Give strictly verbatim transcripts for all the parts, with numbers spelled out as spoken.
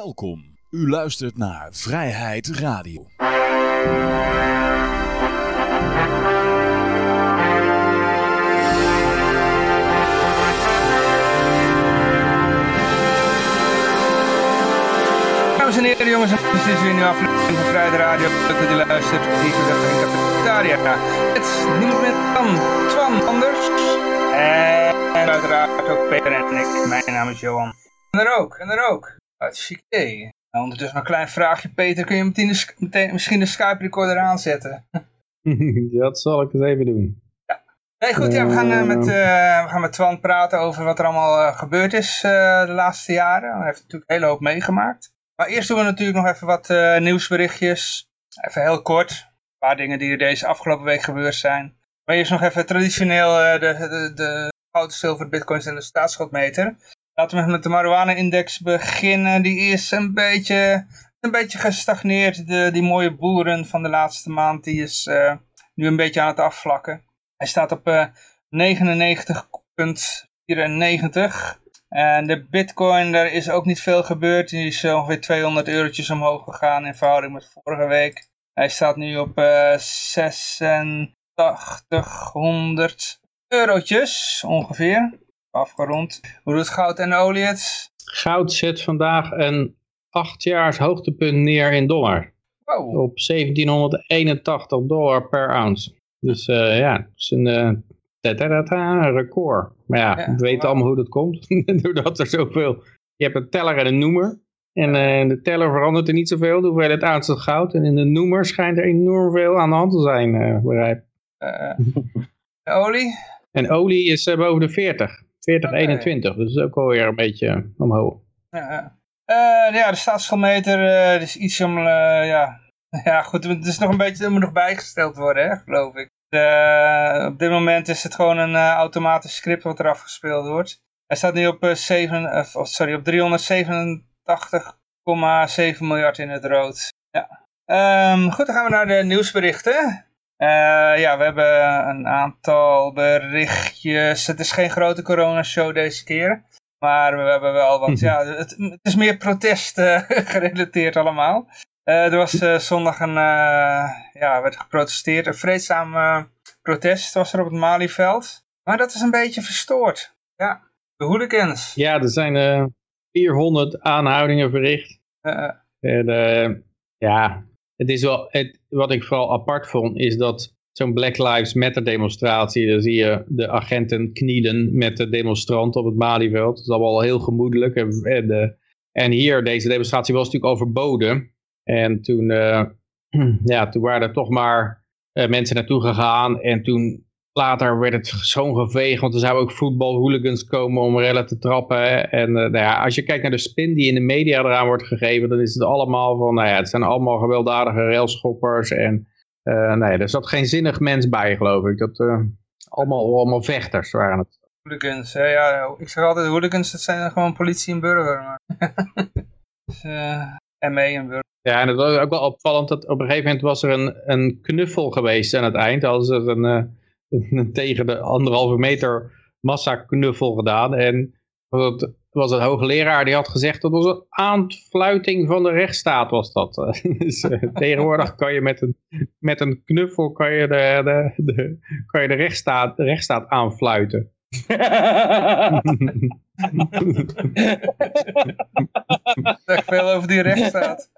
Welkom. U luistert naar Vrijheid Radio. Dames en heren, jongens en meisjes, dit is weer een nieuwe aflevering van Vrijheid Radio. Leuk dat u luistert. Ik ben de Capitaria. Het is niet meer dan Twan Anders. En uiteraard ook Peter en ik. Mijn naam is Johan. En er ook, en er ook. Hartstikke idee. Nou, ondertussen een klein vraagje, Peter. Kun je meteen, de, meteen misschien de Skype-recorder aanzetten? Ja, dat zal ik eens even doen. Ja. Nee, goed, ja, we, gaan, uh, met, uh, we gaan met Twan praten over wat er allemaal uh, gebeurd is uh, de laatste jaren. Hij heeft natuurlijk een hele hoop meegemaakt. Maar eerst doen we natuurlijk nog even wat uh, nieuwsberichtjes. Even heel kort. Een paar dingen die er deze afgelopen week gebeurd zijn. Maar eerst nog even traditioneel uh, de, de, de goud, zilver, bitcoins en de staatsschuldmeter. Laten we met de marijuana-index beginnen. Die is een beetje, een beetje gestagneerd. De, die mooie boeren van de laatste maand. Die is uh, nu een beetje aan het afvlakken. Hij staat op uh, negenennegentig komma vierennegentig. En de bitcoin, daar is ook niet veel gebeurd. Die is uh, ongeveer tweehonderd eurotjes omhoog gegaan in verhouding met vorige week. Hij staat nu op uh, zesentachtighonderd eurotjes ongeveer. Afgerond. Hoe doet goud en olie het? Goud zet vandaag een achtjaars hoogtepunt neer in dollar. Wow. Op zeventienhonderdeenentachtig dollar per ounce. Dus uh, ja, het is een uh, da -da -da -da, record. Maar ja, ja we weten wow. allemaal hoe dat komt. Doordat er zoveel... Je hebt een teller en een noemer. En uh, in de teller verandert er niet zoveel. De hoeveelheid ounce goud. En in de noemer schijnt er enorm veel aan de hand te zijn. Uh, begrijp. Uh, olie? En olie is uh, boven de veertig. veertig komma eenentwintig, okay. Dus dat is ook alweer een beetje omhoog. Ja, uh, ja de staatsschuldmeter uh, is iets om... Uh, ja. ja, goed, het is nog een beetje... Het moet nog bijgesteld worden, hè, geloof ik. Uh, op dit moment is het gewoon een uh, automatisch script wat er afgespeeld wordt. Hij staat nu op, uh, zeven, uh, sorry, op driehonderdzevenentachtig komma zeven miljard in het rood. Ja. Um, goed, dan gaan we naar de nieuwsberichten. Uh, ja, we hebben een aantal berichtjes. Het is geen grote coronashow deze keer. Maar we hebben wel wat... Hm. Ja, het, het is meer protest uh, gerelateerd allemaal. Uh, er was uh, zondag een... Uh, ja, werd geprotesteerd. Een vreedzaam uh, protest was er op het Malieveld. Maar dat is een beetje verstoord. Ja, de hooligans. Ja, er zijn uh, vierhonderd aanhoudingen verricht. Uh. En, uh, ja... Het is wel, het, wat ik vooral apart vond is dat zo'n Black Lives Matter demonstratie, daar zie je de agenten knielen met de demonstranten op het Malieveld. Dat is allemaal heel gemoedelijk. En, en, de, en hier, deze demonstratie was natuurlijk overboden. En toen, uh, ja, toen waren er toch maar uh, mensen naartoe gegaan. En toen later werd het schoongeveegd, want er zouden ook voetbalhooligans komen om rellen te trappen. En uh, nou ja, als je kijkt naar de spin die in de media eraan wordt gegeven, dan is het allemaal van, nou ja, het zijn allemaal gewelddadige railschoppers. En uh, nee, er zat geen zinnig mens bij, geloof ik. Dat, uh, allemaal, allemaal vechters waren het. Hooligans, ja, ja, ik zeg altijd hooligans, dat zijn gewoon politie en burger. Maar. Dus, uh, M E en burger. Ja, en het was ook wel opvallend dat op een gegeven moment was er een, een knuffel geweest aan het eind. Als het een... Uh, tegen de anderhalve meter massaknuffel gedaan. En dat was een hoogleraar die had gezegd, dat was een aanfluiting van de rechtsstaat was dat. Dus uh, tegenwoordig kan je met een, met een knuffel kan je de, de, de, kan je de rechtsstaat, de rechtsstaat aanfluiten. Ik zeg veel over die rechtsstaat.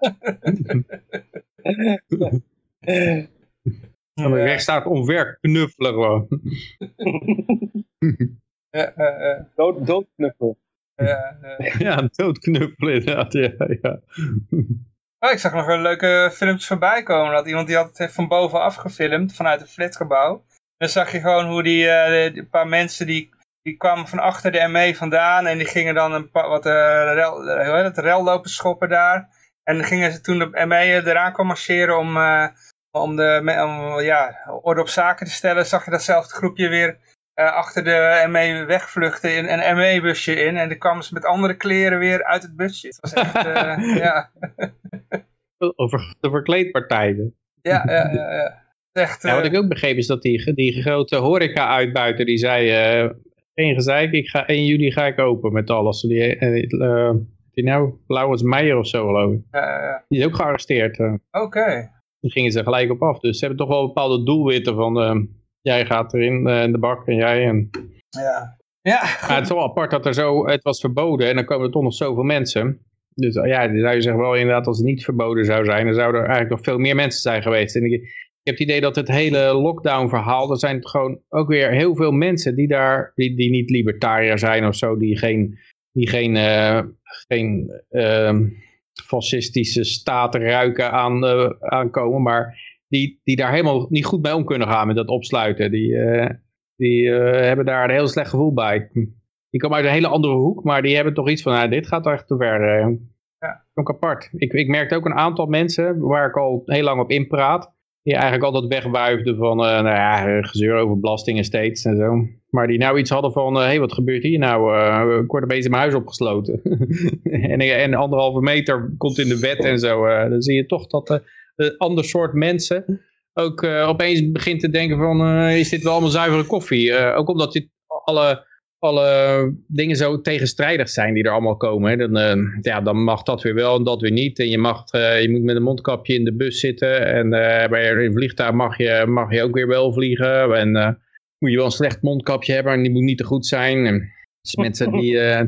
Van de ja. rechtsstaat omver knuffelen gewoon. Ja, uh, uh. Dood, doodknuffelen. Ja, uh. ja doodknuffelen inderdaad. Ja, ja. Oh, ik zag nog een leuke filmpje voorbij komen. Dat iemand die had het van bovenaf gefilmd vanuit een flatgebouw. Dan zag je gewoon hoe die, uh, die paar mensen die, die kwamen van achter de M E vandaan. En die gingen dan een paar, wat uh, rel, uh, het rel lopen schoppen daar. En dan gingen ze toen de M E eraan kwam marcheren om... Uh, Om, de, om ja, orde op zaken te stellen, zag je datzelfde groepje weer uh, achter de M E wegvluchten in een M E-busje in. En dan kwamen ze met andere kleren weer uit het busje. Het was echt, uh, ja. Over de verkleedpartijen. Ja, ja, ja. ja. Echt, uh... nou, wat ik ook begreep is dat die, die grote horeca-uitbuiter, die zei, uh, geen gezeik, ik ga één juli ga ik open met alles. Die, uh, die nou? Laurens Meijer of zo, geloof ik. Uh, die is ook gearresteerd. Oké. Okay. Toen gingen ze gelijk op af. Dus ze hebben toch wel bepaalde doelwitten van... Uh, jij gaat erin, uh, in de bak en jij. En... Ja. Ja. Maar het is wel apart dat er zo... Het was verboden en dan komen er toch nog zoveel mensen. Dus uh, ja, dan zou je zeggen wel inderdaad... Als het niet verboden zou zijn... Dan zouden er eigenlijk nog veel meer mensen zijn geweest. En ik, ik heb het idee dat het hele lockdown verhaal... Er zijn gewoon ook weer heel veel mensen... Die daar die, die niet libertariër zijn of zo... Die geen... Die geen, uh, geen uh, fascistische staat ruiken aan, uh, aankomen. Maar die, die daar helemaal niet goed mee om kunnen gaan met dat opsluiten. Die, uh, die uh, hebben daar een heel slecht gevoel bij. Die komen uit een hele andere hoek. Maar die hebben toch iets van, nou, dit gaat echt te ver. Uh, ja. Ook apart. Ik, ik merkte ook een aantal mensen waar ik al heel lang op inpraat. Die eigenlijk altijd wegwuifden van, uh, nou ja, gezeur over belastingen steeds en zo. Maar die nou iets hadden van, hé, uh, hey, wat gebeurt hier nou? Uh, ik word een beetje mijn huis opgesloten. en, en anderhalve meter komt in de wet en zo. Uh, dan zie je toch dat een uh, ander soort mensen ook uh, opeens begint te denken van, uh, is dit wel allemaal zuivere koffie? Uh, ook omdat dit alle, alle dingen zo tegenstrijdig zijn die er allemaal komen. Hè? Dan, uh, ja, dan mag dat weer wel en dat weer niet. En je, mag, uh, je moet met een mondkapje in de bus zitten. En uh, bij een vliegtuig mag je, mag je ook weer wel vliegen. En... Uh, moet je wel een slecht mondkapje hebben en die moet niet te goed zijn. En dus mensen die... Uh,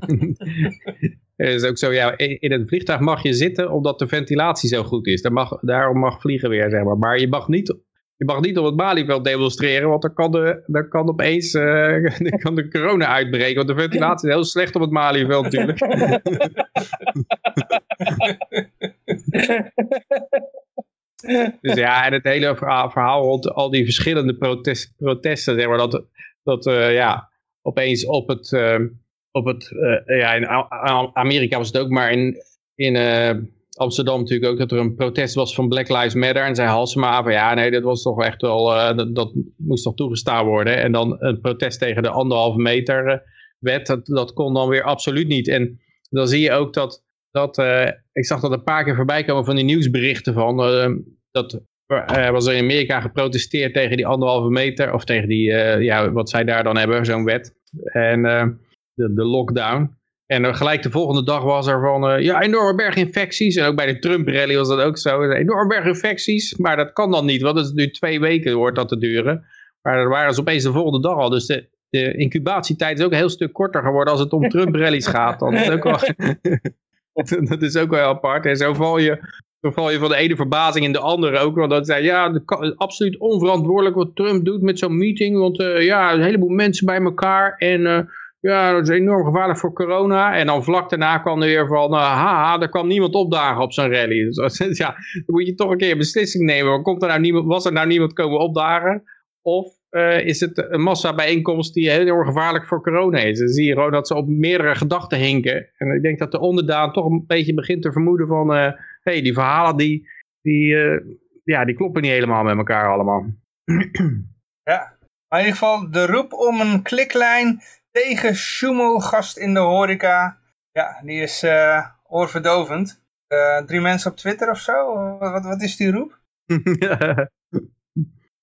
is ook zo, ja, in het vliegtuig mag je zitten omdat de ventilatie zo goed is. Daar mag, daarom mag vliegen weer, zeg maar. Maar je mag niet, je mag niet op het Malieveld demonstreren, want dan kan, de, dan kan opeens uh, dan kan de corona uitbreken. Want de ventilatie is heel slecht op het Malieveld natuurlijk. Dus ja, en het hele verhaal rond al die verschillende protest, protesten, zeg maar, dat, dat uh, ja, opeens op het, uh, op het uh, ja, in Amerika was het ook, maar in, in uh, Amsterdam natuurlijk ook, dat er een protest was van Black Lives Matter en zij Halsema van, ja, nee, dat was toch echt wel, uh, dat, dat moest toch toegestaan worden. En dan een protest tegen de anderhalve meter uh, wet, dat, dat kon dan weer absoluut niet. En dan zie je ook dat, dat uh, ik zag dat een paar keer voorbij komen van die nieuwsberichten van, uh, dat uh, was er in Amerika geprotesteerd tegen die anderhalve meter, of tegen die, uh, ja, wat zij daar dan hebben, zo'n wet, en uh, de, de lockdown. En uh, gelijk de volgende dag was er van, uh, ja, enorme berg infecties, en ook bij de Trump rally was dat ook zo, een enorme berg infecties, maar dat kan dan niet, want het is nu twee weken hoort dat te duren, maar er waren ze opeens de volgende dag al, dus de de incubatietijd is ook een heel stuk korter geworden als het om Trump rallies gaat, dan is het ook wel... Dat is ook wel apart. En zo val, je, zo val je van de ene verbazing in de andere ook. Want dat zei, ja, de, absoluut onverantwoordelijk wat Trump doet met zo'n meeting. Want uh, ja, een heleboel mensen bij elkaar. En uh, ja, dat is enorm gevaarlijk voor corona. En dan vlak daarna kwam er weer van, uh, haha, er kwam niemand opdagen op zo'n rally. Dus ja, dan moet je toch een keer een beslissing nemen. Komt er nou niemand, was er nou niemand komen opdagen? Of uh, is het een massabijeenkomst die heel erg gevaarlijk voor corona is? Dan zie je gewoon dat ze op meerdere gedachten hinken. En ik denk dat de onderdaan toch een beetje begint te vermoeden van... Uh, hey, die verhalen die, die, uh, ja, die kloppen niet helemaal met elkaar allemaal. Ja, maar in ieder geval de roep om een kliklijn tegen Schumelgast in de horeca. Ja, die is uh, oorverdovend. Uh, drie mensen op Twitter of zo? Wat, wat is die roep?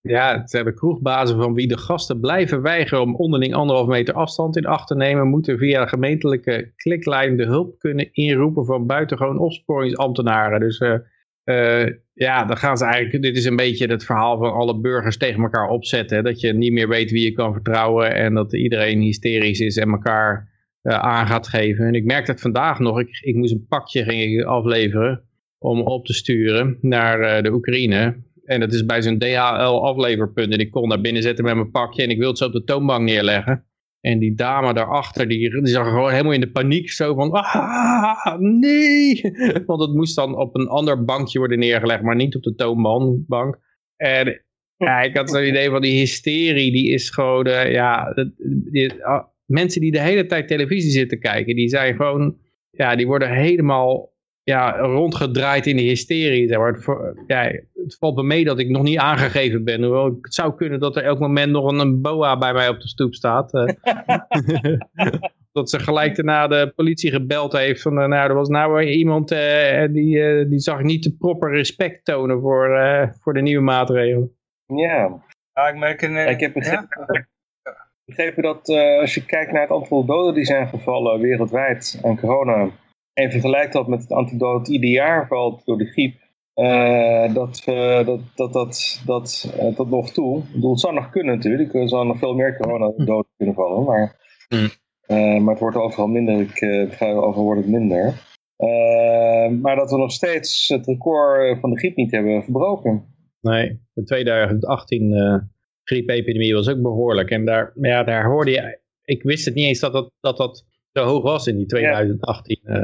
Ja, ze hebben kroegbazen van wie de gasten blijven weigeren om onderling anderhalf meter afstand in acht te nemen, moeten via de gemeentelijke kliklijn de hulp kunnen inroepen van buitengewoon opsporingsambtenaren. Dus uh, uh, ja, dan gaan ze eigenlijk, dit is een beetje het verhaal van alle burgers tegen elkaar opzetten. Hè, dat je niet meer weet wie je kan vertrouwen en dat iedereen hysterisch is en elkaar uh, aan gaat geven. En ik merkte het vandaag nog, ik, ik moest een pakje ging ik afleveren om op te sturen naar uh, de Oekraïne. En dat is bij zo'n D H L-afleverpunt. En ik kon daar binnen zetten met mijn pakje. En ik wilde het zo op de toonbank neerleggen. En die dame daarachter, die, die zag gewoon helemaal in de paniek. Zo van, ah, nee. Want het moest dan op een ander bankje worden neergelegd. Maar niet op de toonbank. En ja, ik had zo'n idee van die hysterie. Die is gewoon, uh, ja. Die, uh, mensen die de hele tijd televisie zitten kijken. Die zijn gewoon, ja, die worden helemaal... Ja, rondgedraaid in de hysterie. Zeg maar. het, ja, het valt me mee dat ik nog niet aangegeven ben. Hoewel het zou kunnen dat er elk moment nog een, een boa bij mij op de stoep staat. Dat ze gelijk daarna de politie gebeld heeft. Van, nou, er was nou iemand uh, die, uh, die zag niet de proper respect tonen voor, uh, voor de nieuwe maatregelen. Ja, ah, ik, merk een, uh, ik heb begrepen, ja? begrepen dat uh, als je kijkt naar het aantal doden die zijn gevallen wereldwijd aan corona... En vergelijk dat met het aantal dat ieder jaar valt door de griep. Uh, dat, uh, dat, dat, dat, dat, uh, tot nog toe. Ik bedoel, het zou nog kunnen natuurlijk. Er zou nog veel meer corona-doden kunnen vallen. Maar, uh, maar het wordt overal minder. Ik uh, begrijp, overal wordt het minder. Uh, maar dat we nog steeds het record van de griep niet hebben verbroken. Nee, de tweeduizend achttien uh, griepepidemie was ook behoorlijk. En daar, ja, daar hoorde je... Ik wist het niet eens dat dat, dat, dat zo hoog was in die tweeduizend achttien. Ja.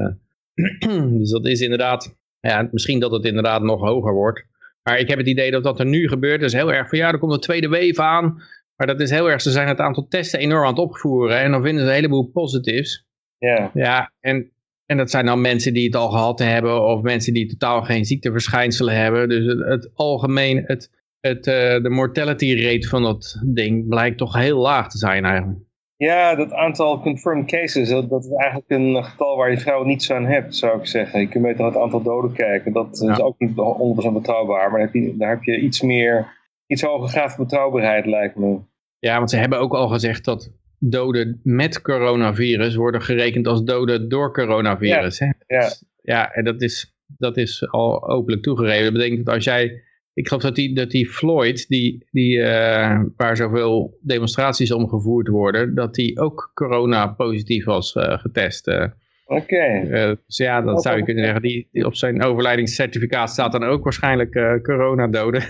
Uh, dus dat is inderdaad... Ja, misschien dat het inderdaad nog hoger wordt. Maar ik heb het idee dat wat er nu gebeurt is heel erg van ja, er komt een tweede wave aan. Maar dat is heel erg, ze zijn het aantal testen enorm aan het opvoeren. En dan vinden ze een heleboel positives. Ja. Ja, en, en dat zijn dan mensen die het al gehad hebben. Of mensen die totaal geen ziekteverschijnselen hebben. Dus het, het algemeen, het, het, uh, de mortality rate van dat ding blijkt toch heel laag te zijn eigenlijk. Ja, dat aantal confirmed cases, dat, dat is eigenlijk een getal waar je vrouw niets aan hebt, zou ik zeggen. Je kunt beter naar het aantal doden kijken. Dat ja. is ook niet honderd procent betrouwbaar, maar daar heb je, daar heb je iets meer, iets hoger graad van betrouwbaarheid, lijkt me. Ja, want ze hebben ook al gezegd dat doden met coronavirus worden gerekend als doden door coronavirus. Ja, hè? ja. ja en dat is, dat is al openlijk toegegeven. Dat betekent dat als jij... Ik geloof dat die, dat die Floyd, die, die, uh, waar zoveel demonstraties om gevoerd worden, dat die ook corona positief was uh, getest. Uh. Oké. Okay. Uh, dus ja, dat, dat zou je kunnen zeggen. Die, die op zijn overlijdingscertificaat staat dan ook waarschijnlijk uh, coronadoden.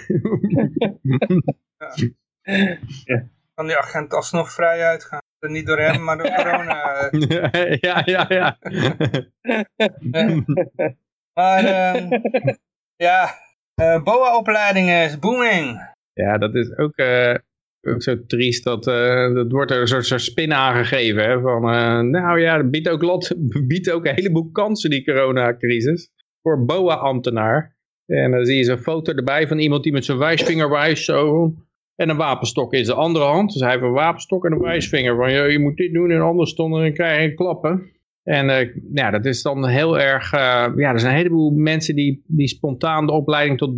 ja. Ja. Kan die agent alsnog vrij uitgaan? Niet door hem, maar door corona. ja, ja, ja. ja. Maar um, ja... Uh, B O A-opleidingen is booming. Ja, dat is ook, uh, ook zo triest. Dat, uh, dat wordt er een soort, soort spin aangegeven. Hè, van, uh, nou ja, dat biedt ook, lot, biedt ook een heleboel kansen, die coronacrisis. Voor B O A-ambtenaar. En dan zie je zo'n foto erbij van iemand die met zijn wijsvinger wijst zo. En een wapenstok in zijn andere hand. Dus hij heeft een wapenstok en een wijsvinger. Van, je moet dit doen en anders dan krijg je klappen. En uh, ja, dat is dan heel erg... Uh, ja, er zijn een heleboel mensen die, die spontaan de opleiding tot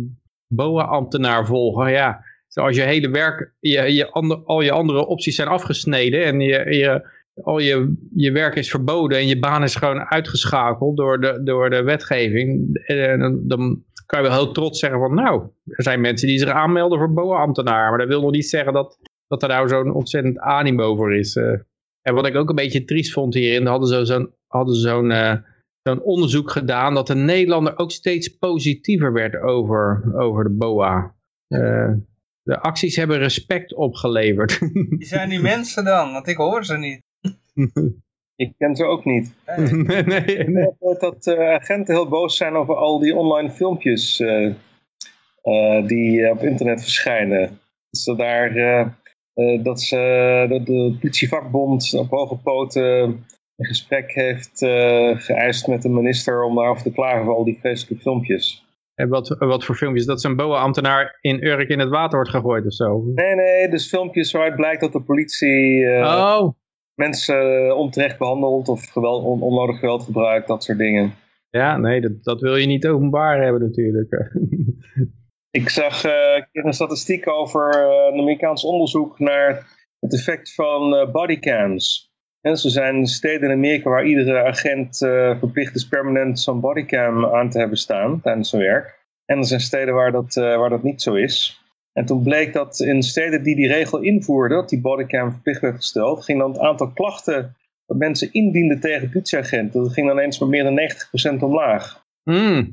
B O A-ambtenaar volgen. Ja, als je hele werk... Je, je ander, al je andere opties zijn afgesneden en je, je, al je, je werk is verboden en je baan is gewoon uitgeschakeld door de, door de wetgeving. En dan kan je wel heel trots zeggen van... Nou, er zijn mensen die zich aanmelden voor B O A-ambtenaar. Maar dat wil nog niet zeggen dat, dat er nou zo'n ontzettend animo voor is... Uh. En wat ik ook een beetje triest vond hierin, hadden ze zo'n hadden zo'n, uh, zo'n onderzoek gedaan dat de Nederlander ook steeds positiever werd over, over de B O A. Uh, de acties hebben respect opgeleverd. Wie zijn die mensen dan? Want ik hoor ze niet. Ik ken ze ook niet. Nee. nee, nee, nee. Dat, dat uh, agenten heel boos zijn over al die online filmpjes uh, uh, die op internet verschijnen. Dus daar... Uh, Uh, dat ze, uh, de politievakbond op hoge poten uh, een gesprek heeft uh, geëist met de minister om daarover te klagen voor al die vreselijke filmpjes. En wat, wat voor filmpjes? Dat zo'n B O A-ambtenaar in Urk in het water wordt gegooid of zo? Nee, nee, dus filmpjes waaruit blijkt dat de politie uh, oh. mensen onterecht behandelt of geweld, on, onnodig geweld gebruikt, dat soort dingen. Ja, nee, dat, dat wil je niet openbaar hebben natuurlijk. Ik zag uh, een statistiek over uh, een Amerikaans onderzoek naar het effect van uh, bodycams. En zo zijn steden in Amerika waar iedere agent uh, verplicht is permanent zo'n bodycam aan te hebben staan tijdens zijn werk. En er zijn steden waar dat, uh, waar dat niet zo is. En toen bleek dat in steden die die regel invoerden, dat die bodycam verplicht werd gesteld, ging dan het aantal klachten dat mensen indienden tegen politieagenten, dat ging dan eens met meer dan negentig procent omlaag. Mm.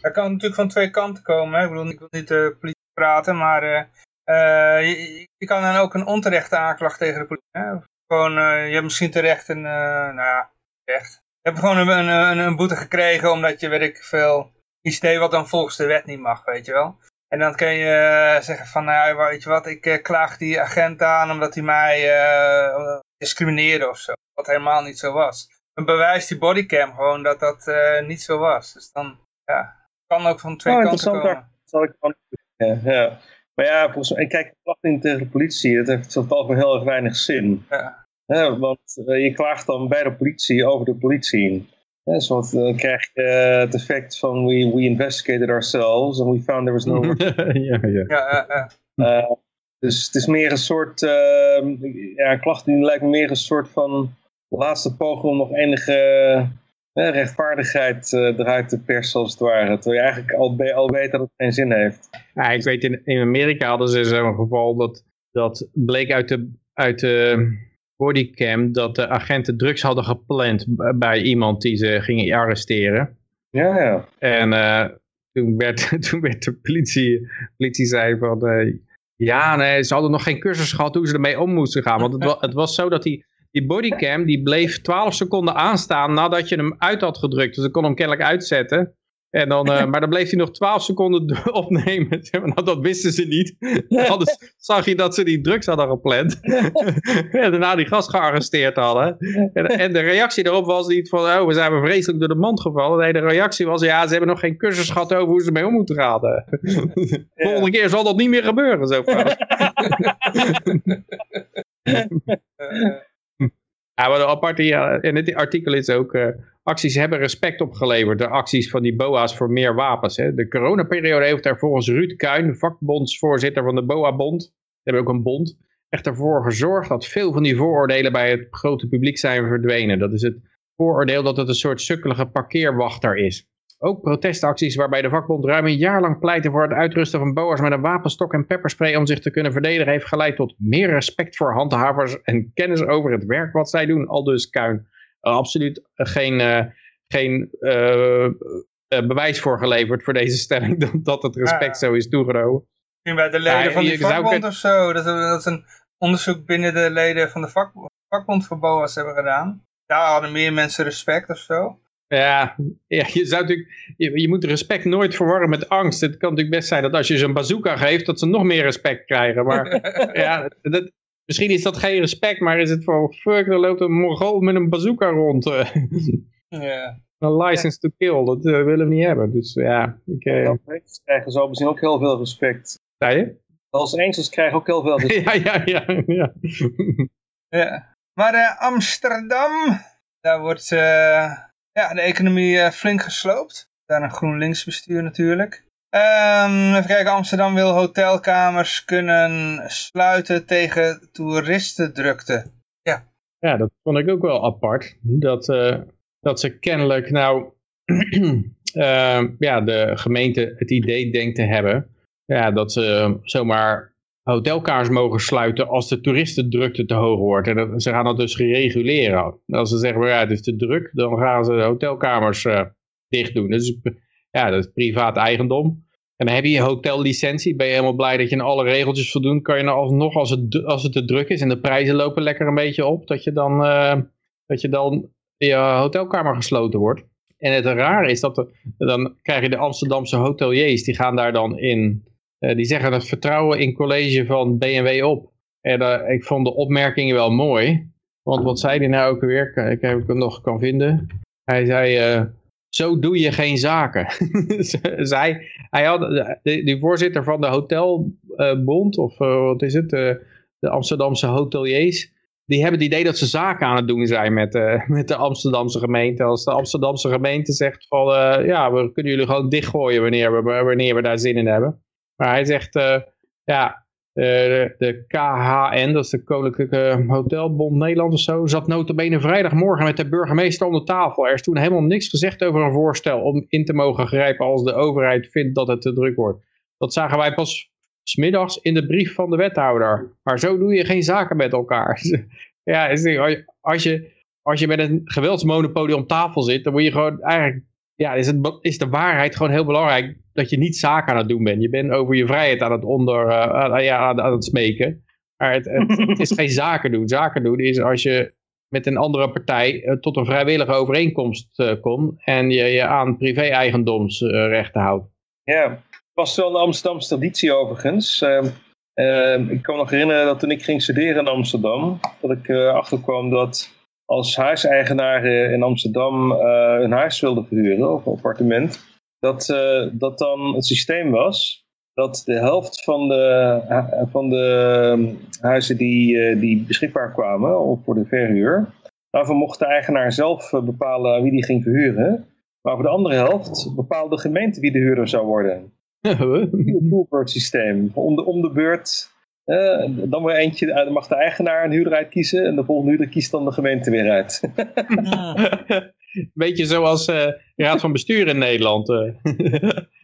Dat kan natuurlijk van twee kanten komen. Hè? Ik bedoel, ik wil niet de uh, politie praten, maar uh, uh, je, je kan dan ook een onterechte aanklacht tegen de politie. Hè? Gewoon, uh, je hebt misschien terecht een, uh, nou ja, terecht. Je hebt gewoon een, een, een, een boete gekregen omdat je, weet ik veel, iets deed wat dan volgens de wet niet mag, weet je wel. En dan kun je uh, zeggen van, nou ja, weet je wat, ik uh, klaag die agent aan omdat hij mij uh, discrimineerde of zo. Wat helemaal niet zo was. Dan bewijst die bodycam gewoon dat dat uh, niet zo was. Dus dan... Ja, kan ook van twee oh, kanten komen. Zal ik van, ja, ja. Maar ja, volgens mij, kijk, klachten tegen de politie, dat heeft tot al heel erg weinig zin. Ja. Ja, want uh, je klaagt dan bij de politie over de politie. Ja, zoals, dan krijg je uh, het effect van we, we investigated ourselves and we found there was no... ja, ja. Ja, uh, uh. Uh, dus het is meer een soort, uh, ja, klachten lijkt me meer een soort van de laatste poging om nog enige eh, rechtvaardigheid eh, draait de pers als het ware. Terwijl je eigenlijk al, be- al weet dat het geen zin heeft. Ja, ik weet in, in Amerika hadden ze zo'n geval dat, dat bleek uit de, uit de bodycam dat de agenten drugs hadden gepland bij iemand die ze gingen arresteren. Ja, ja. En uh, toen, werd, toen werd de politie, de politie zei van... Uh, ja, nee, ze hadden nog geen cursus gehad hoe ze ermee om moesten gaan. Want het, wa- het was zo dat die, die bodycam die bleef twaalf seconden aanstaan nadat je hem uit had gedrukt. Dus ik kon hem kennelijk uitzetten. En dan, uh, maar dan bleef hij nog twaalf seconden opnemen. Nou, dat wisten ze niet. Anders zag je dat ze die drugs hadden gepland. En daarna die gast gearresteerd hadden. En, en de reactie daarop was niet van... oh, we zijn vreselijk door de mand gevallen. Nee, de reactie was... ja, ze hebben nog geen cursus gehad over hoe ze mee om moeten gaan. De volgende keer zal dat niet meer gebeuren. Zo ja, maar de aparte... Ja, en het artikel is ook... Uh, acties hebben respect opgeleverd, de acties van die B O A's voor meer wapens. Hè. De coronaperiode heeft daar volgens Ruud Kuin, vakbondsvoorzitter van de B O A-bond, ze hebben ook een bond, echt ervoor gezorgd dat veel van die vooroordelen bij het grote publiek zijn verdwenen. Dat is het vooroordeel dat het een soort sukkelige parkeerwachter is. Ook protestacties waarbij de vakbond ruim een jaar lang pleitte voor het uitrusten van B O A's met een wapenstok en pepperspray om zich te kunnen verdedigen, heeft geleid tot meer respect voor handhavers en kennis over het werk wat zij doen, aldus Kuin. Uh, absoluut geen, uh, geen uh, uh, bewijs voor geleverd voor deze stelling dat, dat het respect ja. zo is toegenomen. Misschien bij de leden ja, van die vakbond ik... of zo, dat ze een onderzoek binnen de leden van de vak, vakbond voor B O A's hebben gedaan. Daar hadden meer mensen respect of zo. Ja, ja je, zou natuurlijk, je, je moet respect nooit verwarren met angst. Het kan natuurlijk best zijn dat als je ze een bazooka geeft, dat ze nog meer respect krijgen. Maar ja, dat... Misschien is dat geen respect, maar is het van... fuck, er loopt een Mongool met een bazooka rond. Ja. Een license ja. to kill, dat uh, willen we niet hebben. Dus ja, ik... Uh... Ja, Engels krijgen zo misschien ook heel veel respect. Zei je? Als Engels krijgen ook heel veel respect. ja, ja, ja. ja. ja. Maar uh, Amsterdam, daar wordt uh, ja, de economie uh, flink gesloopt. Daar een GroenLinks bestuur natuurlijk. Um, even kijken, Amsterdam wil hotelkamers kunnen sluiten tegen toeristendrukte. Ja, ja dat vond ik ook wel apart. Dat, uh, dat ze kennelijk nou uh, ja, de gemeente het idee denkt te hebben ja, dat ze zomaar hotelkamers mogen sluiten als de toeristendrukte te hoog wordt. En dat, ze gaan dat dus reguleren. Als ze zeggen, ja, het is te druk, dan gaan ze de hotelkamers uh, dicht doen. Dus... Ja, dat is privaat eigendom. En dan heb je je hotellicentie. Ben je helemaal blij dat je aan alle regeltjes voldoet. Kan je nou alsnog, als het, als het te druk is en de prijzen lopen lekker een beetje op, dat je dan, uh, dat je, dan je hotelkamer gesloten wordt. En het raar is dat, de, dan krijg je de Amsterdamse hoteliers, die gaan daar dan in. Uh, die zeggen het vertrouwen in college van B N W op. En uh, ik vond de opmerkingen wel mooi. Want wat zei die nou ook weer? Kijk, heb ik hem nog kan vinden. Hij zei... Uh, Zo doe je geen zaken. Zij, hij had, de, de voorzitter van de hotelbond, uh, of uh, wat is het, uh, de Amsterdamse hoteliers, die hebben het idee dat ze zaken aan het doen zijn met, uh, met de Amsterdamse gemeente. Als de Amsterdamse gemeente zegt van, uh, ja, we kunnen jullie gewoon dichtgooien wanneer we, wanneer we daar zin in hebben. Maar hij zegt, uh, ja, uh, de, de K H N, dat is de Koninklijke Hotelbond Nederland of zo, zat nota bene vrijdagmorgen met de burgemeester om de tafel. Er is toen helemaal niks gezegd over een voorstel om in te mogen grijpen als de overheid vindt dat het te druk wordt. Dat zagen wij pas 's middags in de brief van de wethouder. Maar zo doe je geen zaken met elkaar. Ja, als je, als je met een geweldsmonopolie om tafel zit, dan moet je gewoon eigenlijk... Ja, is, het, is de waarheid gewoon heel belangrijk dat je niet zaken aan het doen bent. Je bent over je vrijheid aan het, onder, uh, aan, ja, aan, aan het smeken. Maar het, het, het is geen zaken doen. Zaken doen is als je met een andere partij uh, tot een vrijwillige overeenkomst uh, komt. En je je aan privé-eigendomsrechten uh, houdt. Ja, het was wel een Amsterdamse traditie overigens. Uh, uh, ik kan me nog herinneren dat toen ik ging studeren in Amsterdam. Dat ik uh, achterkwam dat... als huiseigenaren in Amsterdam uh, een huis wilden verhuren, of een appartement, dat, uh, dat dan het systeem was dat de helft van de, uh, van de huizen die, uh, die beschikbaar kwamen of voor de verhuur, daarvan mocht de eigenaar zelf uh, bepalen wie die ging verhuren, maar voor de andere helft bepaalde de gemeente wie de huurder zou worden. Het systeem, om de, om de beurt Uh, dan weer eentje, dan mag de eigenaar een huurder uitkiezen en de volgende huurder kiest dan de gemeente weer uit. Ja. Beetje zoals uh, de Raad van Bestuur in Nederland. Er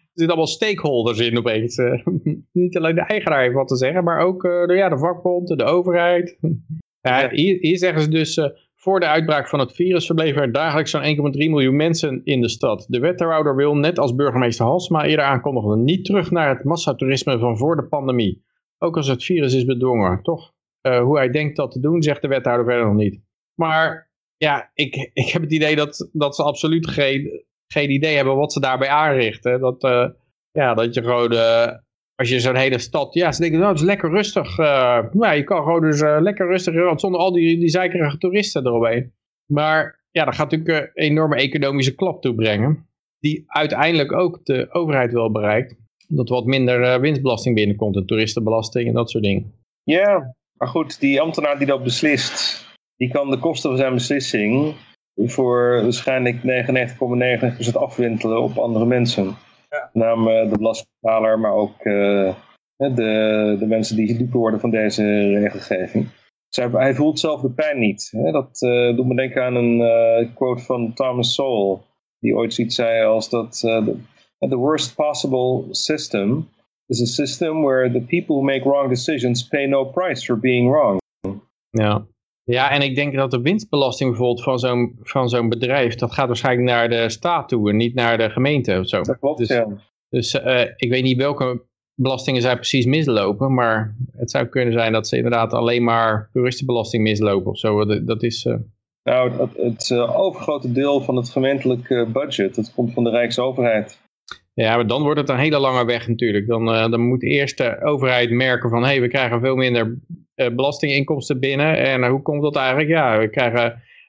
zitten allemaal stakeholders in opeens. Uh, niet alleen de eigenaar heeft wat te zeggen, maar ook uh, de, ja, de vakbond, de overheid. Ja, hier, hier zeggen ze dus, uh, voor de uitbraak van het virus verbleven er dagelijks zo'n één komma drie miljoen mensen in de stad. De wethouder wil, net als burgemeester Halsema eerder aankondigde, niet terug naar het massatoerisme van voor de pandemie. Ook als het virus is bedwongen, toch? Uh, hoe hij denkt dat te doen, zegt de wethouder verder nog niet. Maar ja, ik, ik heb het idee dat, dat ze absoluut geen, geen idee hebben wat ze daarbij aanrichten. Dat, uh, ja, dat je gewoon, uh, als je zo'n hele stad, ja, ze denken, nou, het is lekker rustig. Uh, nou, je kan gewoon dus uh, lekker rustig, zonder al die, die zeikerige toeristen eromheen. Maar ja, dat gaat natuurlijk een enorme economische klap toebrengen. Die uiteindelijk ook de overheid wel bereikt. Dat wat minder uh, winstbelasting binnenkomt en toeristenbelasting en dat soort dingen. Ja, maar goed, die ambtenaar die dat beslist, die kan de kosten van zijn beslissing voor waarschijnlijk negenennegentig komma negen procent afwentelen op andere mensen. Ja. Met name de belastingbetaler, maar ook uh, de, de mensen die gedupe worden van deze regelgeving. Dus hij voelt zelf de pijn niet. Hè? Dat uh, doet me denken aan een uh, quote van Thomas Sowell, die ooit zoiets zei als dat... Uh, de, And the worst possible system is a system where the people who make wrong decisions pay no price for being wrong. Ja, ja, en ik denk dat de winstbelasting bijvoorbeeld van zo'n van zo'n bedrijf, dat gaat waarschijnlijk naar de staat toe en niet naar de gemeente of zo. Dat klopt, dus, ja. Dus uh, ik weet niet welke belastingen zij precies mislopen, maar het zou kunnen zijn dat ze inderdaad alleen maar toeristenbelasting mislopen of zo. Dat is... Uh, nou, het, het uh, overgrote deel van het gemeentelijke budget, dat komt van de Rijksoverheid. Ja, maar dan wordt het een hele lange weg natuurlijk. Dan, uh, dan moet eerst de overheid merken van... hé, hey, we krijgen veel minder uh, belastinginkomsten binnen. En uh, hoe komt dat eigenlijk? Ja, we krijgen,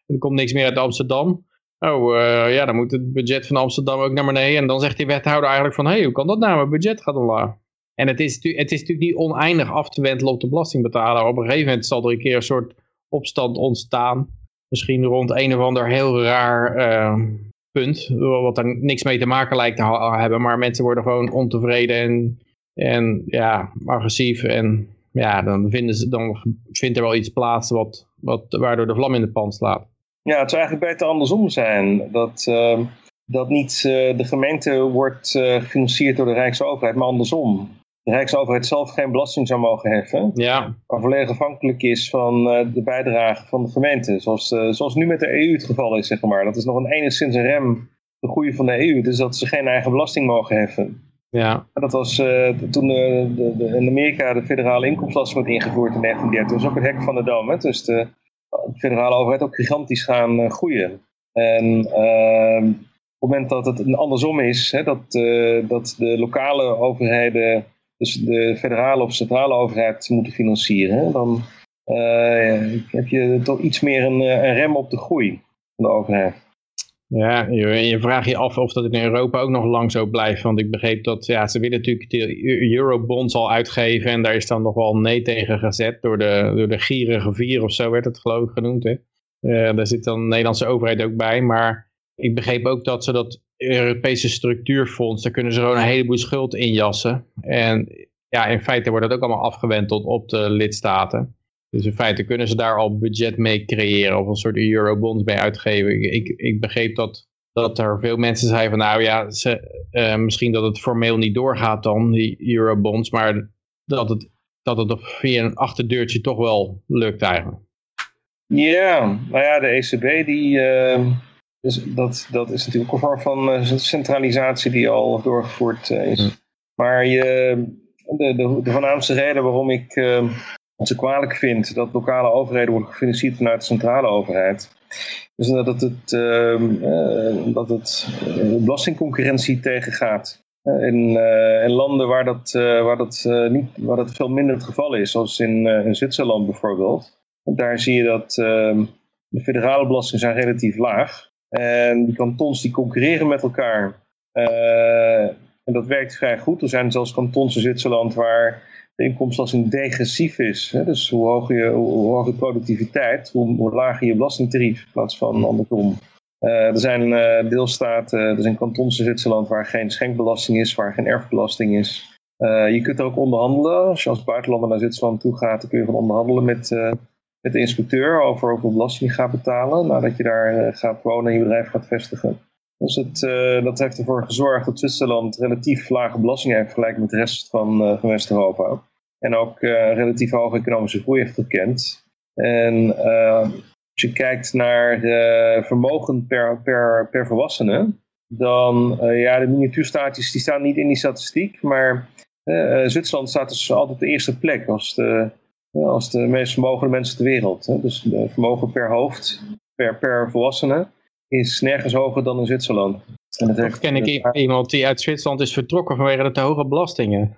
er komt niks meer uit Amsterdam. Oh, uh, ja, dan moet het budget van Amsterdam ook naar beneden. En dan zegt die wethouder eigenlijk van... hé, hey, hoe kan dat nou? Mijn budget gaat omlaag. En het is, het is natuurlijk niet oneindig af te wentelen op de belastingbetaler. Op een gegeven moment zal er een keer een soort opstand ontstaan. Misschien rond een of ander heel raar... Uh, punt, wat er niks mee te maken lijkt te ha- hebben, maar mensen worden gewoon ontevreden en, en ja, agressief en ja, dan, vinden ze, dan vindt er wel iets plaats wat, wat, waardoor de vlam in de pan slaat. Ja, het zou eigenlijk beter andersom zijn, dat, uh, dat niet uh, de gemeente wordt uh, gefinancierd door de Rijksoverheid, maar andersom. De Rijksoverheid zelf geen belasting zou mogen heffen, ja. Maar volledig afhankelijk is van uh, de bijdrage van de gemeente. Zoals, uh, zoals nu met de E U het geval is, zeg maar. Dat is nog een enigszins een rem de groei van de E U, dus dat ze geen eigen belasting mogen heffen. Ja. Dat was uh, toen uh, de, de, in Amerika de federale inkomstenlast werd ingevoerd in negentien dertig. Dat was ook het hek van de dam, hè? Dus de, de federale overheid ook gigantisch gaan uh, groeien. En... Uh, op het moment dat het andersom is, hè, dat, uh, dat de lokale overheden... dus de federale of centrale overheid moeten financieren, hè? Dan uh, heb je toch iets meer een, een rem op de groei van de overheid. Ja, je, je vraagt je af of dat in Europa ook nog lang zo blijft, want ik begreep dat ja, ze willen natuurlijk de eurobonds al uitgeven en daar is dan nog wel nee tegen gezet door de, door de gierige vier of zo werd het geloof ik genoemd. Hè? Uh, daar zit dan de Nederlandse overheid ook bij, maar ik begreep ook dat ze dat Europese structuurfonds, daar kunnen ze gewoon een heleboel schuld injassen. En ja, in feite wordt dat ook allemaal afgewenteld op de lidstaten. Dus in feite kunnen ze daar al budget mee creëren of een soort eurobonds mee uitgeven. Ik, ik begreep dat, dat er veel mensen zeiden van nou ja, ze, uh, misschien dat het formeel niet doorgaat dan, die eurobonds, maar dat het, dat het via een achterdeurtje toch wel lukt eigenlijk. Ja, yeah. Nou ja, de E C B die... Uh... Dus dat, dat is natuurlijk een vorm van uh, centralisatie die al doorgevoerd uh, is. Mm. Maar je, de, de, de voornaamste reden waarom ik uh, het zo kwalijk vind dat lokale overheden worden gefinancierd vanuit de centrale overheid, is dat het, uh, uh, dat het belastingconcurrentie tegengaat. Uh, in, uh, in landen waar dat, uh, waar, dat, uh, niet, waar dat veel minder het geval is, zoals in, uh, in Zwitserland bijvoorbeeld. Daar zie je dat uh, de federale belastingen zijn relatief laag. En die kantons die concurreren met elkaar. Uh, en dat werkt vrij goed. Er zijn zelfs kantons in Zwitserland waar de inkomstenbelasting degressief is. Hè? Dus hoe hoger je, hoe hoger productiviteit, hoe, hoe lager je belastingtarief in plaats van andersom. Uh, er zijn uh, deelstaten, er zijn kantons in Zwitserland waar geen schenkbelasting is, waar geen erfbelasting is. Uh, je kunt er ook onderhandelen. Als je als buitenlander naar Zwitserland toe gaat, dan kun je van onderhandelen met, uh, met de inspecteur over hoeveel belasting je gaat betalen nadat je daar uh, gaat wonen en je bedrijf gaat vestigen. Dus het, uh, dat heeft ervoor gezorgd dat Zwitserland relatief lage belasting heeft vergeleken met de rest van, uh, van West-Europa. En ook uh, relatief hoge economische groei heeft gekend. En uh, als je kijkt naar uh, vermogen per, per, per volwassene, dan, uh, ja, de miniatuurstaatjes die staan niet in die statistiek, maar uh, Zwitserland staat dus altijd op de eerste plek als de, uh, als de meest vermogende mensen ter wereld. Hè. Dus de vermogen per hoofd, per, per volwassene, is nergens hoger dan in Zwitserland. En dat heeft, ken ik dus, iemand die uit Zwitserland is vertrokken vanwege de te hoge belastingen.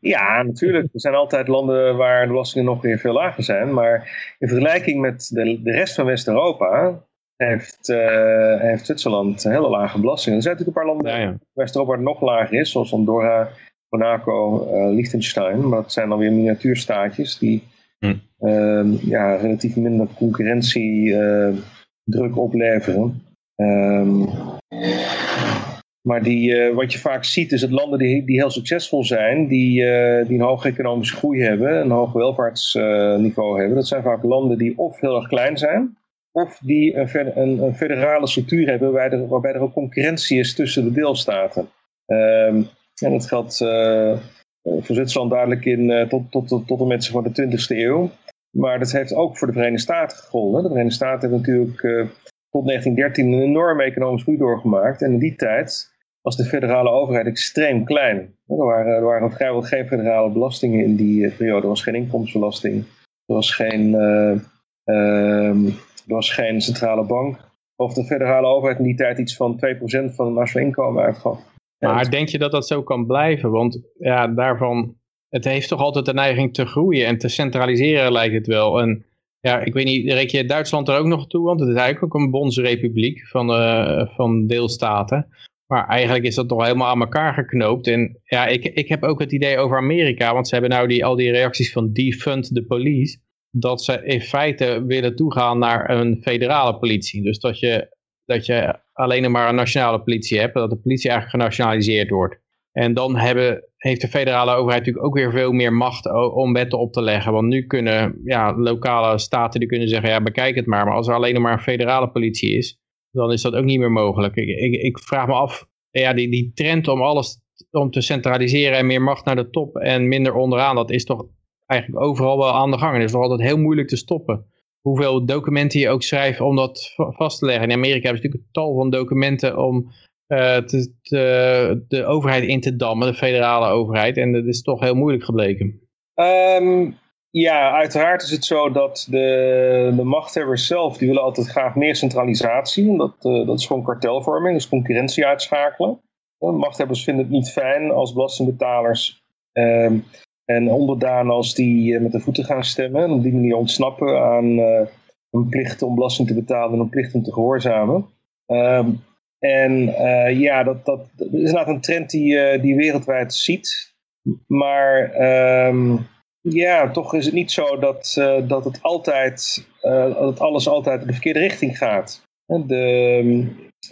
Ja, natuurlijk. Er zijn altijd landen waar de belastingen nog weer veel lager zijn. Maar in vergelijking met de, de rest van West-Europa heeft, uh, heeft Zwitserland hele lage belastingen. Er zijn natuurlijk een paar landen in ja, ja. West-Europa nog lager is, zoals Andorra, Monaco, uh, Liechtenstein. Maar dat zijn dan weer miniatuurstaatjes die hm. uh, ja, relatief minder concurrentie... Uh, druk opleveren. Um, maar die, uh, wat je vaak ziet is dat landen die, die heel succesvol zijn, die, uh, die een hoge economische groei hebben, een hoog welvaartsniveau uh, hebben, dat zijn vaak landen die of heel erg klein zijn, of die een, een, een federale structuur hebben waarbij er, waarbij er ook concurrentie is tussen de deelstaten. Um, en dat geldt uh, voor Zwitserland duidelijk in, uh, tot, tot, tot, tot en met van de twintigste eeuw. Maar dat heeft ook voor de Verenigde Staten gegolden. De Verenigde Staten hebben natuurlijk uh, tot negentien dertien een enorme economische groei doorgemaakt. En in die tijd was de federale overheid extreem klein. Er waren, er waren vrijwel geen federale belastingen in die uh, periode. Er was geen inkomstenbelasting. Er was geen, uh, uh, er was geen centrale bank. Of de federale overheid in die tijd iets van twee procent van het nationaal inkomen uitgaf. Maar en... denk je dat dat zo kan blijven? Want ja, daarvan... Het heeft toch altijd de neiging te groeien en te centraliseren lijkt het wel. En ja, ik weet niet, reken je Duitsland er ook nog toe? Want het is eigenlijk ook een bondsrepubliek van, uh, van deelstaten. Maar eigenlijk is dat toch helemaal aan elkaar geknoopt. En ja, ik, ik heb ook het idee over Amerika, want ze hebben nou die, al die reacties van defund the police. Dat ze in feite willen toegaan naar een federale politie. Dus dat je, dat je alleen maar een nationale politie hebt. Dat de politie eigenlijk genationaliseerd wordt. En dan hebben, heeft de federale overheid natuurlijk ook weer veel meer macht om wetten op te leggen. Want nu kunnen ja, lokale staten die kunnen zeggen, ja, bekijk het maar. Maar als er alleen maar een federale politie is, dan is dat ook niet meer mogelijk. Ik, ik, ik vraag me af, ja, die, die trend om alles om te centraliseren en meer macht naar de top en minder onderaan, dat is toch eigenlijk overal wel aan de gang. En dat is toch altijd heel moeilijk te stoppen. Hoeveel documenten je ook schrijft om dat vast te leggen. In Amerika hebben ze natuurlijk een tal van documenten om... Uh, te, te, de overheid in te dammen, de federale overheid. En dat is toch heel moeilijk gebleken. Um, ja, uiteraard is het zo dat de, de machthebbers zelf, die willen altijd graag meer centralisatie. Dat, uh, dat is gewoon kartelvorming, dus concurrentie uitschakelen. De machthebbers vinden het niet fijn als belastingbetalers um, en onderdanen als die uh, met de voeten gaan stemmen. En op die manier ontsnappen aan uh, een plicht om belasting te betalen en een plicht om te gehoorzamen. Um, En uh, ja, dat, dat is inderdaad een trend die je uh, wereldwijd ziet. Maar um, ja, toch is het niet zo dat, uh, dat, het altijd, uh, dat alles altijd in de verkeerde richting gaat. De,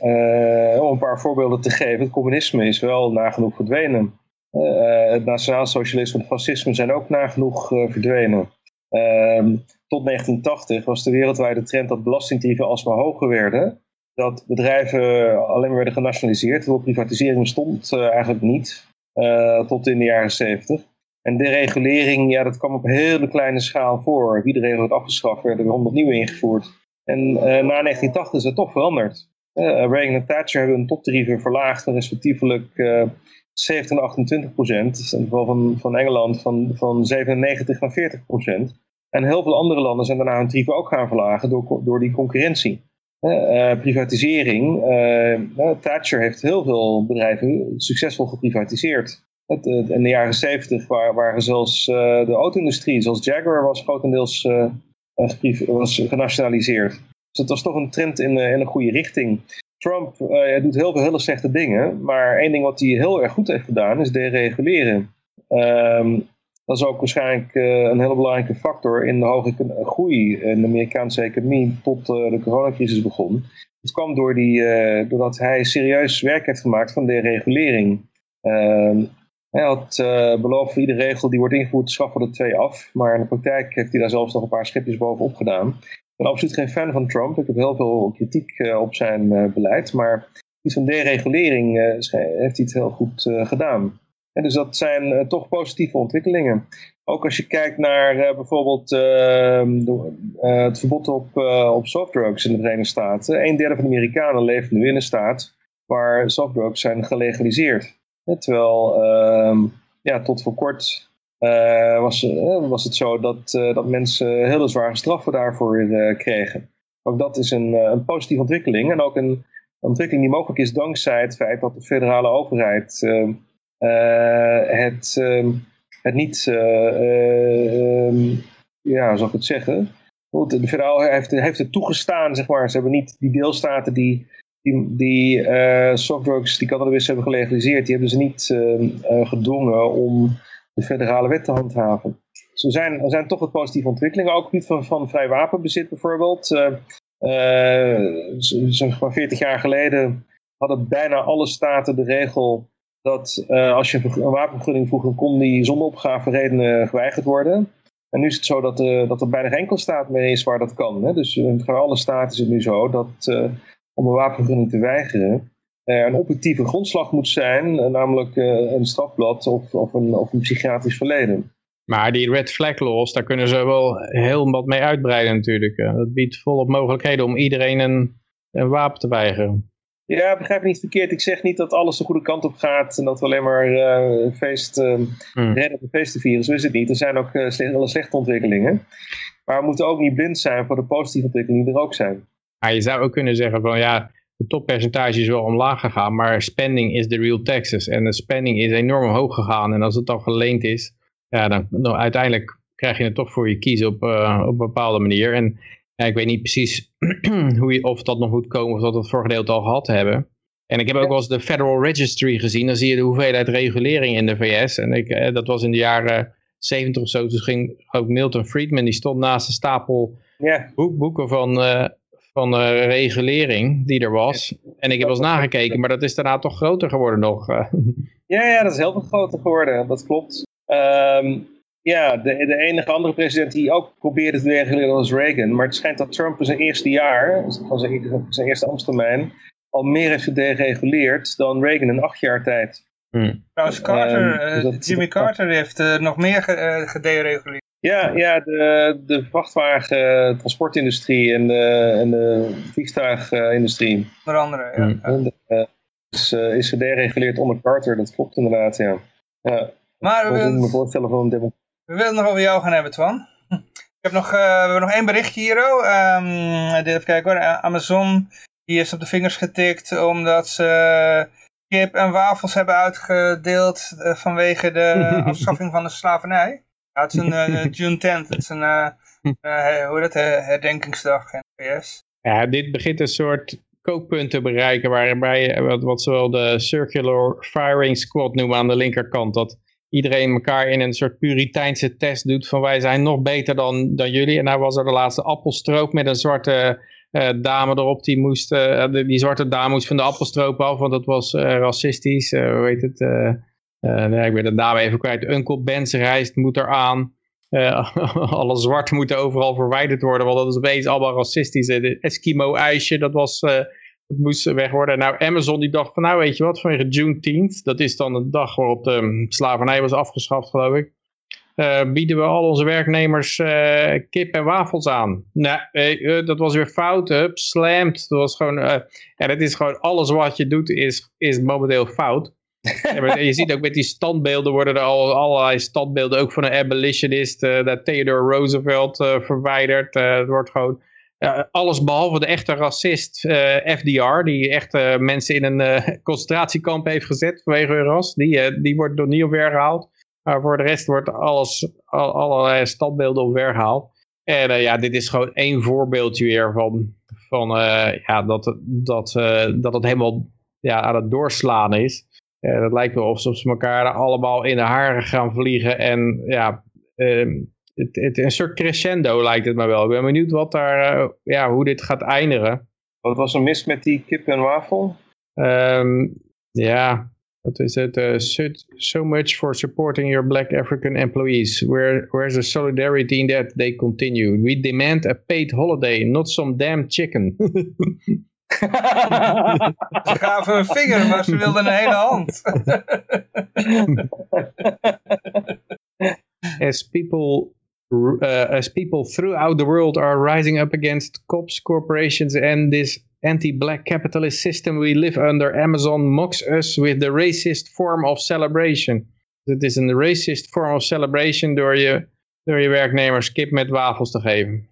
uh, om een paar voorbeelden te geven, het communisme is wel nagenoeg verdwenen. Uh, het nationaalsocialisme en het fascisme zijn ook nagenoeg uh, verdwenen. Uh, tot negentien tachtig was de wereldwijde trend dat belastingtarieven alsmaar hoger werden. Dat bedrijven alleen maar werden genationaliseerd. De privatisering bestond uh, eigenlijk niet uh, tot in de jaren zeventig. En deregulering, ja, dat kwam op hele kleine schaal voor. Wie de regel had afgeschaft, werden er honderd nieuwe ingevoerd. En uh, na negentien tachtig is dat toch veranderd. Uh, Reagan en Thatcher hebben hun toptarieven verlaagd van respectievelijk uh, zeventig en achtentwintig procent. In het geval van, van Engeland van, van zevenennegentig naar veertig procent. En heel veel andere landen zijn daarna hun tarieven ook gaan verlagen door, door die concurrentie. Uh, privatisering. Uh, Thatcher heeft heel veel bedrijven succesvol geprivatiseerd. Het, uh, in de jaren zeventig waren, waren zelfs uh, de auto-industrie, zoals Jaguar, was grotendeels uh, was genationaliseerd. Dus dat was toch een trend in, uh, in een goede richting. Trump uh, doet heel veel hele slechte dingen, maar één ding wat hij heel erg goed heeft gedaan is dereguleren. Um, dat is ook waarschijnlijk uh, een hele belangrijke factor in de hoge groei in de Amerikaanse economie tot uh, de coronacrisis begon. Het kwam door die, uh, doordat hij serieus werk heeft gemaakt van deregulering. Uh, Hij had uh, beloofd voor iedere regel die wordt ingevoerd te schaffen er twee af. Maar in de praktijk heeft hij daar zelfs nog een paar schipjes bovenop gedaan. Ik ben absoluut geen fan van Trump. Ik heb heel veel kritiek uh, op zijn uh, beleid. Maar iets van deregulering uh, heeft hij het heel goed uh, gedaan. En dus dat zijn uh, toch positieve ontwikkelingen. Ook als je kijkt naar uh, bijvoorbeeld uh, de, uh, het verbod op, uh, op softdrugs in de Verenigde Staten. Een derde van de Amerikanen leeft nu in een staat waar softdrugs zijn gelegaliseerd. Ja, terwijl uh, ja, tot voor kort uh, was, uh, was het zo dat, uh, dat mensen hele zware straffen daarvoor uh, kregen. Ook dat is een, een positieve ontwikkeling. En ook een ontwikkeling die mogelijk is dankzij het feit dat de federale overheid uh, uh, het, uh, het niet, uh, uh, um, ja, hoe zal ik het zeggen? De federale overheid heeft, heeft het toegestaan, zeg maar. Ze hebben niet die deelstaten die... Die, die uh, softdrugs, die cannabis hebben gelegaliseerd, die hebben ze niet uh, uh, gedwongen om de federale wet te handhaven. Dus er zijn, er zijn toch wat positieve ontwikkelingen. Ook niet van, van vrij wapenbezit bijvoorbeeld. Uh, uh, zeg maar veertig jaar geleden hadden bijna alle staten de regel dat uh, als je een wapenvergunning vroeg, dan kon die zonder opgave redenen geweigerd worden. En nu is het zo dat, uh, dat er bijna geen enkele staat meer is waar dat kan. Hè? Dus in alle staten is het nu zo dat... Uh, om een wapenvergunning te weigeren, er een objectieve grondslag moet zijn, namelijk een strafblad of, of, een, of een psychiatrisch verleden. Maar die red flag laws, daar kunnen ze wel heel wat mee uitbreiden natuurlijk. Dat biedt volop mogelijkheden om iedereen een, een wapen te weigeren. Ja, begrijp me niet verkeerd. Ik zeg niet dat alles de goede kant op gaat en dat we alleen maar uh, feest, uh, hmm. redden op een feest te vieren. Zo is het niet. Er zijn ook uh, slechte, slechte ontwikkelingen. Maar we moeten ook niet blind zijn voor de positieve ontwikkelingen die er ook zijn. Maar je zou ook kunnen zeggen van ja, het toppercentage is wel omlaag gegaan, maar spending is de real taxes. En de spending is enorm hoog gegaan. En als het dan geleend is, ja, dan, dan uiteindelijk krijg je het toch voor je kiezen op, uh, op een bepaalde manier. En ja, ik weet niet precies hoe je, of dat nog moet komen of dat we het vorige deel al gehad hebben. En ik heb ook wel eens de Federal Registry gezien. Dan zie je de hoeveelheid regulering in de V S. En ik, eh, dat was in de jaren zeventig of zo. Dus ging ook Milton Friedman, die stond naast een stapel yeah. boek, boeken van... Uh, van de regulering die er was. En ik heb wel eens nagekeken, maar dat is daarna toch groter geworden nog. Ja, ja, dat is heel veel groter geworden, dat klopt. Um, ja, de, de enige andere president die ook probeerde te reguleren was Reagan, maar het schijnt dat Trump in zijn eerste jaar, van zijn, zijn eerste ambtstermijn, al meer heeft gedereguleerd dan Reagan in acht jaar tijd. Hmm. Trouwens, Carter, um, dus dat, Jimmy Carter heeft uh, nog meer gedereguleerd. Ja, ja, de, de vrachtwagen, transportindustrie en de, en de vliegtuigindustrie. Onder andere, ja. Mm. De, uh, is, uh, is gedereguleerd onder Carter, dat klopt inderdaad, ja. ja. Maar we, wil, voorstellen van een we willen nog over jou gaan hebben, Twan. Ik heb nog, uh, we hebben nog één berichtje hier. Oh. Um, even kijken hoor. Amazon die is op de vingers getikt omdat ze kip en wafels hebben uitgedeeld uh, vanwege de afschaffing van de slavernij. Ja, het is een uh, June tenth, het is een uh, uh, hoe dat, uh, herdenkingsdag in de V S. Ja, dit begint een soort kookpunt te bereiken waarbij wat, wat zowel de circular firing squad noemen aan de linkerkant. Dat iedereen elkaar in een soort puriteinse test doet van wij zijn nog beter dan, dan jullie. En nou was er de laatste appelstroop met een zwarte uh, dame erop. Die, moest, uh, die, die zwarte dame moest van de appelstroop af, want dat was uh, racistisch, uh, hoe heet het... Uh, Uh, nee, ik ben de naam even kwijt. Uncle Ben's rijst moet eraan. Uh, alle zwarten moeten overal verwijderd worden. Want dat is opeens allemaal racistisch. Het Eskimo-ijsje, dat, was, uh, dat moest weg worden. Nou, Amazon die dacht van nou weet je wat, vanwege Juneteenth. Dat is dan de dag waarop de slavernij was afgeschaft, geloof ik. Uh, bieden we al onze werknemers uh, kip en wafels aan. Nou, nee, uh, dat was weer fout. Huh? Slammed. Dat was gewoon, uh, en het is gewoon alles wat je doet is, is momenteel fout. Ja, je ziet ook met die standbeelden worden er al, allerlei standbeelden ook van een abolitionist, uh, dat Theodore Roosevelt uh, verwijderd. Uh, het wordt gewoon uh, alles behalve de echte racist uh, F D R, die echt uh, mensen in een uh, concentratiekamp heeft gezet vanwege hun ras. Die, uh, die wordt door niet op weer gehaald. Maar voor de rest wordt alles, al, allerlei standbeelden op weer gehaald. En uh, ja, dit is gewoon één voorbeeldje weer van, van uh, ja, dat, dat, uh, dat het helemaal ja, aan het doorslaan is. Ja, dat lijkt wel alsof ze elkaar allemaal in de haren gaan vliegen. En ja, um, het, het, een soort crescendo lijkt het me wel. Ik ben benieuwd wat daar, uh, ja, hoe dit gaat eindigen. Wat was er mis met die kip en wafel? Um, ja, Wat is het? Uh, so much for supporting your black African employees. Where, where's the solidarity in that they continue? We demand a paid holiday, not some damn chicken. Ze gaven een vinger, maar ze wilden een hele hand. As people... Uh, as people throughout the world are rising up against cops, corporations and this anti-black capitalist system we live under, Amazon mocks us with the racist form of celebration. Het is een racist form of celebration door je, door je werknemers kip met wafels te geven.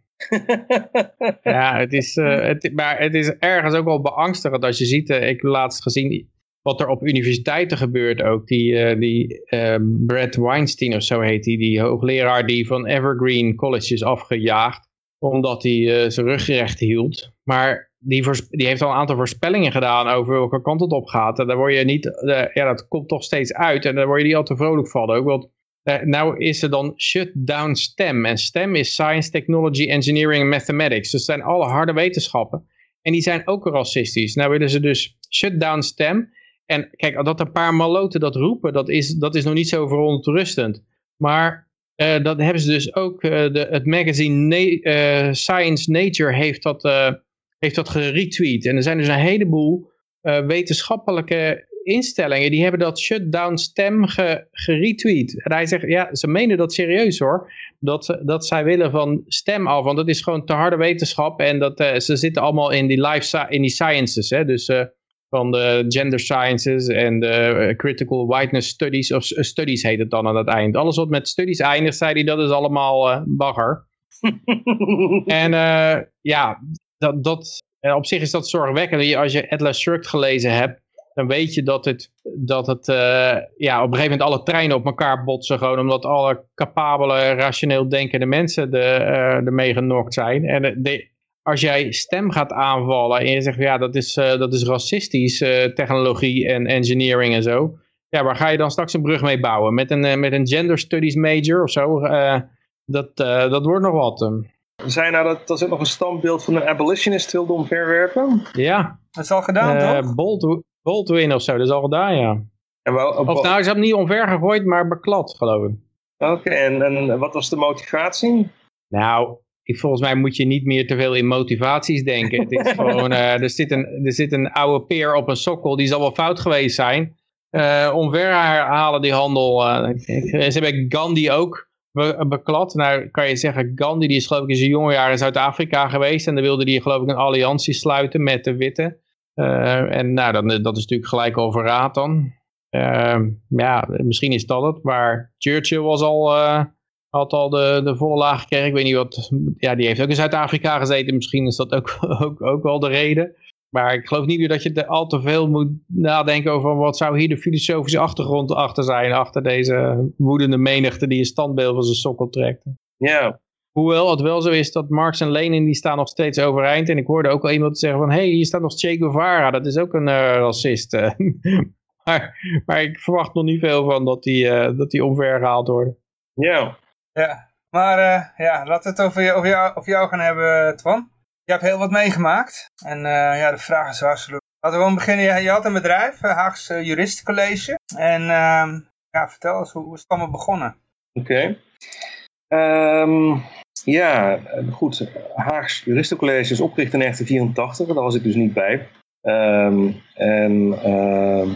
Ja, het is, uh, het, maar het is ergens ook wel beangstigend als je ziet, uh, ik heb laatst gezien wat er op universiteiten gebeurt ook. Die, uh, die uh, Brett Weinstein of zo heet hij. Die, die hoogleraar die van Evergreen College is afgejaagd. Omdat hij uh, zijn rug recht hield. Maar die, die heeft al een aantal voorspellingen gedaan over welke kant het op gaat. En daar word je niet, uh, ja, dat komt toch steeds uit. En daar word je niet al te vrolijk van ook. Want uh, nou is er dan shut down STEM. En STEM is Science, Technology, Engineering en Mathematics. Dus dat zijn alle harde wetenschappen. En die zijn ook racistisch. Nou willen ze dus shut down STEM. En kijk, dat een paar maloten dat roepen, dat is, dat is nog niet zo verontrustend. Maar uh, dat hebben ze dus ook, uh, de, het magazine Na uh, Science Nature heeft dat, uh, heeft dat geretweet. En er zijn dus een heleboel uh, wetenschappelijke instellingen, die hebben dat shutdown STEM ge geretweet. En hij zegt, ja, ze menen dat serieus hoor, dat, dat zij willen van STEM af, want dat is gewoon te harde wetenschap. En dat, uh, ze zitten allemaal in die, life in die sciences, hè, dus... Uh, van de gender sciences en de critical whiteness studies, of studies heet het dan aan het eind. Alles wat met studies eindigt, zei hij, dat is allemaal uh, bagger. En uh, ja, dat, dat, op zich is dat zorgwekkend. Als je Atlas Shrugged gelezen hebt, dan weet je dat het, dat het uh, ja, op een gegeven moment alle treinen op elkaar botsen, gewoon omdat alle capabele, rationeel denkende mensen de, uh, ermee genokt zijn. En de, als jij STEM gaat aanvallen en je zegt, ja, dat is, uh, dat is racistisch, uh, technologie en engineering en zo. Ja, waar ga je dan straks een brug mee bouwen? Met een, uh, met een gender studies major of zo? Uh, dat, uh, dat wordt nog wat. Um. Zijn nou dat, dat is ook nog een standbeeld van een abolitionist wilde omverwerpen? Ja. Dat is al gedaan, uh, toch? Bold, Baldwin of zo, dat is al gedaan, ja. En wel, uh, of nou, ik heb hem niet omvergegooid, maar beklad, geloof ik. Oké, okay, en, en wat was de motivatie? Nou... Volgens mij moet je niet meer te veel in motivaties denken. Het is gewoon, uh, er, zit een, er zit een oude peer op een sokkel, die zal wel fout geweest zijn. Uh, omver halen die handel. Uh, ze hebben Gandhi ook be beklad. Nou kan je zeggen, Gandhi die is geloof ik in zijn jonge jaren in Zuid-Afrika geweest. En dan wilde die geloof ik een alliantie sluiten met de witte. Uh, en nou, dan, dat is natuurlijk gelijk al verraad dan. Uh, ja, misschien is dat het. Maar Churchill was al... Uh, had al de, de volle laag gekregen. Ik weet niet wat... Ja, die heeft ook in Zuid-Afrika gezeten. Misschien is dat ook, ook, ook wel de reden. Maar ik geloof niet meer dat je te, al te veel moet nadenken over... wat zou hier de filosofische achtergrond achter zijn... achter deze woedende menigte die een standbeeld van zijn sokkel trekt. Ja. Hoewel het wel zo is dat Marx en Lenin... die staan nog steeds overeind. En ik hoorde ook al iemand zeggen van... hé, hey, hier staat nog Che Guevara. Dat is ook een uh, racist. maar, maar ik verwacht nog niet veel van dat die, uh, dat die omvergehaald worden. Ja. Ja, maar uh, ja, laten we het over jou, over, jou, over jou gaan hebben, Twan. Je hebt heel wat meegemaakt. En uh, ja, de vraag is waar zullen we... Laten we gewoon beginnen. Je, je had een bedrijf, Haagse Juristencollege. En uh, ja, vertel eens, hoe, hoe is het allemaal begonnen? Oké. Okay. Um, ja, goed. Haagse Juristencollege is opgericht in negentien vierentachtig. Daar was ik dus niet bij. Um, en uh,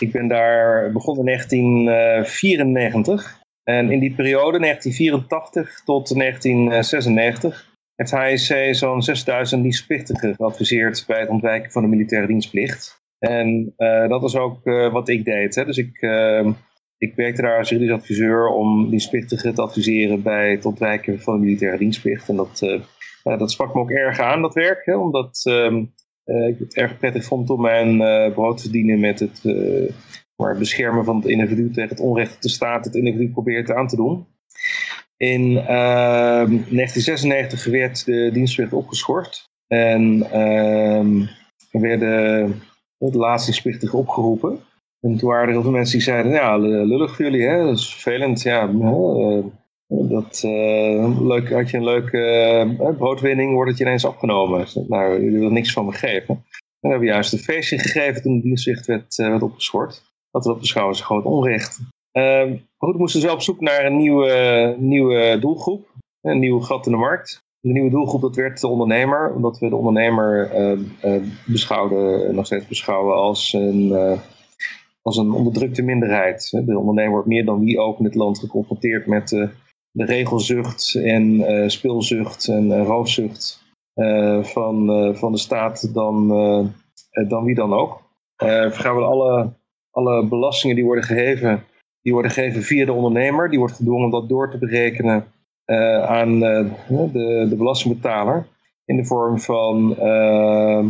ik ben daar begonnen in negentien vierennegentig. En in die periode, negentien vierentachtig tot negentien zesennegentig, heeft H J C zo'n zesduizend dienstplichtigen geadviseerd bij het ontwijken van de militaire dienstplicht. En uh, dat was ook uh, wat ik deed. Hè. Dus ik, uh, ik werkte daar als juridisch adviseur om dienstplichtigen te adviseren bij het ontwijken van de militaire dienstplicht. En dat, uh, nou, dat sprak me ook erg aan, dat werk. Hè, omdat uh, uh, ik het erg prettig vond om mijn uh, brood te verdienen met het... Uh, Maar het beschermen van het individu tegen het onrecht dat de staat het individu probeert aan te doen. In uh, negentien zesennegentig werd de dienstplicht opgeschort. En uh, werden de laatste dienstplichtigen opgeroepen. En toen waren er heel veel mensen die zeiden, ja, lullig voor jullie, hè? Dat is vervelend. Ja, uh, dat, uh, leuk, had je een leuke uh, broodwinning, wordt het je ineens afgenomen. Nou, jullie willen niks van me geven. En we hebben juist een feestje gegeven toen de dienstplicht werd, uh, werd opgeschort. wat we beschouwen als groot onrecht. Uh, goed, we moesten zelf op zoek naar een nieuwe, nieuwe doelgroep, een nieuw gat in de markt. De nieuwe doelgroep, dat werd de ondernemer, omdat we de ondernemer uh, uh, beschouwden, nog steeds beschouwen als een, uh, als een onderdrukte minderheid. De ondernemer wordt meer dan wie ook in dit land geconfronteerd met uh, de regelzucht en uh, speelzucht en uh, roofzucht uh, van, uh, van de staat dan, uh, dan wie dan ook. Uh, vrijwel alle, alle belastingen die worden geheven, die worden gegeven via de ondernemer, die wordt gedwongen om dat door te berekenen. Uh, aan uh, de, de belastingbetaler in de vorm van uh,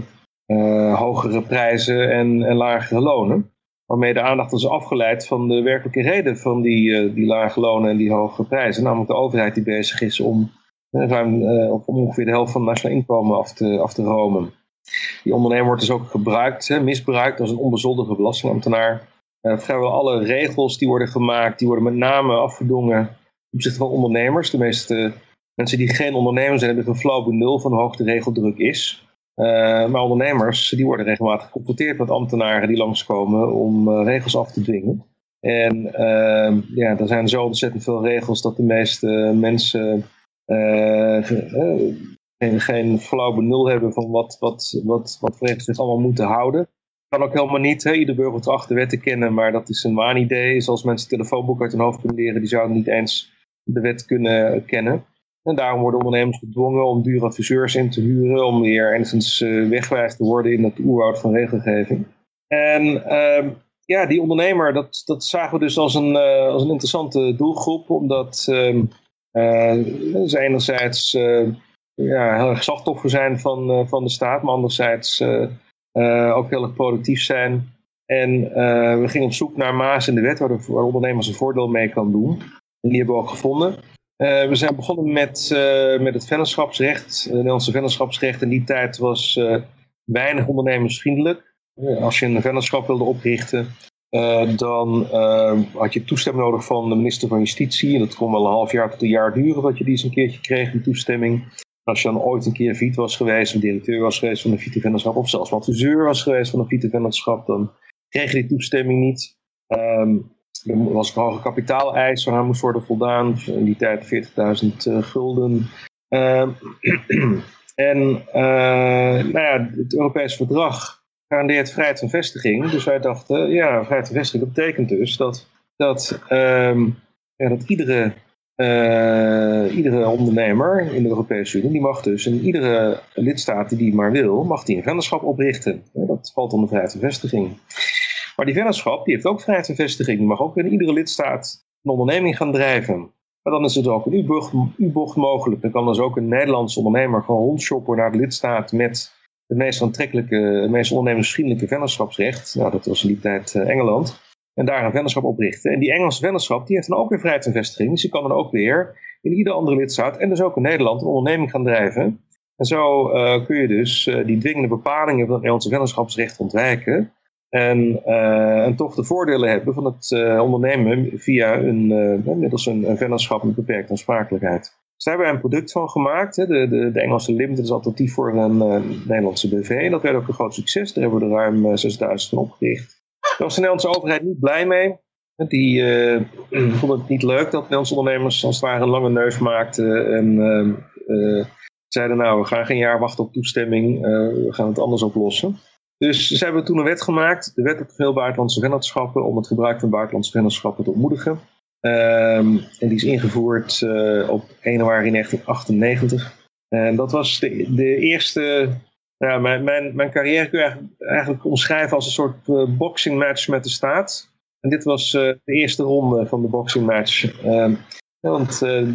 uh, hogere prijzen en, en lagere lonen. Waarmee de aandacht is afgeleid van de werkelijke reden van die, uh, die lage lonen en die hogere prijzen. Namelijk de overheid die bezig is om, uh, ruim, uh, om ongeveer de helft van het nationaal inkomen af te, af te romen. Die ondernemer wordt dus ook gebruikt, hè, misbruikt als een onbezoldigde belastingambtenaar. Uh, vrijwel alle regels die worden gemaakt, die worden met name afgedwongen. Op zich van ondernemers, de meeste mensen die geen ondernemer zijn, hebben een flauw benul van hoe hoog de regeldruk is. Uh, maar ondernemers die worden regelmatig geconfronteerd met ambtenaren die langskomen om uh, regels af te dwingen. En uh, ja, er zijn zo ontzettend veel regels dat de meeste mensen uh, uh, geen, geen flauw benul hebben van wat, wat, wat, wat regels zich allemaal moeten houden. Kan ook helemaal niet, hè? Ieder burger te achter wetten kennen, maar dat is een waanidee. Zoals mensen het telefoonboek uit hun hoofd kunnen leren, die zouden niet eens de wet kunnen kennen. En daarom worden ondernemers gedwongen om dure adviseurs in te huren, om weer enigszins wegwijs te worden in dat oerwoud van regelgeving. En uh, ja, die ondernemer, dat, dat zagen we dus als een, uh, als een interessante doelgroep, omdat uh, uh, ze enerzijds uh, ja, heel erg slachtoffer zijn van, uh, van de staat, maar anderzijds uh, Uh, ook heel erg productief zijn. En uh, we gingen op zoek naar mazen in de wet waar, de, waar ondernemers een voordeel mee kan doen. En die hebben we ook gevonden. Uh, we zijn begonnen met, uh, met het vennootschapsrecht. Het Nederlandse vennootschapsrecht in die tijd was uh, weinig ondernemersvriendelijk. Als je een vennootschap wilde oprichten, uh, dan uh, had je toestemming nodig van de minister van Justitie. En dat kon wel een half jaar tot een jaar duren dat je die eens een keertje kreeg, die toestemming. Als je dan ooit een keer V I E T was geweest, een directeur was geweest van een V I E T-vennootschap, of zelfs een adviseur was geweest van een V I E T-vennootschap, dan kreeg je die toestemming niet. Um, er was een hoge kapitaaleis waaraan moest worden voldaan, in die tijd veertigduizend uh, gulden. Um, en uh, nou ja, het Europees verdrag garandeert vrijheid van vestiging. Dus wij dachten, ja, vrijheid van vestiging, dat betekent dus dat, dat, um, ja, dat iedere... Uh, iedere ondernemer in de Europese Unie, die mag dus in iedere lidstaat die die maar wil, mag die een vennootschap oprichten. Dat valt onder vrijheid van vestiging. Maar die vennootschap, die heeft ook vrijheid van vestiging. Die mag ook in iedere lidstaat een onderneming gaan drijven. Maar dan is het ook een U-bocht, U-bocht mogelijk. Dan kan dus ook een Nederlandse ondernemer gewoon rondshoppen naar de lidstaat met het meest aantrekkelijke, het meest ondernemersvriendelijke vennootschapsrecht. Nou, dat was in die tijd uh, Engeland. En daar een vennootschap oprichten. En die Engelse vennootschap die heeft dan ook weer vrijheid van vestiging. Dus die kan dan ook weer in ieder andere lidstaat en dus ook in Nederland een onderneming gaan drijven. En zo uh, kun je dus uh, die dwingende bepalingen van het Nederlandse vennootschapsrecht ontwijken. En, uh, en toch de voordelen hebben van het uh, ondernemen via een, uh, middels een, een vennootschap met beperkte aansprakelijkheid. Dus daar hebben we een product van gemaakt. Hè. De, de, de Engelse Lim, dat is alternatief voor een uh, Nederlandse B V. En dat werd ook een groot succes. Daar hebben we er ruim uh, zesduizend van opgericht. Daar was de Nederlandse overheid niet blij mee. Die uh, vond het niet leuk dat Nederlandse ondernemers als het ware een lange neus maakten. En uh, uh, zeiden nou, we gaan geen jaar wachten op toestemming. Uh, we gaan het anders oplossen. Dus ze hebben toen een wet gemaakt. De wet op veel buitenlandse vennootschappen. Om het gebruik van buitenlandse vennootschappen te ontmoedigen. Uh, en die is ingevoerd uh, op één januari negentien achtennegentig. En dat was de, de eerste... Ja, mijn, mijn, mijn carrière kun je eigenlijk, eigenlijk omschrijven als een soort uh, boxingmatch met de staat. En dit was uh, de eerste ronde van de boxingmatch. Uh, want uh,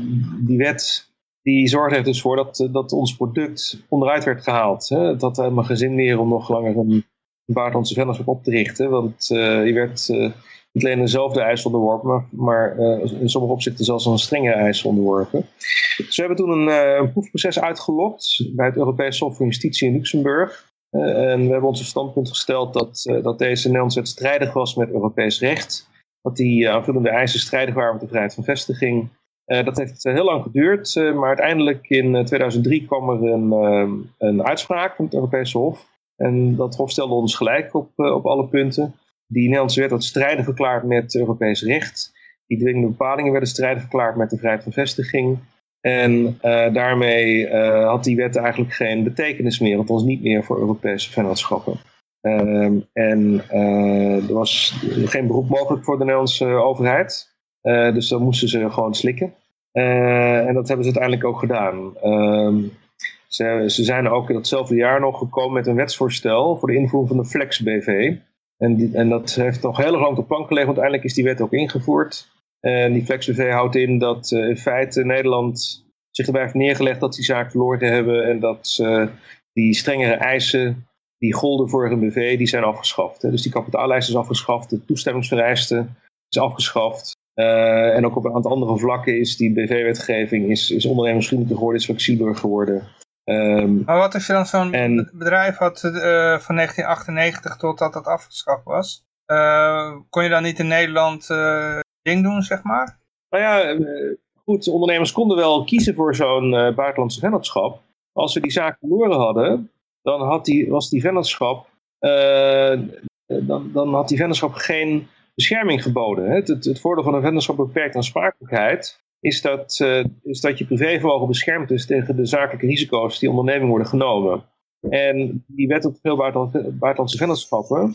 die wet die zorgde er dus voor dat, uh, dat ons product onderuit werd gehaald. Hè. Het had helemaal geen zin meer om nog langer een buitenlandse vennootschap op te richten. Want uh, je werd uh, niet alleen dezelfde eis onderworpen, maar, maar uh, in sommige opzichten zelfs een strengere eis onderworpen. Dus we hebben toen een, uh, een proefproces uitgelokt bij het Europees Hof van Justitie in Luxemburg. Uh, en we hebben ons op standpunt gesteld dat, uh, dat deze Nederlandse wet strijdig was met Europees recht. Dat die aanvullende uh, eisen strijdig waren met de vrijheid van vestiging. Uh, dat heeft uh, heel lang geduurd, uh, maar uiteindelijk in uh, tweeduizend drie kwam er een, uh, een uitspraak van het Europese Hof. En dat Hof stelde ons gelijk op, uh, op alle punten. Die Nederlandse wet had strijden verklaard met Europees recht. Die dwingende bepalingen werden strijden verklaard met de vrijheid van vestiging. En uh, daarmee uh, had die wet eigenlijk geen betekenis meer, althans niet meer voor Europese vennootschappen. Um, en uh, er was geen beroep mogelijk voor de Nederlandse overheid. Uh, dus dan moesten ze gewoon slikken. Uh, en dat hebben ze uiteindelijk ook gedaan. Um, ze, ze zijn ook in datzelfde jaar nog gekomen met een wetsvoorstel voor de invoering van de Flex B V. En, die, en dat heeft nog heel lang op de plank gelegen, want uiteindelijk is die wet ook ingevoerd. En die Flex B V houdt in dat uh, in feite Nederland zich erbij heeft neergelegd dat die zaak verloren te hebben. En dat uh, die strengere eisen die golden voor een B V, die zijn afgeschaft. Hè. Dus die kapitaaleis is afgeschaft, de toestemmingsvereiste is afgeschaft. Uh, en ook op een aantal andere vlakken is die B V-wetgeving is, is ondernemersvriendelijker geworden, is flexibeler geworden. Um, maar wat als je dan zo'n en, bedrijf had uh, van negentien achtennegentig totdat dat afgeschaft was, uh, kon je dan niet in Nederland uh, ding doen, zeg maar? Nou ja, uh, goed, ondernemers konden wel kiezen voor zo'n uh, buitenlandse vennootschap. Als ze die zaak verloren hadden, dan had die, was die vennootschap, uh, dan, dan had die vennootschap geen bescherming geboden. Het, het, het voordeel van een vennootschap beperkt aansprakelijkheid is dat, uh, is dat je privévermogen beschermd is tegen de zakelijke risico's die onderneming worden genomen. En die wet op veel buitenland, buitenlandse vennootschappen,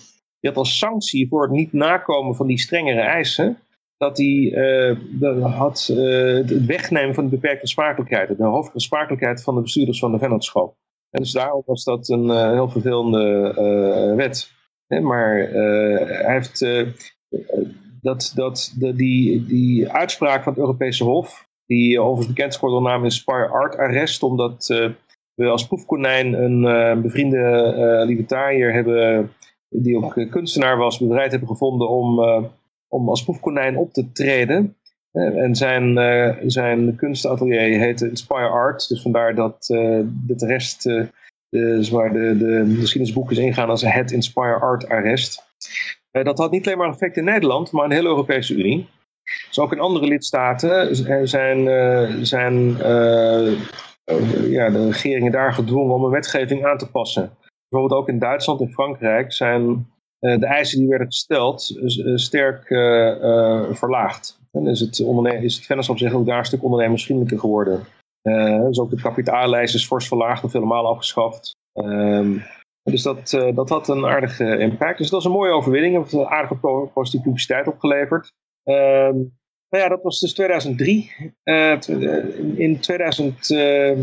die had als sanctie voor het niet nakomen van die strengere eisen, dat die uh, de, had uh, het wegnemen van de beperkte aansprakelijkheid, de hoofdaansprakelijkheid van de bestuurders van de vennootschap. En dus daarom was dat een uh, heel vervelende uh, wet. Nee, maar uh, hij heeft... Uh, Dat, dat, de, die, die uitspraak van het Europese Hof, die uh, overigens bekend is geworden door naam Inspire Art Arrest, omdat uh, we als proefkonijn een uh, bevriende uh, libertariër hebben, die ook uh, kunstenaar was, bereid hebben gevonden om, uh, om als proefkonijn op te treden. Uh, en zijn, uh, zijn kunstatelier heette Inspire Art, dus vandaar dat uh, dit arrest, uh, dus waar de, de geschiedenisboek is ingegaan als het Inspire Art Arrest. Dat had niet alleen maar een effect in Nederland, maar in de hele Europese Unie. Dus ook in andere lidstaten zijn, zijn uh, ja, de regeringen daar gedwongen om een wetgeving aan te passen. Bijvoorbeeld ook in Duitsland en Frankrijk zijn uh, de eisen die werden gesteld uh, sterk uh, uh, verlaagd. En is het, is het vennootschap zich ook daar een stuk ondernemersvriendelijker geworden. Uh, dus ook de kapitaaleis is fors verlaagd of helemaal afgeschaft. Um, Dus dat, uh, dat had een aardige impact. Dus dat was een mooie overwinning. Dat heeft een aardige positieve publiciteit opgeleverd. Uh, nou ja, dat was dus tweeduizend drie. Uh, in tweeduizend, uh,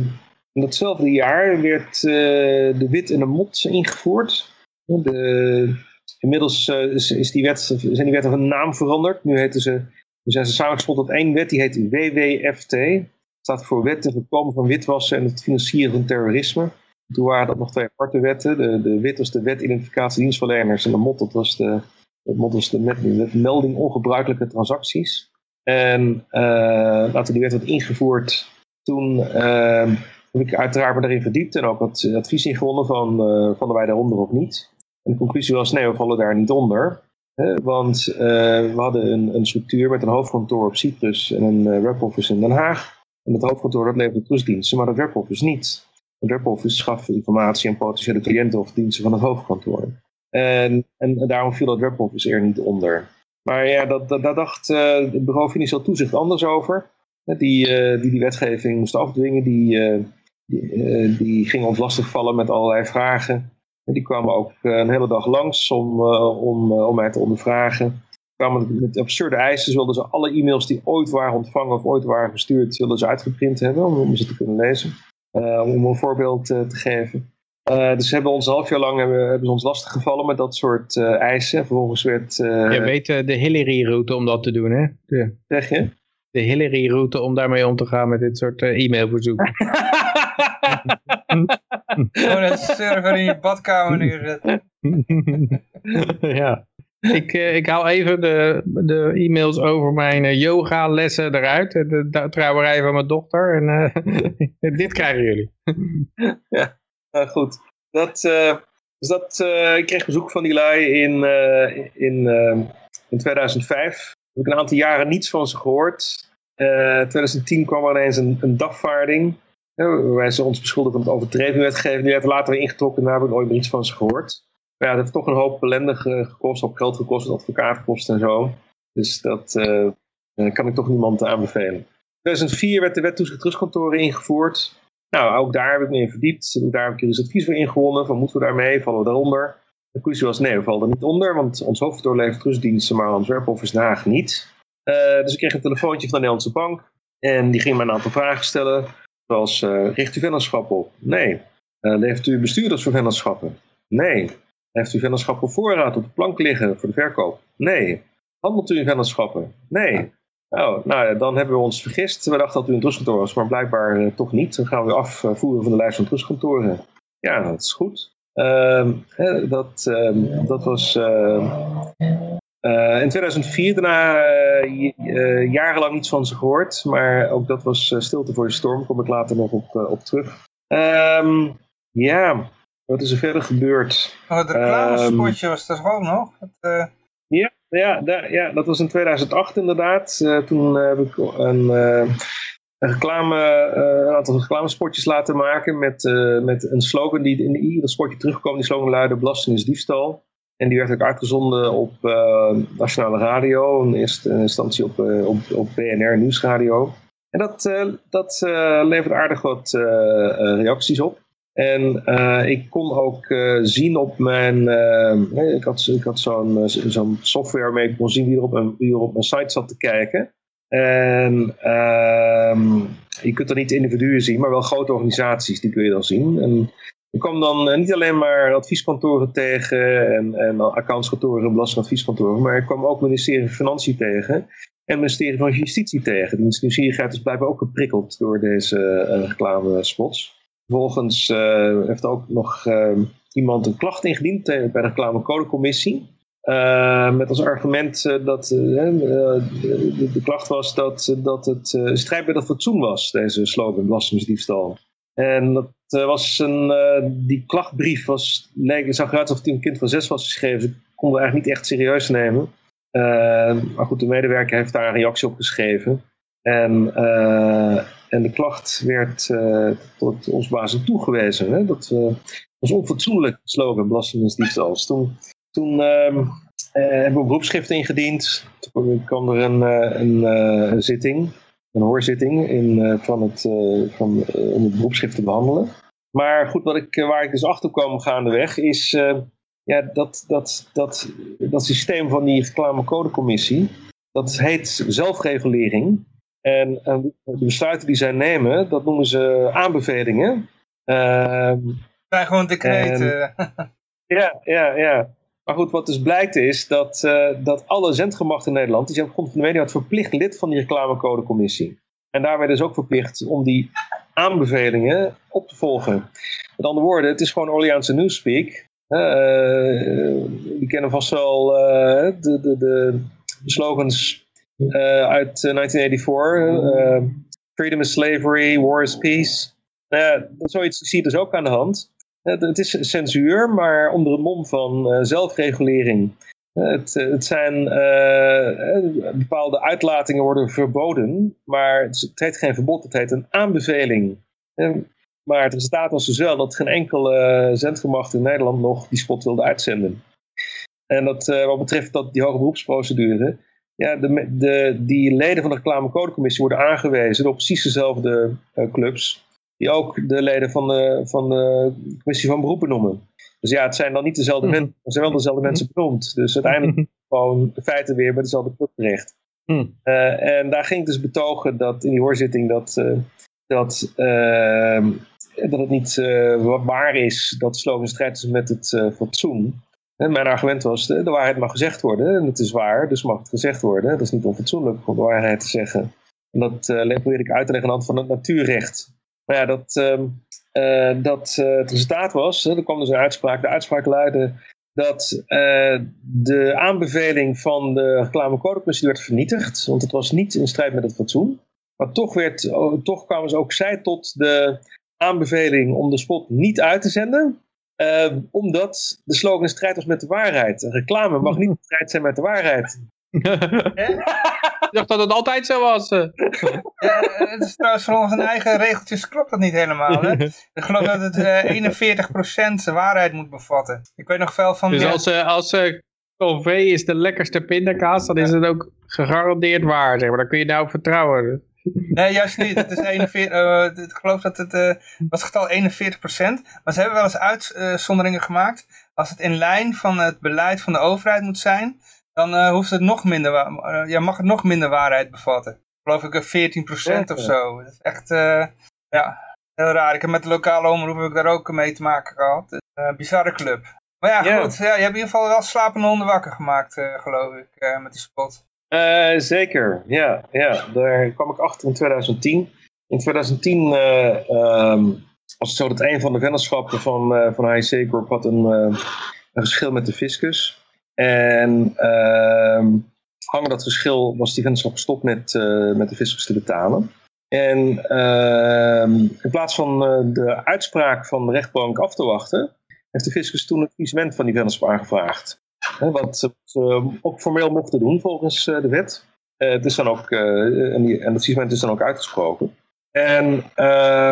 in datzelfde jaar werd uh, de Wit en de Mot ingevoerd. De, inmiddels uh, is, is die wet, zijn die wetten van naam veranderd. Nu, heten ze, nu zijn ze samengespoeld tot één wet. Die heet W W F T. Dat staat voor Wet en voorkomen van witwassen en het financieren van terrorisme. Toen waren dat nog twee aparte wetten. De, de wit was de wet identificatie dienstverleners en de mot dat was de, de, mot was de, met, de wet melding ongebruikelijke transacties. En uh, later die wet werd ingevoerd, toen uh, heb ik uiteraard me daarin verdiept en ook wat advies ingewonnen van uh, vallen wij daaronder of niet. En de conclusie was nee, we vallen daar niet onder. Hè, want uh, we hadden een, een structuur met een hoofdkantoor op Cyprus en een uh, weboffice in Den Haag. En dat hoofdkantoor dat leverde trustdiensten, maar dat weboffice niet. Het weboffice gaf informatie aan potentiële cliënten of diensten van het hoofdkantoor. En, en daarom viel dat weboffice er niet onder. Maar ja, dat, dat, daar dacht uh, het bureau Financieel Toezicht anders over. Die uh, die, die wetgeving moest afdwingen. Die, uh, die, uh, die ging ons lastigvallen met allerlei vragen. En die kwamen ook uh, een hele dag langs om, uh, om, uh, om mij te ondervragen. Die kwamen met absurde eisen. Ze wilden ze alle e-mails die ooit waren ontvangen of ooit waren gestuurd, wilden ze uitgeprint hebben om, om ze te kunnen lezen. Uh, om een voorbeeld uh, te geven. Uh, dus ze hebben ons een half jaar lang hebben, hebben ze ons lastig gevallen met dat soort uh, eisen. Vervolgens werd... Uh, Je weet uh, de Hillary-route om dat te doen, hè? De, zeg je? De Hillary-route om daarmee om te gaan met dit soort uh, e-mailverzoeken. Gewoon een server in je badkamer neerzetten. Ja. Ik, ik haal even de, de e-mails over mijn yoga lessen eruit. De, de trouwerij van mijn dochter. En uh, dit krijgen jullie. Ja, nou goed. Dat, uh, dus dat, uh, ik kreeg bezoek van die lui in, uh, in, uh, in tweeduizend vijf. Heb ik een aantal jaren niets van ze gehoord. In uh, tweeduizend tien kwam er ineens een, een dagvaarding. Uh, waarbij ze ons beschuldigden van het overtreden wetgeving. Die werd later weer ingetrokken en daar heb ik nooit meer iets van ze gehoord. Maar ja, dat heeft toch een hoop ellende gekost, op geld gekost, advocaatkosten en zo. Dus dat uh, kan ik toch niemand aanbevelen. In tweeduizend vier werd de Wet toezicht trustkantoren ingevoerd. Nou, ook daar heb ik me in verdiept. Ook daar heb ik juridisch advies voor ingewonnen. Van, moeten we daarmee? Vallen we daaronder? De conclusie was, nee, we vallen er niet onder. Want ons hoofdkantoor levert trustdiensten, maar Antwerpen of is Den Haag niet. Uh, dus ik kreeg een telefoontje van de Nederlandse Bank. En die ging mij een aantal vragen stellen. Zoals, uh, richt u vennootschappen op? Nee. Uh, levert u bestuurders voor vennootschappen? Nee. Heeft u vennootschappen voorraad op de plank liggen voor de verkoop? Nee. Handelt u in vennootschappen? Nee. Oh, nou ja, dan hebben we ons vergist. We dachten dat u een trustkantoor was, maar blijkbaar uh, toch niet. Dan gaan we afvoeren van de lijst van trustkantoren. Ja, dat is goed. Uh, hè, dat, uh, dat was... Uh, uh, in tweeduizend vier daarna uh, uh, jarenlang niets van ze gehoord. Maar ook dat was uh, stilte voor de storm. Daar kom ik later nog op, uh, op terug. Ja... Um, yeah. Wat is er verder gebeurd? Oh, het reclamespotje um, was er gewoon nog. Het, uh... ja, ja, da, ja, dat was in tweeduizend acht inderdaad. Uh, toen uh, heb ik een, uh, een, reclame, uh, een aantal reclamespotjes laten maken met, uh, met een slogan die in ieder spotje terugkwam. Die slogan luidde: belasting is diefstal. En die werd ook uitgezonden op uh, Nationale Radio, in eerste instantie op, uh, op, op B N R Nieuwsradio. En dat, uh, dat uh, levert aardig wat uh, reacties op. En uh, ik kon ook uh, zien op mijn... Uh, ik had, ik had zo'n, zo'n software mee, ik kon zien wie er op mijn, wie er op mijn site zat te kijken. En uh, je kunt er niet individuen zien, maar wel grote organisaties, die kun je dan zien. En ik kwam dan uh, niet alleen maar advieskantoren tegen en, en accountskantoren, belastingadvieskantoren, maar ik kwam ook het ministerie van Financiën tegen en het ministerie van Justitie tegen. Die nieuwsgierigheid is blijkbaar ook geprikkeld door deze uh, reclamespots. Vervolgens uh, heeft ook nog uh, iemand een klacht ingediend bij de Reclame codecommissie. Uh, met als argument uh, dat uh, uh, de, de klacht was dat, uh, dat het uh, strijd bij dat fatsoen was, deze slogan belastingsdiefstal. En dat uh, was een, uh, die klachtbrief was, leek, zag eruit alsof het een kind van zes was geschreven. Ze konden we eigenlijk niet echt serieus nemen. Uh, maar goed, de medewerker heeft daar een reactie op geschreven. En, uh, en de klacht werd uh, tot ons baas toegewezen. Hè? Dat uh, was onfatsoenlijk slogan, belasting is diefstal. Toen, toen uh, uh, hebben we een beroepsschrift ingediend. Toen kwam er een, uh, een uh, zitting, een hoorzitting, in, uh, van het, uh, van, uh, om het beroepsschrift te behandelen. Maar goed, wat ik, waar ik dus achter kwam gaandeweg is uh, ja, dat, dat, dat, dat systeem van die reclamecodecommissie, dat heet zelfregulering. En de besluiten die zij nemen, dat noemen ze aanbevelingen. Uh, ja, gewoon decreten. En, ja, ja, ja. Maar goed, wat dus blijkt is dat, uh, dat alle zendgemachten in Nederland, die zijn op grond van de media, verplicht lid van die reclamecodecommissie. En daarmee dus ook verplicht om die aanbevelingen op te volgen. Met andere woorden, het is gewoon Orleaanse newspeak. Uh, we kennen vast wel uh, de, de, de slogans... Uh, uit uh, negentien vierennegentig, uh, freedom is slavery, war is peace. Uh, zoiets zie je dus ook aan de hand. Uh, het is censuur, maar onder het mom van uh, zelfregulering. Uh, het, uh, het zijn uh, bepaalde uitlatingen worden verboden, maar het heet geen verbod, het heet een aanbeveling. Uh, maar het resultaat was dus wel dat geen enkele uh, zendgemacht in Nederland nog die spot wilde uitzenden. En dat, uh, wat betreft dat, die hoge beroepsprocedure... Ja, de, de, die leden van de reclamecodecommissie worden aangewezen door precies dezelfde uh, clubs die ook de leden van de, van de commissie van beroepen noemen. Dus ja, het zijn dan niet dezelfde mensen, het zijn wel dezelfde mensen benoemd. Dus uiteindelijk gewoon de feiten weer bij dezelfde club terecht. Hmm. Uh, en daar ging ik dus betogen dat in die hoorzitting dat, uh, dat, uh, dat het niet uh, waar is dat slogan strijd is met het uh, fatsoen. En mijn argument was, de, de waarheid mag gezegd worden. En het is waar, dus mag het gezegd worden. Dat is niet onfatsoenlijk om de waarheid te zeggen. En dat uh, probeerde ik uit te leggen aan de hand van het natuurrecht. Maar ja, dat, uh, uh, dat uh, het resultaat was, uh, er kwam dus een uitspraak. De uitspraak luidde dat uh, de aanbeveling van de reclamecodecommissie werd vernietigd. Want het was niet in strijd met het fatsoen. Maar toch, werd, oh, toch kwamen ze ook zij tot de aanbeveling om de spot niet uit te zenden. Uh, omdat de slogan in strijd was met de waarheid. Reclame mag niet in strijd zijn met de waarheid. Ik dacht dat het altijd zo was. Ja, het is trouwens voor onze eigen regeltjes klopt dat niet helemaal. Hè? Ik geloof dat het uh, eenenveertig procent zijn waarheid moet bevatten. Ik weet nog wel van... Dus ja, als, uh, als uh, K V is de lekkerste pindakaas, dan is het ook gegarandeerd waar. Zeg maar. Dan kun je nou op vertrouwen. Nee, juist niet. Het is eenenveertig, uh, ik geloof dat het, uh, was getal eenenveertig procent. Maar ze hebben wel eens uitzonderingen gemaakt. Als het in lijn van het beleid van de overheid moet zijn... Dan uh, hoeft het nog minder wa- uh, ja, mag het nog minder waarheid bevatten. Geloof ik veertien procent of zo. Dat is echt uh, ja, heel raar. Ik heb met de lokale omroep heb ik daar ook mee te maken gehad. Uh, bizarre club. Maar ja, yeah. goed. Ja, je hebt in ieder geval wel slapende honden wakker gemaakt, uh, geloof ik, uh, met die spot. Uh, zeker, ja, ja. Daar kwam ik achter in twintig tien. In twintig tien uh, um, was het zo dat een van de vennootschappen van, uh, van H I C Corp had een, uh, een geschil met de fiscus. En uh, hangen dat verschil was die vennootschap gestopt met, uh, met de fiscus te betalen. En uh, in plaats van uh, de uitspraak van de rechtbank af te wachten, heeft de fiscus toen het faillissement van die vennootschap aangevraagd. Hè, wat ze uh, ook formeel mochten doen volgens uh, de wet. Uh, het is dan ook, uh, en, die, en dat faillissement is dan ook uitgesproken. En uh,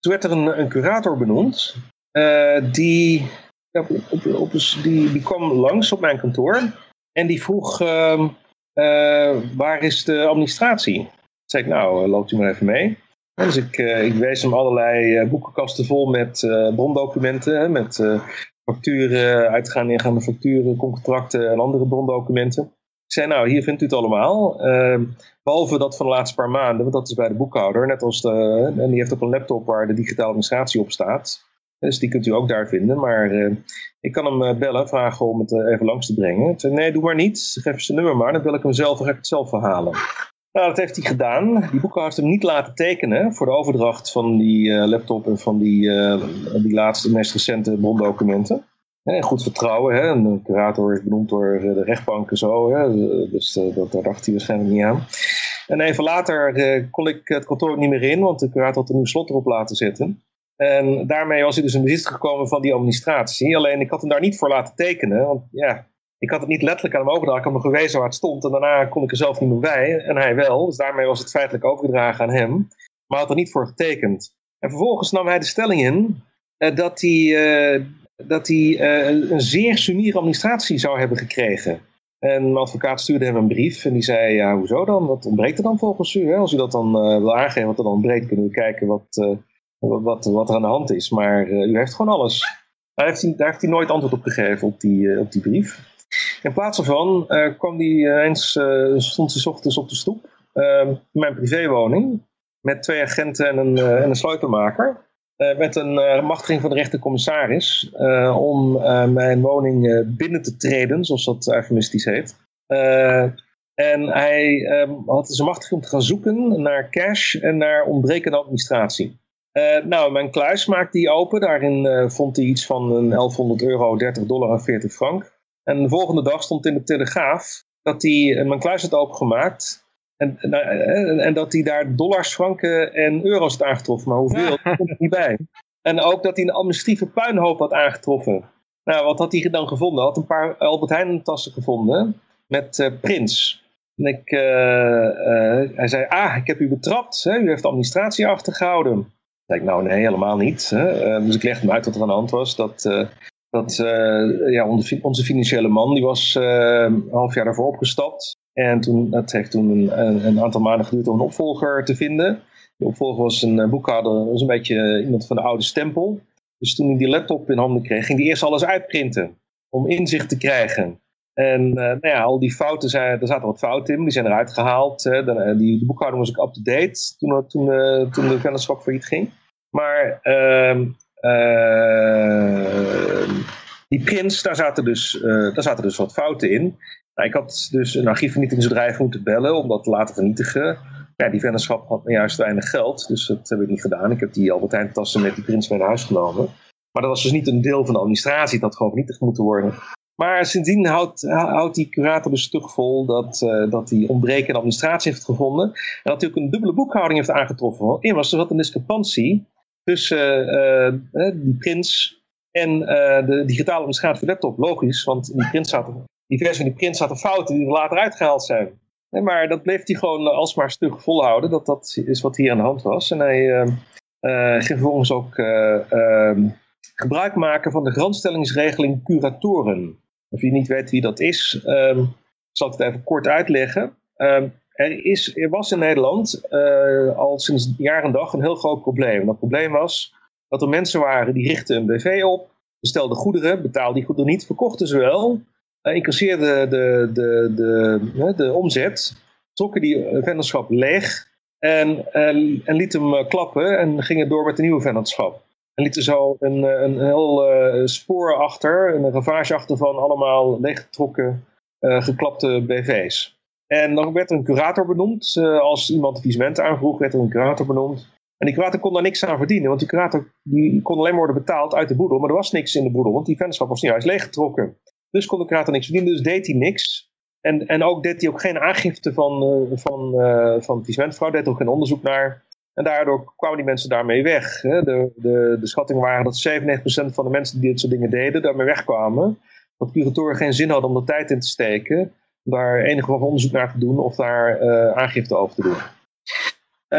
toen werd er een, een curator benoemd uh, die... Ja, op, op, op, die, die kwam langs op mijn kantoor en die vroeg, uh, uh, waar is de administratie? Toen zei ik, nou, uh, loopt u maar even mee. En dus ik, uh, ik wees hem allerlei uh, boekenkasten vol met uh, brondocumenten, hè, met uh, facturen, uitgaande en ingaande facturen, contracten en andere brondocumenten. Ik zei, nou, hier vindt u het allemaal, uh, behalve dat van de laatste paar maanden, want dat is bij de boekhouder, net als de, en die heeft ook een laptop waar de digitale administratie op staat. Dus die kunt u ook daar vinden. Maar uh, ik kan hem uh, bellen, vragen om het uh, even langs te brengen. Zei, nee, doe maar niet. Geef zijn nummer maar. Dan bel ik hem zelf en ga ik het zelf verhalen. Nou, dat heeft hij gedaan. Die boekhouder heeft hem niet laten tekenen voor de overdracht van die uh, laptop en van die, uh, die laatste, meest recente brondocumenten. He, goed vertrouwen. Hè? Een curator is benoemd door de rechtbank en zo. Hè? Dus uh, dat, daar dacht hij waarschijnlijk niet aan. En even later uh, kon ik het kantoor ook niet meer in, want de curator had een nieuw slot erop laten zetten. En daarmee was hij dus in bezit gekomen van die administratie. Alleen ik had hem daar niet voor laten tekenen. Want ja, ik had het niet letterlijk aan hem overgedragen. Ik had hem gewezen waar het stond. En daarna kon ik er zelf niet meer bij. En hij wel. Dus daarmee was het feitelijk overgedragen aan hem. Maar had er niet voor getekend. En vervolgens nam hij de stelling in. Eh, dat hij, eh, dat hij eh, een zeer summiere administratie zou hebben gekregen. En mijn advocaat stuurde hem een brief. En die zei, ja, hoezo dan? Wat ontbreekt er dan volgens u? Hè? Als u dat dan eh, wil aangeven, wat er dan ontbreekt, kunnen we kijken wat... Eh, Wat, wat er aan de hand is, maar uh, u heeft gewoon alles. Daar heeft, hij, daar heeft hij nooit antwoord op gegeven op die, uh, op die brief. In plaats daarvan uh, kwam hij eens, uh, stond hij 's ochtends op de stoep uh, in mijn privéwoning met twee agenten en een, uh, en een sleutelmaker uh, met een uh, machtiging van de rechtercommissaris uh, om uh, mijn woning uh, binnen te treden, zoals dat eufemistisch heet. Uh, en hij uh, had zijn machtiging om te gaan zoeken naar cash en naar ontbrekende administratie. Uh, nou, mijn kluis maakte hij open. Daarin uh, vond hij iets van een elfhonderd euro, dertig dollar en veertig frank. En de volgende dag stond in de Telegraaf dat hij uh, mijn kluis had opengemaakt. En, uh, en, en dat hij daar dollars, franken en euro's had aangetroffen. Maar hoeveel, dat komt er niet bij. En ook dat hij een administratieve puinhoop had aangetroffen. Nou, wat had hij dan gevonden? Hij had een paar Albert Heijn tassen gevonden met uh, prints. En ik, uh, uh, hij zei, ah, ik heb u betrapt. Hè? U heeft de administratie achtergehouden. Ik nou nee, helemaal niet. Hè. Uh, dus ik legde me uit wat er aan de hand was. Dat, uh, dat uh, ja, onze financiële man, die was uh, een half jaar daarvoor opgestapt. En toen, dat heeft toen een, een aantal maanden geduurd om een opvolger te vinden. De opvolger was een boekhouder, was een beetje iemand van de oude stempel. Dus toen hij die laptop in handen kreeg, ging hij eerst alles uitprinten. Om inzicht te krijgen. En uh, nou ja, al die fouten, zijn, er zaten wat fouten in, die zijn eruit gehaald. Hè. De, die, de boekhouding was ook up-to-date toen, toen, uh, toen de vennootschap failliet ging. Maar uh, uh, die prints, daar zaten, dus, uh, daar zaten dus wat fouten in. Nou, ik had dus een archiefvernietigingsbedrijf moeten bellen om dat te laten vernietigen. Ja, die vennootschap had juist weinig geld, dus dat heb ik niet gedaan. Ik heb die Albert Heijn tassen met die prints mee naar huis genomen. Maar dat was dus niet een deel van de administratie, dat had gewoon vernietigd moeten worden. Maar sindsdien houdt, houdt die curator dus stug vol dat, uh, dat hij ontbrekende administratie heeft gevonden. En dat hij ook een dubbele boekhouding heeft aangetroffen. Immers, er zat een discrepantie tussen uh, uh, die prints en uh, de digitale administratie laptop. Logisch, want in die prints zaten diverse in die print zaten fouten die er later uitgehaald zijn. Nee, maar dat bleef hij gewoon alsmaar stug volhouden. Dat, dat is wat hier aan de hand was. En hij uh, uh, ging vervolgens ook uh, uh, gebruik maken van de garantstellingsregeling curatoren. Of je niet weet wie dat is, um, zal ik het even kort uitleggen. Um, er, is, er was in Nederland uh, al sinds jaar en dag een heel groot probleem. En dat probleem was dat er mensen waren die richtten een B V op, bestelden goederen, betaalden die goederen niet, verkochten ze wel, uh, incasseerden de, de, de, de, de omzet, trokken die vennootschap leeg en, en, en lieten hem klappen en gingen door met een nieuwe vennootschap. En lieten zo een, een heel uh, spoor achter, een ravage achter van allemaal leeggetrokken, uh, geklapte B V's. En dan werd er een curator benoemd. Uh, als iemand faillissementen aanvroeg, werd er een curator benoemd. En die curator kon daar niks aan verdienen, want die curator die kon alleen maar worden betaald uit de boedel. Maar er was niks in de boedel, want die vennootschap was niet juist leeggetrokken. Dus kon de curator niks verdienen, dus deed hij niks. En, en ook deed hij ook geen aangifte van, uh, van, uh, van faillissementfraude, deed er ook geen onderzoek naar. En daardoor kwamen die mensen daarmee weg. De, de, de schattingen waren dat zevenennegentig procent van de mensen die dit soort dingen deden daarmee wegkwamen. Dat curatoren geen zin hadden om er tijd in te steken. Om daar enig wat onderzoek naar te doen of daar uh, aangifte over te doen.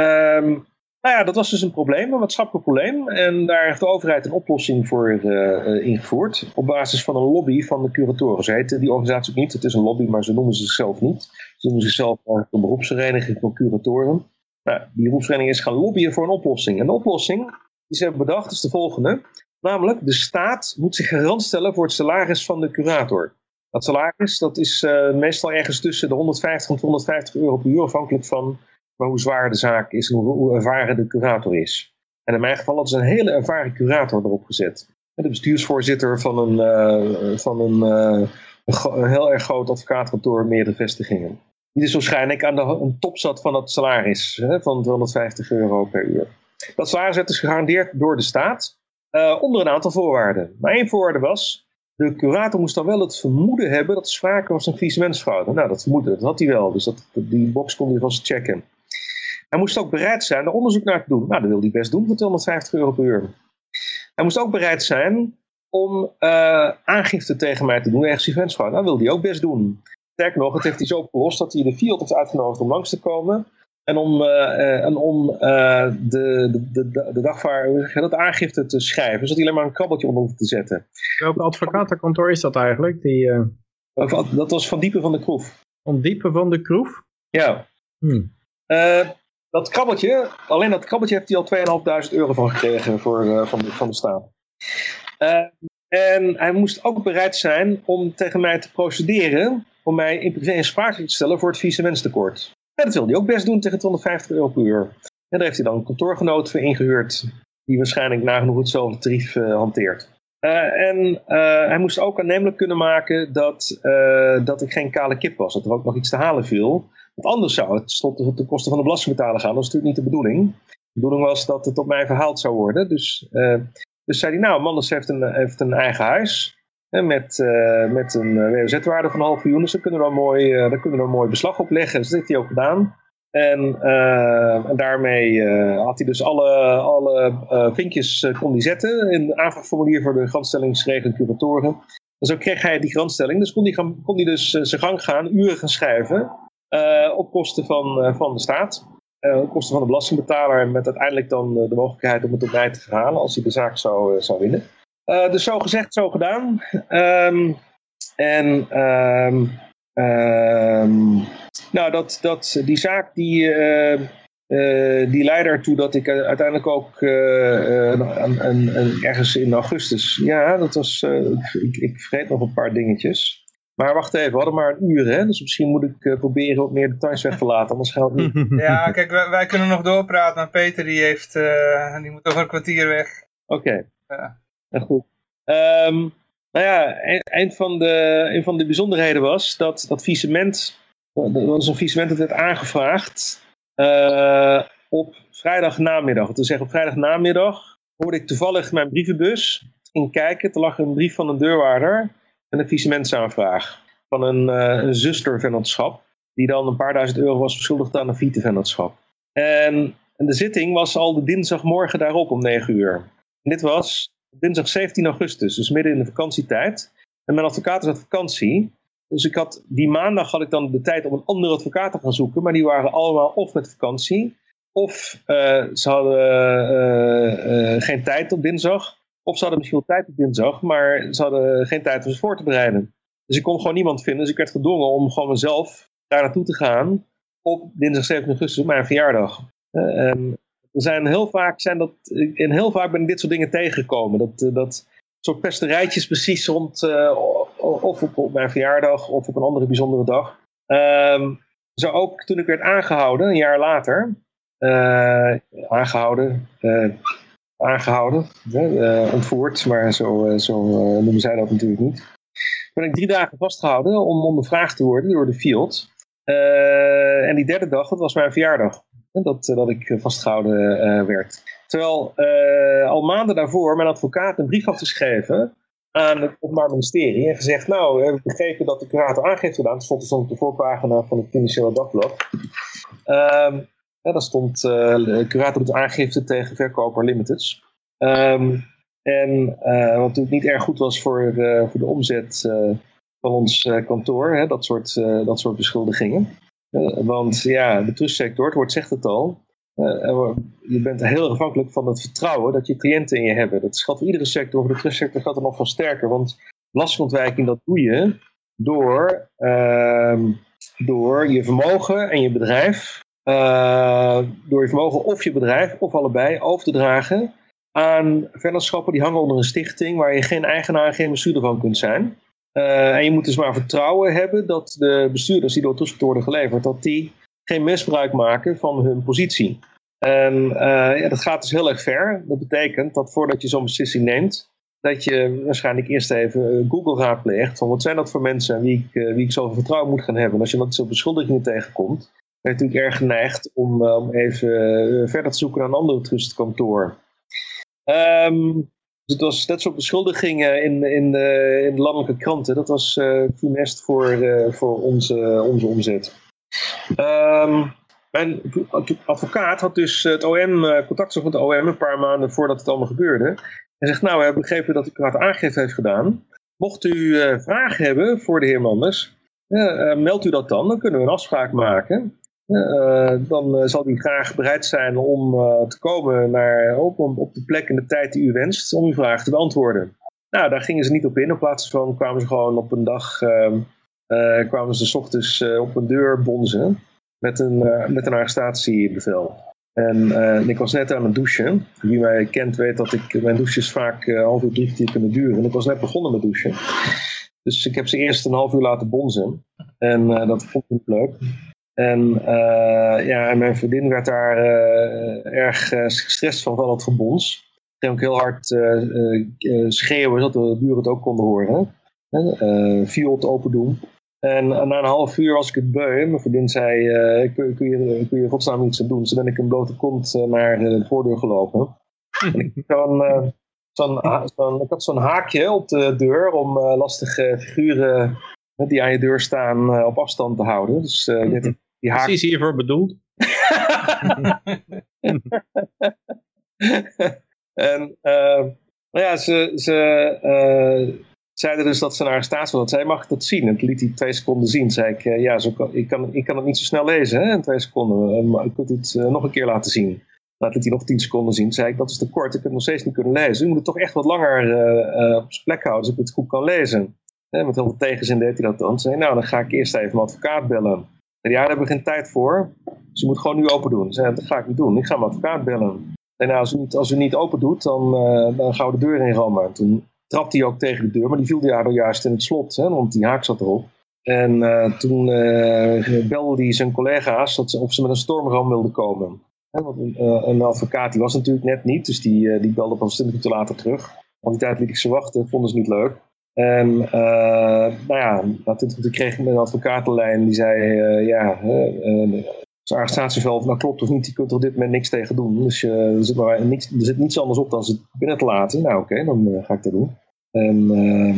Um, nou ja, dat was dus een probleem, een maatschappelijk probleem. En daar heeft de overheid een oplossing voor uh, ingevoerd. Op basis van een lobby van de curatoren. Ze heette die organisatie ook niet. Het is een lobby, maar ze noemen zichzelf niet. Ze noemen zichzelf een beroepsvereniging van curatoren. Nou, die beroepsvereniging is gaan lobbyen voor een oplossing. En de oplossing die ze hebben bedacht is de volgende. Namelijk, de staat moet zich garant stellen voor het salaris van de curator. Dat salaris dat is uh, meestal ergens tussen de honderdvijftig en tweehonderdvijftig euro per uur. Afhankelijk van maar hoe zwaar de zaak is en hoe, hoe ervaren de curator is. En in mijn geval hadden ze een hele ervaren curator erop gezet. De bestuursvoorzitter van een, uh, van een, uh, een, een heel erg groot advocaatkantoor, meerdere vestigingen. Die dus waarschijnlijk aan de een top zat van dat salaris, hè, van tweehonderdvijftig euro per uur. Dat salaris werd dus gegarandeerd door de staat, uh, onder een aantal voorwaarden. Maar één voorwaarde was, de curator moest dan wel het vermoeden hebben dat er sprake was van faillissementsfraude. Nou, dat vermoeden, dat had hij wel, dus dat, die box kon hij vast checken. Hij moest ook bereid zijn er onderzoek naar te doen. Nou, dat wil hij best doen voor tweehonderdvijftig euro per uur. Hij moest ook bereid zijn om uh, aangifte tegen mij te doen tegen faillissementsfraude. Nou, dat wil hij ook best doen. Sterker nog, het heeft hij zo opgelost dat hij de Fiat heeft uitgenodigd om langs te komen. En om, uh, en om uh, de, de, de, de dagvaar, hoe zeg je dat, aangifte te schrijven. Zodat hij alleen maar een krabbeltje onder hoeft te zetten. Welk advocatenkantoor is dat eigenlijk? Die, uh... Dat was Van Diepen van de Kroef. Van Diepen van de Kroef? Ja. Hmm. Uh, dat krabbeltje, alleen dat krabbeltje heeft hij al tweeënhalfduizend euro van gekregen voor, uh, van, de, van de staat. Uh, en hij moest ook bereid zijn om tegen mij te procederen. Om mij in privé aansprakelijk te stellen voor het faillissementstekort. Ja, dat wilde hij ook best doen tegen tweehonderdvijftig euro per uur. En daar heeft hij dan een kantoorgenoot voor ingehuurd. Die waarschijnlijk nagenoeg hetzelfde tarief uh, hanteert. Uh, en uh, hij moest ook aannemelijk kunnen maken dat, uh, dat ik geen kale kip was. Dat er ook nog iets te halen viel. Want anders zou het op de kosten van de belastingbetaler gaan. Dat is natuurlijk niet de bedoeling. De bedoeling was dat het op mij verhaald zou worden. Dus, uh, dus zei hij, nou, Manders heeft een, heeft een eigen huis. Met, uh, met een W O Z-waarde van een half miljoen. Dus daar kunnen we dan mooi, uh, daar kunnen we dan mooi beslag op leggen. Dus dat heeft hij ook gedaan. En, uh, en daarmee uh, had hij dus alle, alle uh, vinkjes uh, kon hij zetten. In het aanvraagformulier voor de garantstellingsregeling curatoren. En zo kreeg hij die garantstelling. Dus kon hij, gaan, kon hij dus uh, zijn gang gaan, uren gaan schrijven. Uh, op kosten van, uh, van de staat. Uh, op kosten van de belastingbetaler. En met uiteindelijk dan uh, de mogelijkheid om het op mij te verhalen. Als hij de zaak zou, uh, zou winnen. Uh, dus zo gezegd, zo gedaan. Um, en um, um, nou, dat, dat, die zaak die, uh, uh, die leidde ertoe dat ik uiteindelijk ook uh, een, een, een, ergens in augustus, ja, dat was, uh, ik, ik vergeet nog een paar dingetjes. Maar wacht even, we hadden maar een uur, hè? Dus misschien moet ik uh, proberen wat meer details weg te laten, anders geldt het niet. Ja, kijk, wij, wij kunnen nog doorpraten, maar Peter die, heeft, uh, die moet over een kwartier weg. Oké. Okay. Ja. Goed. Um, nou ja, een van, de, een van de bijzonderheden was dat dat faillissement, dat was een faillissement dat werd aangevraagd uh, op vrijdagnamiddag. Dus op vrijdagnamiddag hoorde ik toevallig mijn brievenbus in kijken. Er lag een brief van een deurwaarder en een faillissementsaanvraag van een, uh, een zustervennootschap die dan een paar duizend euro was verschuldigd aan een faillietenvennootschap. En, en de zitting was al de dinsdagmorgen daarop om negen uur. En dit was dinsdag zeventien augustus, dus midden in de vakantietijd. En mijn advocaat is aan vakantie. Dus ik had, die maandag had ik dan de tijd om een andere advocaat te gaan zoeken. Maar die waren allemaal of met vakantie. Of uh, ze hadden uh, uh, geen tijd op dinsdag. Of ze hadden misschien wel tijd op dinsdag. Maar ze hadden geen tijd om zich voor te bereiden. Dus ik kon gewoon niemand vinden. Dus ik werd gedwongen om gewoon mezelf daar naartoe te gaan. Op dinsdag zeventien augustus op mijn verjaardag. Uh, en er zijn heel vaak, zijn dat, en heel vaak ben ik dit soort dingen tegengekomen. Dat, uh, dat soort pesterijtjes precies rond... Uh, of op, op mijn verjaardag of op een andere bijzondere dag. Um, zo ook toen ik werd aangehouden, een jaar later. Uh, aangehouden, uh, aangehouden, uh, ontvoerd, maar zo, uh, zo uh, noemen zij dat natuurlijk niet. Ben ik drie dagen vastgehouden om ondervraagd te worden door de field. Uh, en die derde dag, dat was mijn verjaardag, dat, dat ik vastgehouden uh, werd. Terwijl uh, al maanden daarvoor mijn advocaat een brief had geschreven aan het Openbaar Ministerie en gezegd, nou, we hebben begrepen dat de curator aangifte gedaan. Dat stond dus op de voorpagina van het Financiële Dagblad. Um, ja, daar stond, uh, de curator doet aangifte tegen verkoper Limiteds. Um, en uh, wat natuurlijk niet erg goed was voor, uh, voor de omzet uh, van ons uh, kantoor, hè, dat, soort, uh, dat soort beschuldigingen. Uh, want ja, de trustsector, het woord zegt het al, Uh, je bent heel afhankelijk van het vertrouwen dat je cliënten in je hebben. Dat geldt voor iedere sector, voor de trustsector geldt er nog van sterker. Want belastingontwijking, dat doe je door, uh, door je vermogen en je bedrijf, uh, door je vermogen of je bedrijf, of allebei, over te dragen aan vennootschappen die hangen onder een stichting waar je geen eigenaar, geen bestuurder van kunt zijn. Uh, en je moet dus maar vertrouwen hebben dat de bestuurders die door het trustkantoor worden geleverd, dat die geen misbruik maken van hun positie. En uh, ja, dat gaat dus heel erg ver. Dat betekent dat voordat je zo'n beslissing neemt, dat je waarschijnlijk eerst even Google raadpleegt van wat zijn dat voor mensen wie ik, wie ik zoveel vertrouwen moet gaan hebben. En als je dat soort beschuldigingen tegenkomt, ben je natuurlijk erg geneigd om um, even verder te zoeken naar een ander trustkantoor. Um, dus het was dat soort beschuldigingen in, in, de, in de landelijke kranten, dat was uh, funest voor, uh, voor onze, onze omzet. Um, mijn advocaat had dus het O M, contact gehad met de O M een paar maanden voordat het allemaal gebeurde. En zegt, nou, we hebben begrepen dat de curator aangifte heeft gedaan. Mocht u uh, vragen hebben voor de heer Manders, ja, uh, meld u dat dan. Dan kunnen we een afspraak maken. Uh, dan uh, zal hij graag bereid zijn om uh, te komen naar, op, op de plek en de tijd die u wenst om uw vraag te beantwoorden. Nou, daar gingen ze niet op in. In plaats van kwamen ze gewoon op een dag... Uh, Uh, kwamen ze 's ochtends uh, op een deur bonzen met een, uh, met een arrestatiebevel. En uh, ik was net aan het douchen. Wie mij kent weet dat ik mijn douches vaak uh, half uur, drie kwartier kunnen duren. En ik was net begonnen met douchen. Dus ik heb ze eerst een half uur laten bonzen. En uh, dat vond ik leuk. En, uh, ja, en mijn vriendin werd daar uh, erg uh, gestrest van, van dat gebons. Ik ging ook heel hard uh, uh, schreeuwen, zodat de buren het ook konden horen. Uh, viool te open doen. En na een half uur was ik het beu. Mijn vriendin zei, uh, kun, kun je in godsnaam niets aan doen. Dus ben ik een blote kont uh, naar de voordeur gelopen. En ik, dan, uh, zo'n, zo'n, ik had zo'n haakje op de deur om uh, lastige figuren uh, die aan je deur staan uh, op afstand te houden. Dus, uh, die, die haak... Precies hiervoor bedoeld. En uh, nou ja, ze... ze uh, zeiden dus dat ze een arrestatie had. Zij mag ik dat zien? En toen liet hij twee seconden zien. Zei ik, uh, ja, zo kan, ik, kan, ik kan het niet zo snel lezen, hè, in twee seconden. Uh, maar ik moet het uh, nog een keer laten zien. Laat het hij nog tien seconden zien. Zei ik, dat is te kort. Ik heb het nog steeds niet kunnen lezen. U moet het toch echt wat langer uh, uh, op zijn plek houden, zodat ik het goed kan lezen. Eh, met heel veel tegenzin deed hij dat dan. Zei, nou, dan ga ik eerst even mijn advocaat bellen. Zei, ja, daar hebben we geen tijd voor. Dus je moet gewoon nu open doen. Zei, dat ga ik niet doen. Ik ga mijn advocaat bellen. Zei, nou, als u niet, als u niet open doet, dan, uh, dan gaan we de deur in rammen. Toen... trapte hij ook tegen de deur, maar die viel daar juist in het slot, hè, want die haak zat erop. En uh, toen uh, belde hij zijn collega's dat ze, of ze met een stormram wilden komen. Hè, want een, uh, een advocaat die was natuurlijk net niet, dus die, uh, die belde pas twintig minuten later terug. Want die tijd liet ik ze wachten, vonden ze niet leuk. En uh, nou ja, na twintig minuten kreeg ik een advocatenlijn die zei, uh, ja, uh, zijn arrestatievel, of nou klopt of niet, je kunt er op dit moment niks tegen doen. Dus uh, er, zit maar niks, er zit niets anders op dan ze binnen te laten. Nou oké, okay, dan uh, ga ik dat doen. En uh,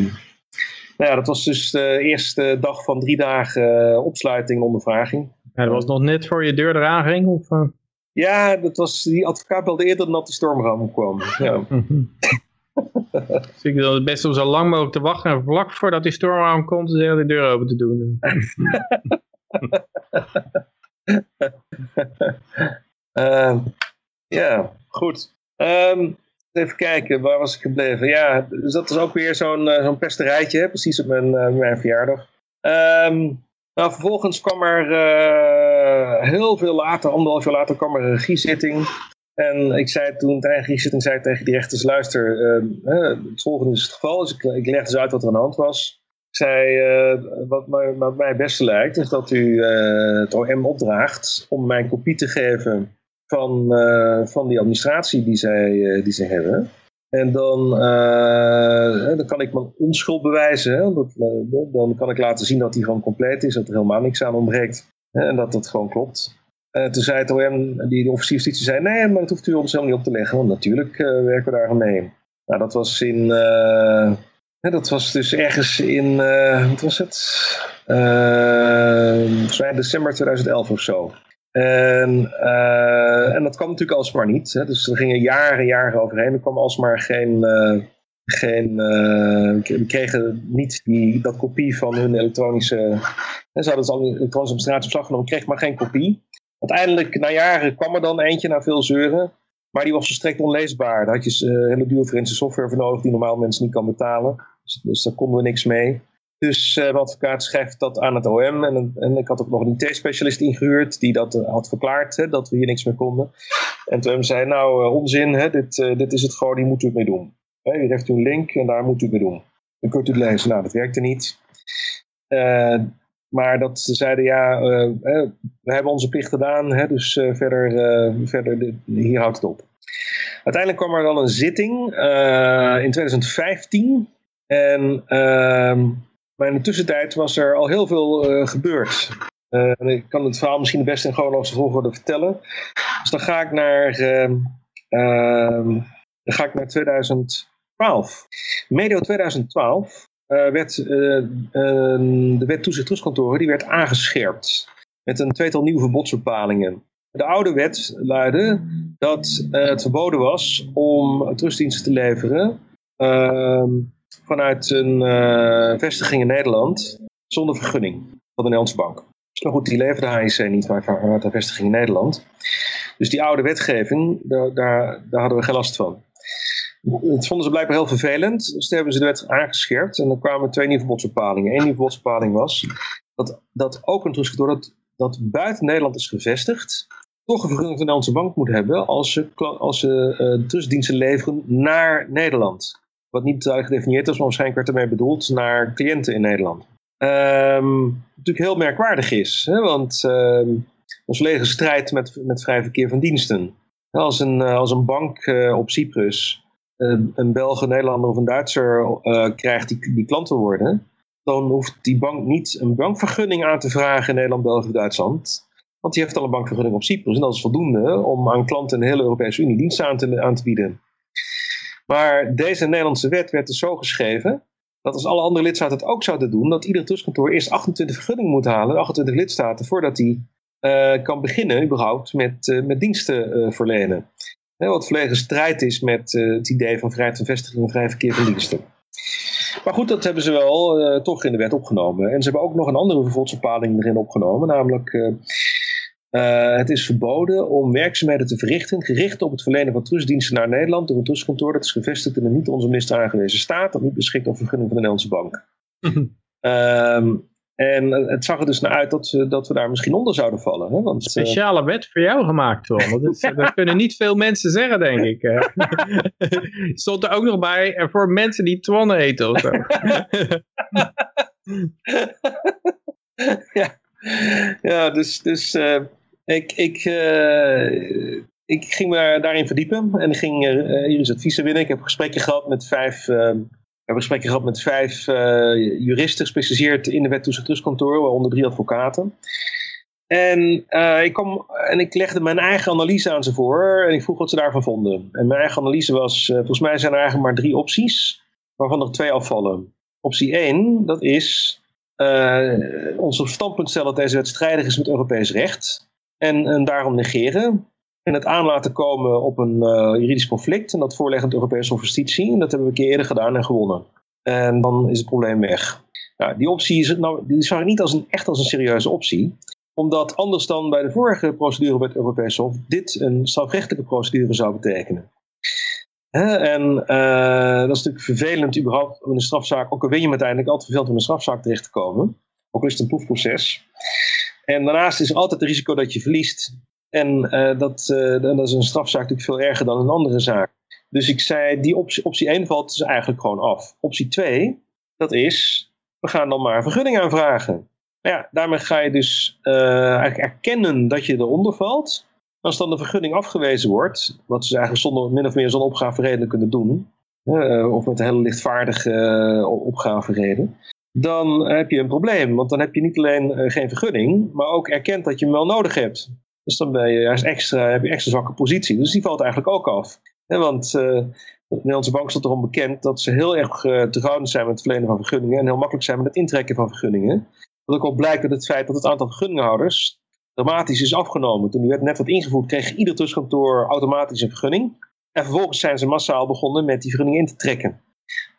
nou ja, dat was dus de eerste dag van drie dagen uh, opsluiting en ondervraging. Ja, dat was nog net voor je deur eraan ging? Of, uh... Ja, dat was, die advocaat belde eerder dan dat de stormram kwam. Ja. Dus ik wil het beste om zo lang mogelijk te wachten en vlak voordat die storm aankomt, de hele deur open te doen. uh, ja, goed. Um, even kijken, waar was ik gebleven? Ja, dus dat is ook weer zo'n uh, zo'n pesterijtje, precies op mijn, uh, mijn verjaardag. Um, nou, vervolgens kwam er uh, heel veel later, anderhalf jaar later, kwam er een regiezitting. En ik zei toen, tijdens die zitting, zei ik tegen die rechters, luister, uh, het volgende is het geval. Dus ik, ik legde dus uit wat er aan de hand was. Ik zei, uh, wat, mij, wat mij het beste lijkt, is dat u uh, het O M opdraagt om mij een kopie te geven van, uh, van die administratie die zij, uh, die zij hebben. En dan, uh, dan kan ik mijn onschuld bewijzen. Hè? Dat, uh, dan kan ik laten zien dat die gewoon compleet is, dat er helemaal niks aan ontbreekt. Hè? En dat dat gewoon klopt. Uh, toen zei het O M, die de officier justitie zei, nee, maar dat hoeft u ons helemaal niet op te leggen, want natuurlijk uh, werken we daar aan mee. Nou, dat was in, uh, hè, dat was dus ergens in, uh, wat was het? Uh, december tweeduizend elf of zo. En, uh, en dat kwam natuurlijk alsmaar niet. Hè, dus er gingen jaren en jaren overheen. Er kwam alsmaar geen, uh, geen uh, we kregen niet die, dat kopie van hun elektronische, hè, ze hadden het al in elektronische administratie verslag genomen, kreeg maar geen kopie. Uiteindelijk, na jaren, kwam er dan eentje, na veel zeuren. Maar die was volstrekt onleesbaar. Daar had je uh, hele duur forensische software voor nodig die normaal mensen niet kan betalen. Dus, dus daar konden we niks mee. Dus uh, de advocaat schrijft dat aan het O M. En, en ik had ook nog een I T-specialist ingehuurd die dat uh, had verklaard, hè, dat we hier niks mee konden. En toen zei hij, nou uh, onzin, hè, dit, uh, dit is het gewoon, hier moet u het mee doen. Hè, hier heeft u een link en daar moet u het mee doen. Dan kunt u het lezen. Nou, dat werkte niet. Uh, Maar dat ze zeiden, ja, uh, we hebben onze plicht gedaan, hè, dus uh, verder, uh, verder de, hier houdt het op. Uiteindelijk kwam er dan een zitting uh, in tweeduizend vijftien. En, uh, maar in de tussentijd was er al heel veel uh, gebeurd. Uh, en ik kan het verhaal misschien het best in chronologische volgorde vertellen. Dus dan ga ik naar, uh, uh, dan ga ik naar tweeduizend twaalf. Medio tweeduizend twaalf. Uh, werd, uh, uh, de wet toezicht trustkantoren die werd aangescherpt met een tweetal nieuwe verbodsbepalingen. De oude wet luidde dat uh, het verboden was om trustdiensten te leveren uh, vanuit een uh, vestiging in Nederland zonder vergunning van de Nederlandse Bank. Nou goed, die leverde H I C niet vanuit een vestiging in Nederland. Dus die oude wetgeving, daar, daar, daar hadden we geen last van. Dat vonden ze blijkbaar heel vervelend. Dus toen hebben ze de wet aangescherpt. En dan kwamen twee nieuwe verbodsbepalingen. Eén nieuwe verbodsbepaling was dat, dat ook een trustkantoor dat, dat buiten Nederland is gevestigd, toch een vergunning van de Nederlandse Bank moet hebben als ze, als ze uh, trustdiensten leveren naar Nederland. Wat niet duidelijk gedefinieerd is, maar waarschijnlijk werd ermee bedoeld naar cliënten in Nederland. Um, wat natuurlijk heel merkwaardig is. Hè, want um, ons volledige strijd met, met vrij verkeer van diensten. Als een, als een bank uh, op Cyprus een Belg, een Nederlander of een Duitser uh, krijgt die, die klant te worden, dan hoeft die bank niet een bankvergunning aan te vragen in Nederland, België of Duitsland. Want die heeft al een bankvergunning op Cyprus. En dat is voldoende om aan klanten in de hele Europese Unie diensten aan te, aan te bieden. Maar deze Nederlandse wet werd dus zo geschreven dat als alle andere lidstaten het ook zouden doen, dat ieder trustkantoor eerst achtentwintig vergunningen moet halen, achtentwintig lidstaten, voordat hij uh, kan beginnen überhaupt met, uh, met diensten uh, verlenen. Heel wat volledig strijd is met uh, het idee van vrijheid van vestiging en vrij verkeer van diensten. Maar goed, dat hebben ze wel uh, toch in de wet opgenomen. En ze hebben ook nog een andere vervolgsbepaling erin opgenomen. Namelijk, uh, uh, het is verboden om werkzaamheden te verrichten gericht op het verlenen van trustdiensten naar Nederland door een trustkantoor dat is gevestigd in een niet door onze minister aangewezen staat dat niet beschikt over vergunning van de Nederlandse Bank. Mm-hmm. Um, En het zag er dus naar uit dat, dat we daar misschien onder zouden vallen. Hè? Want, speciale uh... wet voor jou gemaakt, Tom. Dat, is, ja. Dat kunnen niet veel mensen zeggen, denk ik. Stond er ook nog bij, en voor mensen die Twan eten of zo. ja. ja, dus, dus uh, ik, ik, uh, ik ging me daarin verdiepen. En ik ging uh, juridisch adviezen winnen. Ik heb gesprekken gehad met vijf... Uh, We hebben gesprekken gehad met vijf uh, juristen gespecialiseerd in de wet toezicht trustkantoren, waaronder drie advocaten. En, uh, ik kwam, en ik legde mijn eigen analyse aan ze voor en ik vroeg wat ze daarvan vonden. En mijn eigen analyse was, uh, volgens mij zijn er eigenlijk maar drie opties, waarvan er twee afvallen. Optie één, dat is uh, ons op standpunt stellen dat deze wet strijdig is met Europees recht en, en daarom negeren. en het aan laten komen op een uh, juridisch conflict. En dat voorleggen aan het Europees Hof van Justitie. En dat hebben we een keer eerder gedaan en gewonnen. En dan is het probleem weg. Nou, die optie is, nou, die zag ik niet als een, echt als een serieuze optie. Omdat anders dan bij de vorige procedure bij het Europees Hof dit een strafrechtelijke procedure zou betekenen. He, en uh, dat is natuurlijk vervelend überhaupt in een strafzaak. Ook al ben je uiteindelijk altijd vervelend om in een strafzaak terecht te komen. Ook al is het een proefproces. En daarnaast is er altijd het risico dat je verliest. En uh, dat, uh, dat is een strafzaak natuurlijk veel erger dan een andere zaak. Dus ik zei, die optie, optie één valt dus eigenlijk gewoon af. Optie twee, dat is, we gaan dan maar vergunning aanvragen. Nou ja, daarmee ga je dus uh, eigenlijk erkennen dat je eronder valt. Als dan de vergunning afgewezen wordt, wat ze eigenlijk zonder, min of meer zonder opgavereden kunnen doen, uh, of met een hele lichtvaardige uh, opgavereden, dan heb je een probleem. Want dan heb je niet alleen uh, geen vergunning, maar ook erkent dat je hem wel nodig hebt. Dus dan ben je juist extra, heb je extra zwakke positie. Dus die valt eigenlijk ook af. He, want uh, de Nederlandse Bank stond erom bekend dat ze heel erg uh, terughoudend zijn met het verlenen van vergunningen en heel makkelijk zijn met het intrekken van vergunningen. Wat ook al blijkt uit het feit dat het aantal vergunninghouders dramatisch is afgenomen. Toen die wet net werd ingevoerd, kreeg ieder trustkantoor automatisch een vergunning. En vervolgens zijn ze massaal begonnen met die vergunningen in te trekken.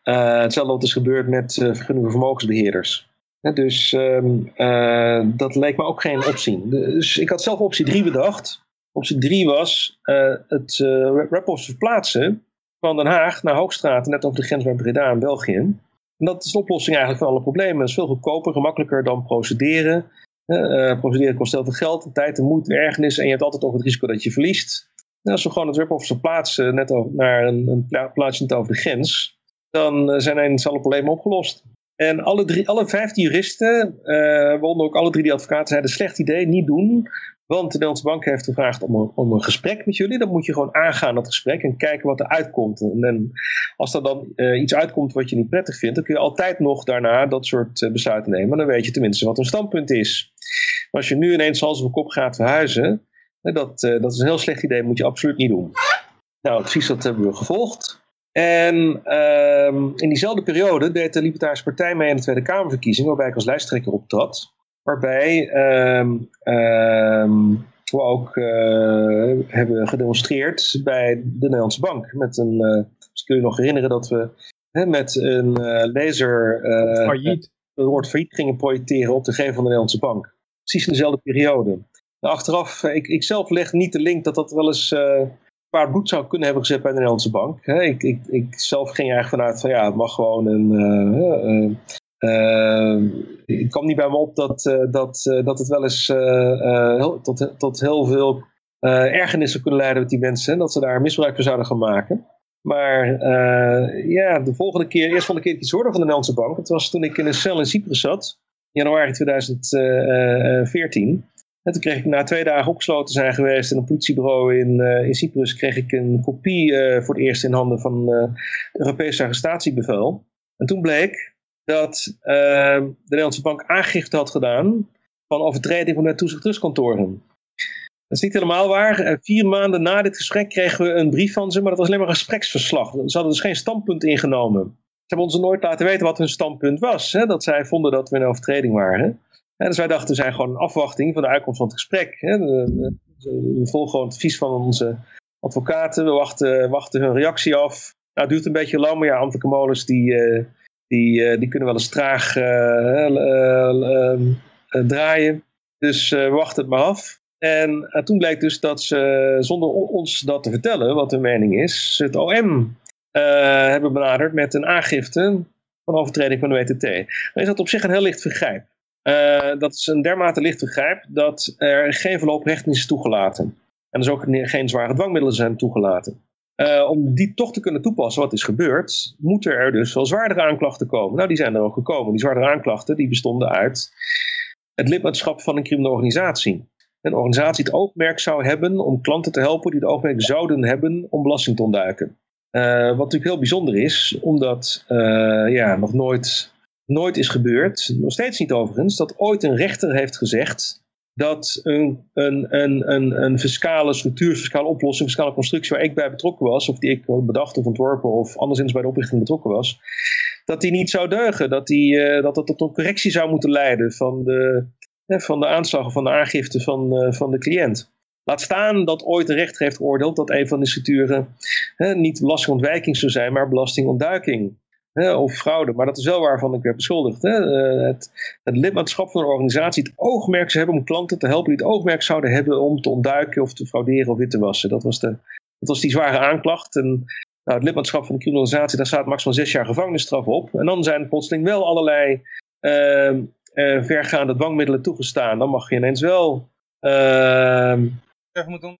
Uh, hetzelfde wat is gebeurd met uh, vergunningen voor vermogensbeheerders. He, dus um, uh, dat leek me ook geen optie. Dus ik had zelf optie drie bedacht. Optie drie was uh, het uh, rapport verplaatsen van Den Haag naar Hoogstraat, net over de grens bij Breda in België. En dat is de oplossing eigenlijk van alle problemen. Dat is veel goedkoper, gemakkelijker dan procederen. Uh, uh, procederen kost heel veel geld, tijd en moeite, ergernis en je hebt altijd ook het risico dat je verliest. En als we gewoon het rapport verplaatsen net over, naar een, een pla plaatsje net over de grens, dan uh, zijn eens alle problemen opgelost. En alle, drie, alle vijftien juristen, uh, waaronder ook alle drie die advocaten, zeiden slecht idee, niet doen. Want de Nederlandse Bank heeft gevraagd om een, om een gesprek met jullie. Dan moet je gewoon aangaan dat gesprek en kijken wat er uitkomt. En, en als er dan uh, iets uitkomt wat je niet prettig vindt, dan kun je altijd nog daarna dat soort uh, besluiten nemen. Dan weet je tenminste wat een standpunt is. Maar als je nu ineens hals over kop gaat verhuizen, dat, uh, dat is een heel slecht idee, moet je absoluut niet doen. Nou, precies dat hebben we gevolgd. En uh, in diezelfde periode deed de Libertarische Partij mee aan de Tweede Kamerverkiezing, waarbij ik als lijsttrekker optrad. Waarbij uh, uh, we ook uh, hebben gedemonstreerd bij de Nederlandse Bank. Met een, uh, dus kun je nog herinneren dat we hè, met een uh, laser uh, failliet. het woord failliet gingen projecteren op de gevel van de Nederlandse Bank. Precies in dezelfde periode. Nou, achteraf, ik, ik zelf leg niet de link dat dat wel eens uh, paard bloed zou kunnen hebben gezet bij de Nederlandse Bank. Hè, ik, ik, ik zelf ging eigenlijk vanuit van ja, het mag gewoon een... Uh, uh, Uh, het kwam niet bij me op dat, uh, dat, uh, dat het wel eens uh, uh, heel, tot, tot heel veel uh, ergernis zou kunnen leiden met die mensen. En dat ze daar misbruik van zouden gaan maken. Maar uh, ja, de volgende keer, eerst vond ik iets hoorde van de Nederlandse Bank. Het was toen ik in een cel in Cyprus zat, in januari twintig veertien. En toen kreeg ik na twee dagen opgesloten zijn geweest in een politiebureau in, uh, in Cyprus, kreeg ik een kopie uh, voor het eerst in handen van uh, het Europese arrestatiebevel. En toen bleek dat uh, de Nederlandse Bank aangifte had gedaan van overtreding van de Wet toezicht trustkantoren. Dat is niet helemaal waar. Vier maanden na dit gesprek kregen we een brief van ze, maar dat was alleen maar een gespreksverslag. Ze hadden dus geen standpunt ingenomen. Ze hebben ons nooit laten weten wat hun standpunt was. Hè? Dat zij vonden dat we in overtreding waren. En dus wij dachten, we zijn gewoon een afwachting van de uitkomst van het gesprek. Hè? We, we, we volgen gewoon het advies van onze advocaten. We wachten, wachten hun reactie af. Nou, het duurt een beetje lang, maar ja, ambtelijke molens die... Uh, Die, die kunnen wel eens traag uh, uh, uh, uh, draaien. Dus uh, wacht het maar af. En uh, toen bleek dus dat ze, zonder ons dat te vertellen, wat hun mening is, het O M uh, hebben benaderd met een aangifte van overtreding van de W T T. Dan is dat op zich een heel licht vergrijp. Uh, dat is een dermate licht vergrijp dat er geen voorlopig recht is toegelaten. En dus ook geen zware dwangmiddelen zijn toegelaten. Uh, om die toch te kunnen toepassen wat is gebeurd, moeten er dus wel zwaardere aanklachten komen. Nou, die zijn er ook gekomen. Die zwaardere aanklachten die bestonden uit het lidmaatschap van een criminele organisatie. Een organisatie die het oogmerk zou hebben om klanten te helpen die het oogmerk zouden hebben om belasting te ontduiken. Uh, wat natuurlijk heel bijzonder is, omdat uh, ja, nog nooit, nooit is gebeurd, nog steeds niet overigens, dat ooit een rechter heeft gezegd dat een, een, een, een, een fiscale structuur, fiscale oplossing, fiscale constructie waar ik bij betrokken was, of die ik bedacht of ontworpen of anderszins bij de oprichting betrokken was, dat die niet zou deugen, dat die, uh, dat, dat tot een correctie zou moeten leiden van de, hè, van de aanslag of van de aangifte van, uh, van de cliënt. Laat staan dat ooit een rechter heeft geoordeeld dat een van de staturen hè, niet belastingontwijking zou zijn, maar belastingontduiking hè, of fraude. Maar dat is wel waarvan ik werd beschuldigd. Hè. Uh, het, het lidmaatschap van een organisatie, het oogmerk zou hebben om klanten te helpen die het oogmerk zouden hebben om te ontduiken of te frauderen of wit te wassen. Dat was, de, dat was die zware aanklacht. En, nou, het lidmaatschap van de criminalisatie, daar staat maximaal zes jaar gevangenisstraf op. En dan zijn plotseling wel allerlei uh, uh, vergaande dwangmiddelen toegestaan. Dan mag je ineens wel uh,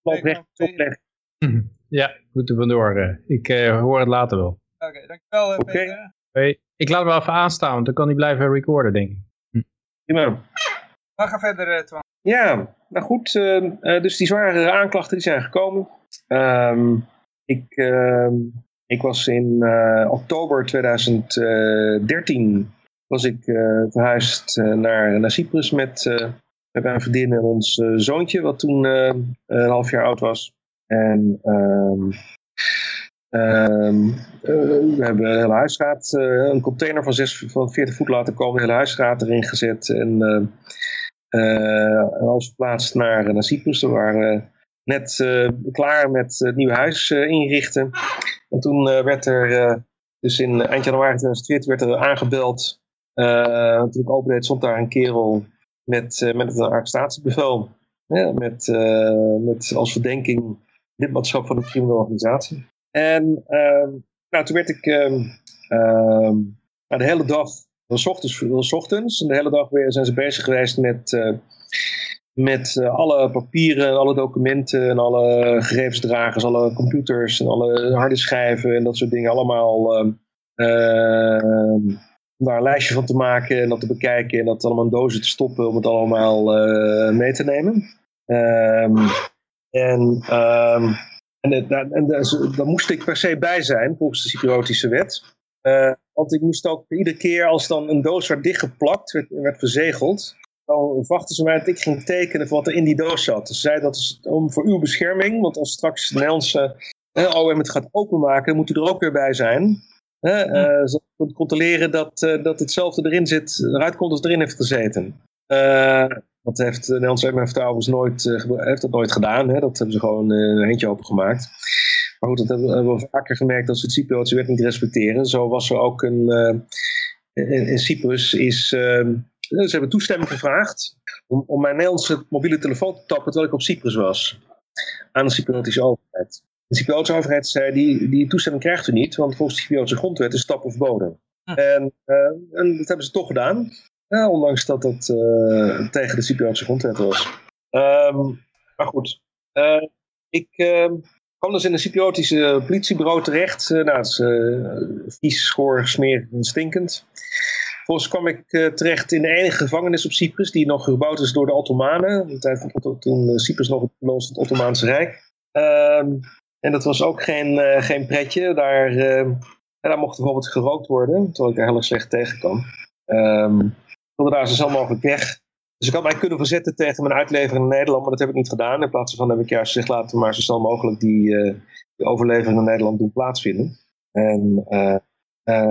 opleggen. Opleggen. Ja, goed er vandoor. Ik uh, hoor het later wel. Oké, okay, dankjewel uh, Peter. Okay. Okay. Ik laat hem wel even aanstaan, want dan kan hij blijven recorden, denk ik. Hm. Ja. We gaan verder, uh, Twan. Ja, nou goed. Uh, uh, dus die zware aanklachten die zijn gekomen. Um, Ik, uh, ik was in uh, oktober twintig dertien was ik uh, verhuisd uh, naar, naar Cyprus met, uh, met mijn vriendin en ons uh, zoontje, wat toen uh, een half jaar oud was. En um, um, uh, we hebben een hele huisraad, uh, een container van, zes, van veertig voet laten komen, een hele huisraad erin gezet. En uh, uh, alles verplaatst naar, naar Cyprus. Er waren... Uh, Net uh, klaar met het nieuwe huis uh, inrichten. En toen uh, werd er, uh, dus in eind januari twintig veertien, werd er aangebeld. Uh, toen ik opendeed, stond daar een kerel met, uh, met een arrestatiebevel. Ja, met, uh, met als verdenking lidmaatschap van een criminele organisatie. En uh, nou, toen werd ik uh, uh, de hele dag, van 's ochtends, van 's ochtends, en de hele dag weer zijn ze bezig geweest met... Uh, Met uh, alle papieren, alle documenten en alle gegevensdragers, alle computers en alle harde schijven en dat soort dingen. Allemaal uh, uh, daar een lijstje van te maken en dat te bekijken en dat allemaal in dozen te stoppen om het allemaal uh, mee te nemen. Um, en um, en, en, en, en daar moest ik per se bij zijn volgens de Cypriotische wet. Uh, want ik moest ook iedere keer als dan een doos werd dichtgeplakt en werd, werd verzegeld... Dan wachten ze mij dat ik ging tekenen van wat er in die doos zat. Dus ze zei dat is om voor uw bescherming. Want als straks de Nederlandse eh, O M het gaat openmaken, moet u er ook weer bij zijn. Eh, mm. uh, Zodat je kunt controleren dat, uh, dat hetzelfde erin zit, eruit komt als het erin heeft gezeten. Uh, dat heeft de Nederlandse O M trouwens nooit, uh, heeft dat nooit gedaan. Hè? Dat hebben ze gewoon uh, een eentje opengemaakt. Maar goed, dat hebben we vaker gemerkt dat ze het Cypriotische wet niet respecteren. Zo was er ook een... Uh, in, in Cyprus is... Uh, Ze hebben toestemming gevraagd om, om mijn Nederlandse mobiele telefoon te tappen terwijl ik op Cyprus was. Aan de Cypriotische overheid. De Cypriotische overheid zei, die, die toestemming krijgt u niet, want volgens de Cypriotische grondwet is tap of bodem. Ah. En, uh, en dat hebben ze toch gedaan, ja, ondanks dat dat uh, tegen de Cypriotische grondwet was. Um, maar goed, uh, ik uh, kwam dus in een Cypriotische politiebureau terecht. Uh, nou, het is uh, vies, schoor, smerig en stinkend. Volgens kwam ik uh, terecht in de enige gevangenis op Cyprus die nog gebouwd is door de Ottomanen. In de tijd van, toen Cyprus nog beloond stond, het Ottomaanse Rijk. Um, en dat was ook geen, uh, geen pretje. Daar, uh, daar mocht bijvoorbeeld gerookt worden, terwijl ik daar heel erg slecht tegen kan. Um, ik wilde daar zo snel mogelijk weg. Dus ik had mij kunnen verzetten tegen mijn uitlevering in Nederland, maar dat heb ik niet gedaan. In plaats daarvan heb ik juist gezegd, laten we maar zo snel mogelijk die, uh, die overlevering in Nederland doen plaatsvinden. En... Uh, Uh,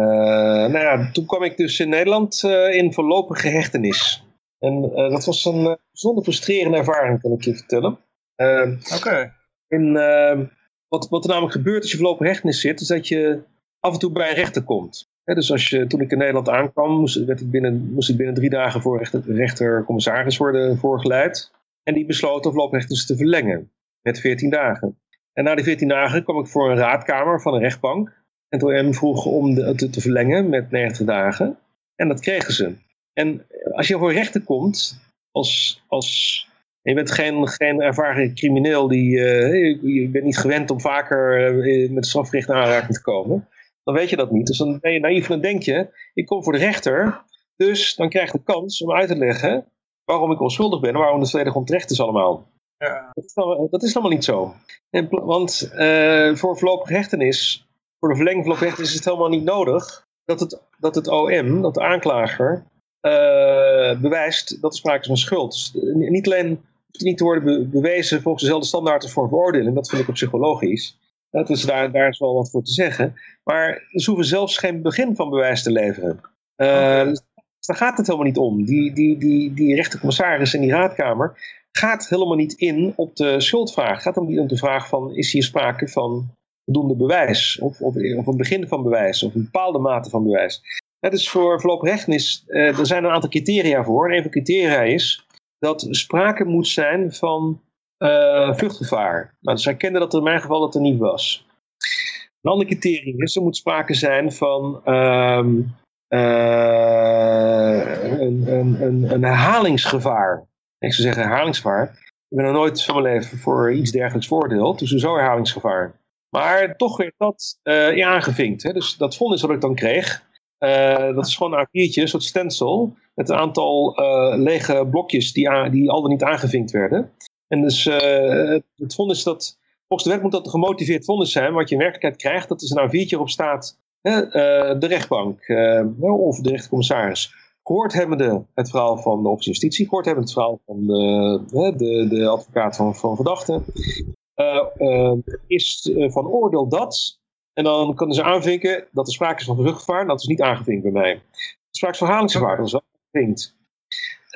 nou ja, toen kwam ik dus in Nederland uh, in voorlopige hechtenis. En uh, dat was een uh, bijzonder frustrerende ervaring, kan ik je vertellen. Uh, Oké. Okay. Uh, wat, wat er namelijk gebeurt als je voorlopige hechtenis zit, is dat je af en toe bij een rechter komt. He, dus als je, toen ik in Nederland aankwam, moest, werd ik, binnen, moest ik binnen drie dagen voor rechter, rechtercommissaris worden voorgeleid. En die besloot de voorlopige hechtenis te verlengen met veertien dagen. En na die veertien dagen kwam ik voor een raadkamer van een rechtbank. En toen hem vroeg om het te, te verlengen met negentig dagen. En dat kregen ze. En als je voor rechten komt, als, als, je bent geen, geen ervaren crimineel, die, uh, je bent niet gewend om vaker uh, met strafrecht aanraking te komen. Dan weet je dat niet. Dus dan ben je naïef en dan denk je, ik kom voor de rechter. Dus dan krijg ik de kans om uit te leggen waarom ik onschuldig ben en waarom het volledig onterecht is allemaal. Ja. Dat, is nou, dat is allemaal niet zo. En, want uh, voor voorlopige hechtenis... Voor de verlenging van het recht is het helemaal niet nodig dat het, dat het O M, dat de aanklager, uh, bewijst dat er sprake is van schuld. Niet alleen hoeft het niet te worden be bewezen volgens dezelfde standaarden voor een veroordeling, dat vind ik ook psychologisch. Dat is, daar, daar is wel wat voor te zeggen. Maar ze hoeven zelfs geen begin van bewijs te leveren. Uh, dus daar gaat het helemaal niet om. Die, die, die, die rechtercommissaris in die raadkamer gaat helemaal niet in op de schuldvraag. Het gaat helemaal niet om de vraag van, is hier sprake van voldoende bewijs? Of, of, of een begin van bewijs, of een bepaalde mate van bewijs. Het is voor voorlopig hechtenis, eh, er zijn een aantal criteria voor. En een van de criteria is dat sprake moet zijn van uh, vluchtgevaar. Nou, zij kenden dat in mijn geval dat er niet was. Een ander criterium is, er moet sprake zijn van uh, uh, een, een, een, een herhalingsgevaar. Ik zou zeggen herhalingsgevaar. Ik ben nog nooit van mijn leven voor iets dergelijks veroordeeld, dus sowieso herhalingsgevaar. Maar toch werd dat uh, aangevinkt. Hè? Dus dat vonnis wat ik dan kreeg, uh, dat is gewoon een A viertje, een soort stencil, met een aantal uh, lege blokjes die, a- die al dan niet aangevinkt werden. En dus uh, het, het vonnis dat... Volgens de wet moet dat een gemotiveerd vonnis zijn. Wat je in werkelijkheid krijgt, dat is een A viertje op staat. Hè, uh, de rechtbank uh, of de rechtercommissaris. Gehoord hebben de, het verhaal van de officier justitie. Gehoord hebben het verhaal van de, de, de advocaat van, van verdachten. Uh, uh, is uh, van oordeel dat. En dan kunnen ze aanvinken dat er sprake is van vluchtgevaar. Dat is niet aangevinkt bij mij. Sprake is van herhalingsgevaar. Dat is wel aangevinkt.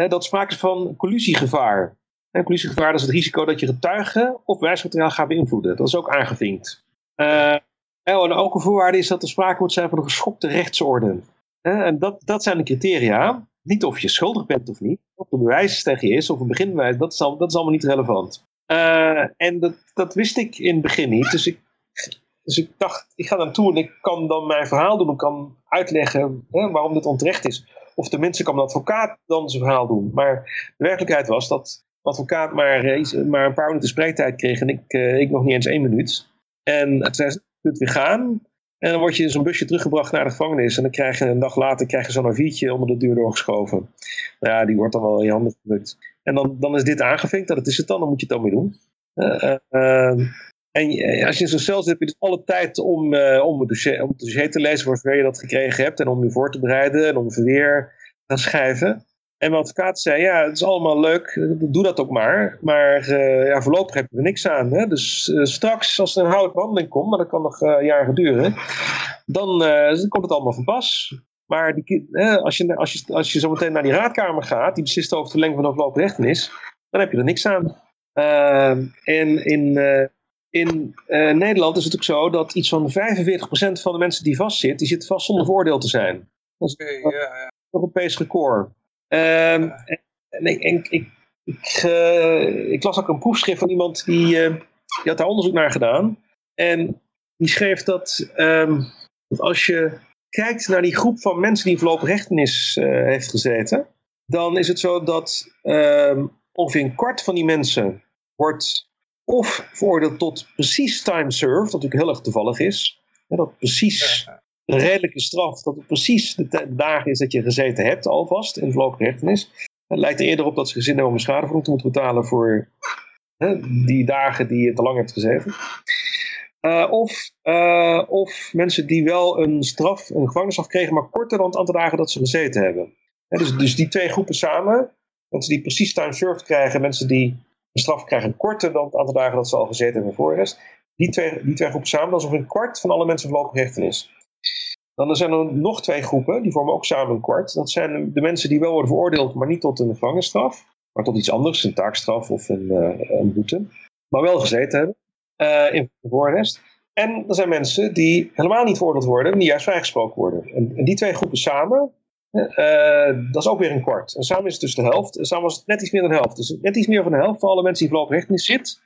Uh, dat sprake is van collusiegevaar. En collusiegevaar, dat is het risico dat je getuigen of bewijsmateriaal gaat beïnvloeden. Dat is ook aangevinkt. Uh, en ook een voorwaarde is dat er sprake moet zijn van een geschokte rechtsorde. Uh, en dat, dat zijn de criteria. Niet of je schuldig bent of niet. Of er bewijs tegen je is of een beginbewijs. Dat is, al, dat is allemaal niet relevant. Uh, en dat, dat wist ik in het begin niet. Dus ik, dus ik dacht, ik ga naartoe en ik kan dan mijn verhaal doen. Ik kan uitleggen uh, waarom dit onterecht is. Of tenminste kan een advocaat dan zijn verhaal doen. Maar de werkelijkheid was dat... advocaat maar, maar een paar minuten spreektijd kreeg en ik, uh, ik nog niet eens één minuut. En toen zei ze, je kunt weer gaan. En dan word je in zo'n busje teruggebracht naar de gevangenis. En dan krijg je een dag later krijg je zo'n aviertje onder de deur doorgeschoven. Nou ja, die wordt dan wel in je handen gedrukt. En dan, dan is dit aangevinkt. Dat is het dan, dan moet je het dan weer doen. Uh, uh, en uh, als je in zo'n cel zit, heb je dus alle tijd om, uh, om, het dossier, om het dossier te lezen voor zover je dat gekregen hebt. En om je voor te bereiden en om verweer te gaan schrijven. En mijn advocaat zei, ja, het is allemaal leuk, doe dat ook maar. Maar uh, ja, voorlopig heb je er niks aan. Hè? Dus uh, straks, als er een houdelijke behandeling komt, maar dat kan nog uh, jaren duren, dan uh, komt het allemaal van pas. Maar die, uh, als, je, als, je, als je zo meteen naar die raadkamer gaat, die beslist over het verlengen van de voorlopige hechtenis, dan heb je er niks aan. Uh, en in, uh, in uh, Nederland is het ook zo dat iets van vijfenveertig procent van de mensen die vastzitten, die zitten vast zonder voordeel te zijn. Dat is een okay, yeah, yeah. Europees record. Uh, en, en, en, ik, ik, uh, ik las ook een proefschrift van iemand die, uh, die had daar onderzoek naar gedaan. En die schreef dat, um, dat als je kijkt naar die groep van mensen die voorlopig hechtenis uh, heeft gezeten, dan is het zo dat um, ongeveer een kwart van die mensen wordt of veroordeeld tot precies time served, dat natuurlijk heel erg toevallig is. Hè, dat precies... Ja. Een redelijke straf, dat het precies de, de dagen is dat je gezeten hebt alvast in de voorlopige hechtenis. Het lijkt er eerder op dat ze gezin hebben om een schadevergoeding te moeten betalen voor hè, die dagen die je te lang hebt gezeten. Uh, of, uh, of mensen die wel een straf, een gevangenisstraf kregen, maar korter dan het aantal dagen dat ze gezeten hebben. Hè, dus, dus die twee groepen samen, mensen die precies time served krijgen, mensen die een straf krijgen korter dan het aantal dagen dat ze al gezeten hebben voor de rest. Die twee, die twee groepen samen, alsof een kwart van alle mensen voorlopige hechtenis. Dan zijn er nog twee groepen, die vormen ook samen een kwart. Dat zijn de mensen die wel worden veroordeeld, maar niet tot een gevangenisstraf. Maar tot iets anders, een taakstraf of een, uh, een boete. Maar wel gezeten hebben uh, in voorarrest. En er zijn mensen die helemaal niet veroordeeld worden, maar die juist vrijgesproken worden. En, en die twee groepen samen, uh, dat is ook weer een kwart. En samen is het dus de helft. En samen is het net iets meer dan de helft. Dus net iets meer van de helft van alle mensen die voorlopig hechtenis zitten.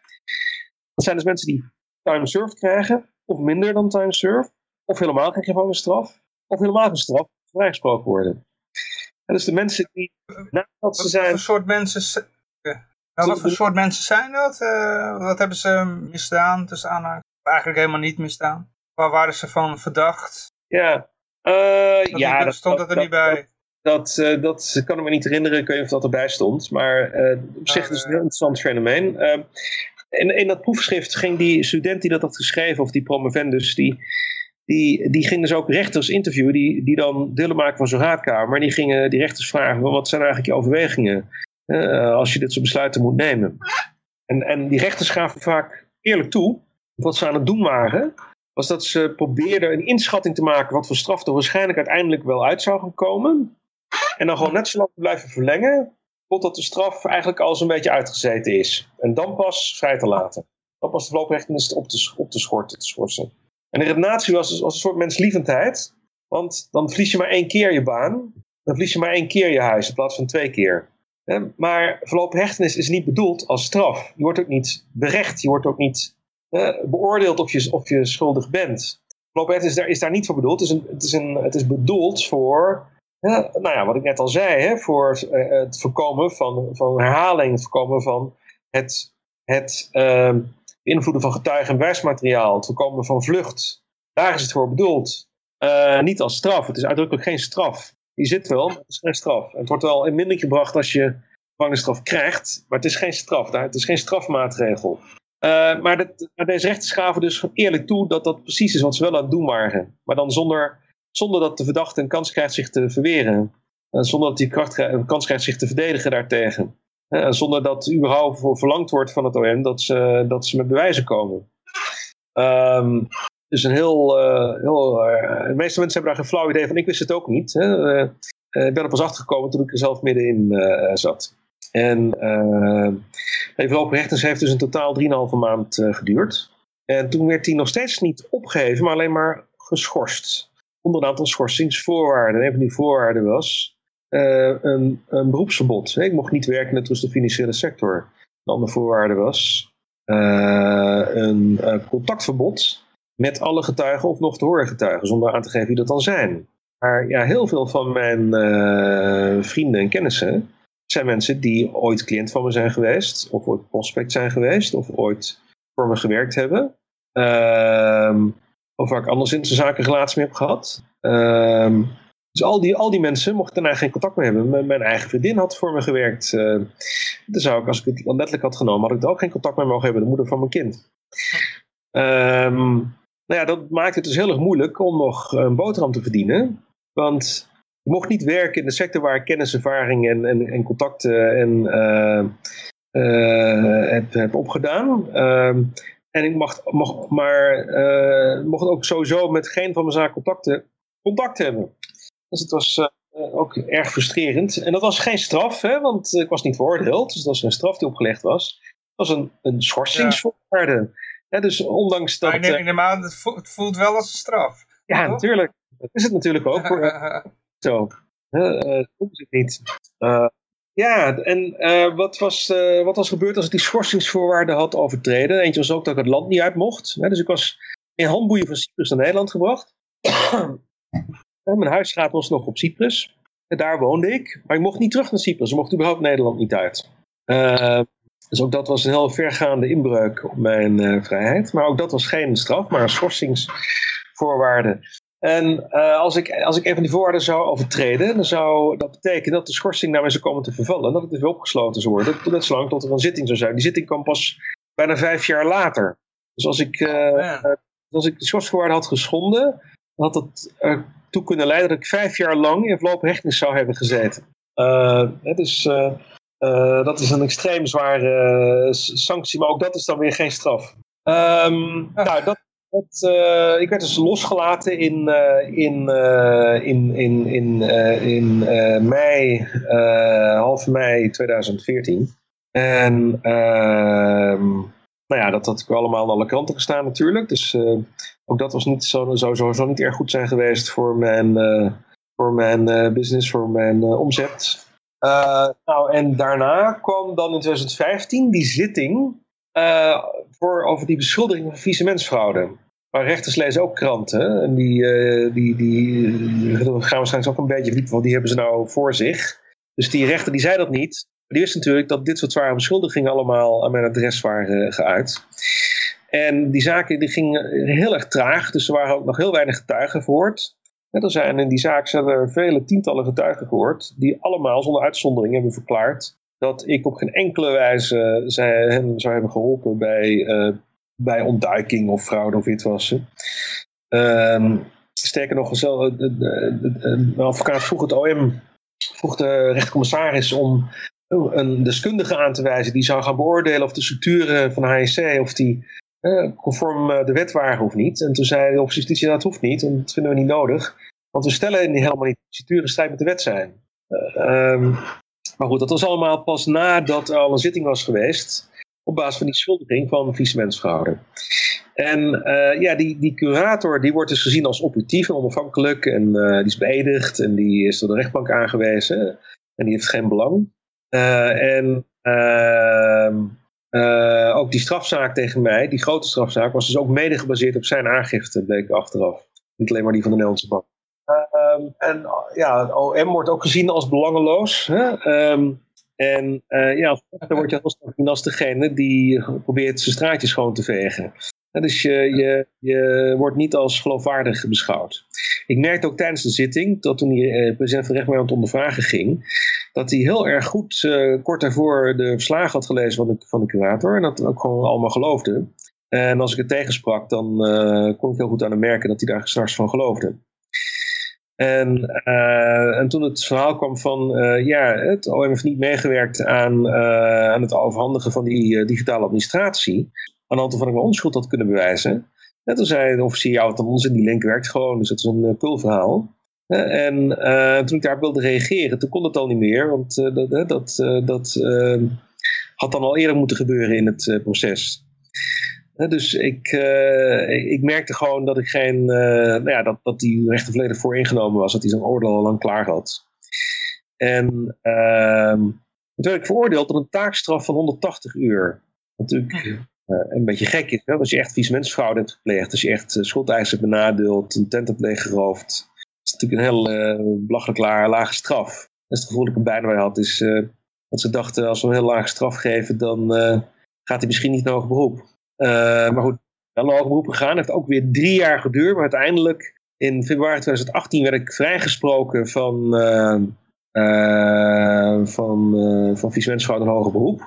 Dat zijn dus mensen die time served krijgen, of minder dan time served. Of helemaal geen gevangenisstraf, of helemaal geen straf, vrijgesproken worden. En dus de mensen die nadat ze zijn... Wat voor soort mensen, ja. nou, wat voor soort mensen zijn dat? Uh, wat hebben ze misdaan? Dus aan, eigenlijk helemaal niet misdaan. Waar waren ze van verdacht? Ja, uh, dat ja dat, stond dat, dat er niet bij. Dat, dat, dat kan ik me niet herinneren, ik weet niet of dat erbij stond. Maar uh, op zich uh, is het een heel interessant fenomeen. Uh, in, in dat proefschrift ging die student die dat had geschreven, of die promovendus, die... Die, die gingen dus ook rechters interviewen, die, die dan deel maken van zo'n raadkamer. En die gingen die rechters vragen, wat zijn eigenlijk je overwegingen uh, als je dit soort besluiten moet nemen. En, en die rechters gaven vaak eerlijk toe, wat ze aan het doen waren, was dat ze probeerden een inschatting te maken wat voor straf er waarschijnlijk uiteindelijk wel uit zou gaan komen. En dan gewoon net zo lang blijven verlengen, totdat de straf eigenlijk al zo'n beetje uitgezeten is. En dan pas vrij te laten. Dan pas de voorlopig recht op te, op te schorten, te schorsen. En de redenatie was, was een soort menslievendheid. Want dan verlies je maar één keer je baan. Dan verlies je maar één keer je huis in plaats van twee keer. Maar voorlopig hechtenis is niet bedoeld als straf. Je wordt ook niet berecht. Je wordt ook niet beoordeeld of je, of je schuldig bent. Voorlopig hechtenis is daar, is daar niet voor bedoeld. Het is, een, het is, een, het is bedoeld voor... Ja, nou ja, wat ik net al zei, hè, voor het voorkomen van, van herhaling, het voorkomen van het, het uh, invloeden van getuigen en bewijsmateriaal, het voorkomen van vlucht. Daar is het voor bedoeld. Uh, niet als straf, het is uitdrukkelijk geen straf. Die zit wel, maar het is geen straf. En het wordt wel in mindering gebracht als je gevangenisstraf krijgt, maar het is geen straf. Het is geen strafmaatregel. Uh, maar, dat, maar deze rechters gaven dus eerlijk toe dat dat precies is wat ze wel aan het doen waren. Maar dan zonder... Zonder dat de verdachte een kans krijgt zich te verweren. Zonder dat hij kracht, een kans krijgt zich te verdedigen daartegen. Zonder dat überhaupt voor verlangd wordt van het O M dat ze, dat ze met bewijzen komen. Um, dus een heel... Uh, heel uh, de meeste mensen hebben daar geen flauw idee van. Ik wist het ook niet. Hè. Uh, ik ben er pas achtergekomen toen ik er zelf middenin uh, zat. En uh, de voorlopige hechtenis heeft dus in totaal drieënhalve maand uh, geduurd. En toen werd hij nog steeds niet opgeheven, maar alleen maar geschorst. Onder een aantal schorsingsvoorwaarden. En een van die voorwaarden was uh, een, een beroepsverbod. Ik mocht niet werken in de de financiële sector. Een andere voorwaarde was uh, een uh, contactverbod met alle getuigen of nog te horen getuigen, zonder aan te geven wie dat dan zijn. Maar ja, heel veel van mijn uh, vrienden en kennissen zijn mensen die ooit cliënt van me zijn geweest, of ooit prospect zijn geweest, of ooit voor me gewerkt hebben. Ehm... Uh, Of waar ik anders in zijn zaken relatie mee heb gehad. Um, dus al die, al die mensen mochten daarna geen contact meer hebben. M- mijn eigen vriendin had voor me gewerkt. Uh, dan zou ik, als ik het letterlijk had genomen, had ik daar ook geen contact meer mogen hebben. De moeder van mijn kind. Um, nou ja, dat maakt het dus heel erg moeilijk om nog een boterham te verdienen. Want ik mocht niet werken in de sector waar ik kenniservaring en, en, en contacten en, uh, uh, heb, heb opgedaan. Um, En ik mag, mag, maar, uh, mocht ook sowieso met geen van mijn zaken contacten, contact hebben. Dus het was uh, ook erg frustrerend. En dat was geen straf, hè, want ik was niet veroordeeld. Dus dat was een straf die opgelegd was. Het was een, een schorsingsvoorwaarde. Ja. Dus ondanks dat... Maar neem aan, het voelt wel als een straf. Ja, toch? Natuurlijk. Dat is het natuurlijk ook. Zo. Uh, dat is het niet. Uh, Ja, en uh, wat, was, uh, wat was gebeurd als ik die schorsingsvoorwaarden had overtreden? Eentje was ook dat ik het land niet uit mocht. Hè? Dus ik was in handboeien van Cyprus naar Nederland gebracht. Mijn huisraad was nog op Cyprus. En daar woonde ik. Maar ik mocht niet terug naar Cyprus. Ik mocht überhaupt Nederland niet uit. Uh, dus ook dat was een heel vergaande inbreuk op mijn uh, vrijheid. Maar ook dat was geen straf, maar een schorsingsvoorwaarde. En uh, als, ik, als ik een van die voorwaarden zou overtreden, dan zou dat betekenen dat de schorsing daarmee zou komen te vervallen. Dat het even opgesloten zou worden. Dat, dat zolang tot er een zitting zou zijn. Die zitting kwam pas bijna vijf jaar later. Dus als ik, uh, ja. als ik de schorsingsvoorwaarden had geschonden, dan had dat ertoe kunnen leiden dat ik vijf jaar lang in voorlopige hechtenis zou hebben gezeten. Uh, dus uh, uh, dat is een extreem zware uh, sanctie, maar ook dat is dan weer geen straf. Um, ja. Nou, dat... Dat, uh, ik werd dus losgelaten in, uh, in, uh, in, in, in, uh, in uh, mei, uh, half mei tweeduizend veertien. En uh, nou ja, dat had ik allemaal aan alle kanten gestaan natuurlijk. Dus uh, ook dat was niet zo, zo, zo, zo niet erg goed zijn geweest voor mijn, uh, voor mijn uh, business, voor mijn uh, omzet. Uh, nou, en daarna kwam dan in tweeduizend vijftien die zitting uh, voor, over die beschuldiging van vieze mensfraude. Maar rechters lezen ook kranten. En die, uh, die, die, die gaan waarschijnlijk ook een beetje verdiepen, want die hebben ze nou voor zich. Dus die rechter die zei dat niet. Die wist natuurlijk dat dit soort zware beschuldigingen allemaal aan mijn adres waren geuit. En die zaken die gingen heel erg traag. Dus er waren ook nog heel weinig getuigen gehoord. Net als zijn in die zaak zijn er vele tientallen getuigen gehoord. Die allemaal zonder uitzondering hebben verklaard dat ik op geen enkele wijze zij, hen zou hebben geholpen bij... Uh, bij ontduiking of fraude of witwassen. Um, sterker nog, een advocaat vroeg het O M, vroeg de rechtercommissaris om een deskundige aan te wijzen die zou gaan beoordelen of de structuren van H S C of die uh, conform de wet waren of niet. En toen zei de justitie, dat hoeft niet, en dat vinden we niet nodig, want we stellen helemaal niet dat de structuren in strijd met de wet zijn. Uh, um, Maar goed, dat was allemaal pas nadat er al een zitting was geweest, op basis van die schuldiging van vies-mensverhouding. En uh, ja, die, die curator die wordt dus gezien als objectief en onafhankelijk. En uh, die is beëdigd en die is door de rechtbank aangewezen. En die heeft geen belang. Uh, en uh, uh, ook die strafzaak tegen mij, die grote strafzaak, was dus ook mede gebaseerd op zijn aangifte, bleek achteraf. Niet alleen maar die van de Nederlandse Bank. Uh, um, en ja, O M wordt ook gezien als belangeloos. Hè? Um, en uh, ja, dan word je heel snel gezien als degene die probeert zijn straatjes schoon te vegen. En dus je, je, je wordt niet als geloofwaardig beschouwd. Ik merkte ook tijdens de zitting, dat toen die eh, president van de rechtbank aan het ondervragen ging, dat hij heel erg goed eh, kort daarvoor de verslagen had gelezen van de, van de curator. En dat ook gewoon allemaal geloofde. En als ik het tegensprak, dan eh, kon ik heel goed aan hem merken dat hij daar s'nachts van geloofde. En, uh, en toen het verhaal kwam van, uh, ja, het O M heeft niet meegewerkt aan, uh, aan het overhandigen van die uh, digitale administratie, aan de hand van ik mijn onschuld had kunnen bewijzen. En toen zei de officier, ja, wat een onzin, die link werkt gewoon, dus dat is een uh, pulverhaal. Uh, en uh, toen ik daarop wilde reageren, toen kon dat al niet meer, want uh, dat, uh, dat, uh, dat uh, had dan al eerder moeten gebeuren in het uh, proces. Dus ik, uh, ik merkte gewoon dat ik geen, uh, nou ja, dat, dat die rechter volledig voor ingenomen was, dat hij zijn oordeel al lang klaar had. En uh, toen werd ik veroordeeld tot een taakstraf van honderdtachtig uur. Wat natuurlijk uh, een beetje gek is, hè? Als je echt vies mensfraude hebt gepleegd, als je echt uh, schuldeisers hebt benadeeld, een tent hebt leeggeroofd. Dat is natuurlijk een heel uh, belachelijk la, lage straf. Dat is het gevoel dat ik er bijna bij had, is uh, dat ze dachten, als we een heel lage straf geven, dan uh, gaat hij misschien niet naar hoger beroep. Uh, maar goed, wel naar hoger beroep gegaan. Heeft ook weer drie jaar geduurd. Maar uiteindelijk in februari twintig achttien werd ik vrijgesproken van, uh, uh, van, uh, van viesmensverhouding en hoger beroep.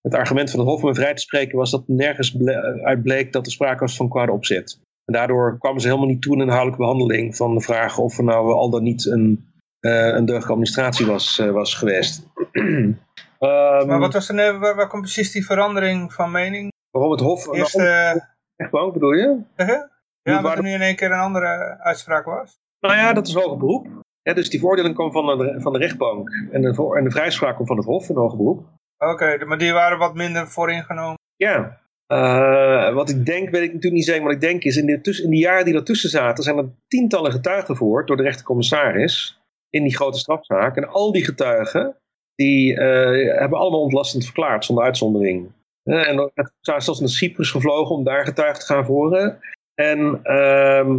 Het argument van het Hof om vrij te spreken was dat nergens ble- uit bleek dat er sprake was van kwade opzet. En daardoor kwamen ze helemaal niet toe in een inhoudelijke behandeling van de vraag of er nou al dan niet een, uh, een deugdelijke administratie was, uh, was geweest. um, maar wat was er, waar, waar komt precies die verandering van mening? Waarom het Hof... Eerst, uh, echt bang, bedoel je? Uh-huh. Ja, wat er nu in één keer een andere uitspraak was. Nou ja, dat is hoger beroep. Ja, dus die veroordeling kwam van de, van de rechtbank. En de, en de vrijspraak kwam van het Hof in hoger beroep. Oké, okay, maar die waren wat minder vooringenomen. Ja. Uh, wat ik denk, weet ik natuurlijk niet zeker. Wat ik denk is, in de, tuss- in de jaren die ertussen zaten, zijn er tientallen getuigen voor door de rechtercommissaris in die grote strafzaak. En al die getuigen, die uh, hebben allemaal ontlastend verklaard, zonder uitzondering. En dan zijn zelfs naar Cyprus gevlogen om daar getuige te gaan voeren. En uh,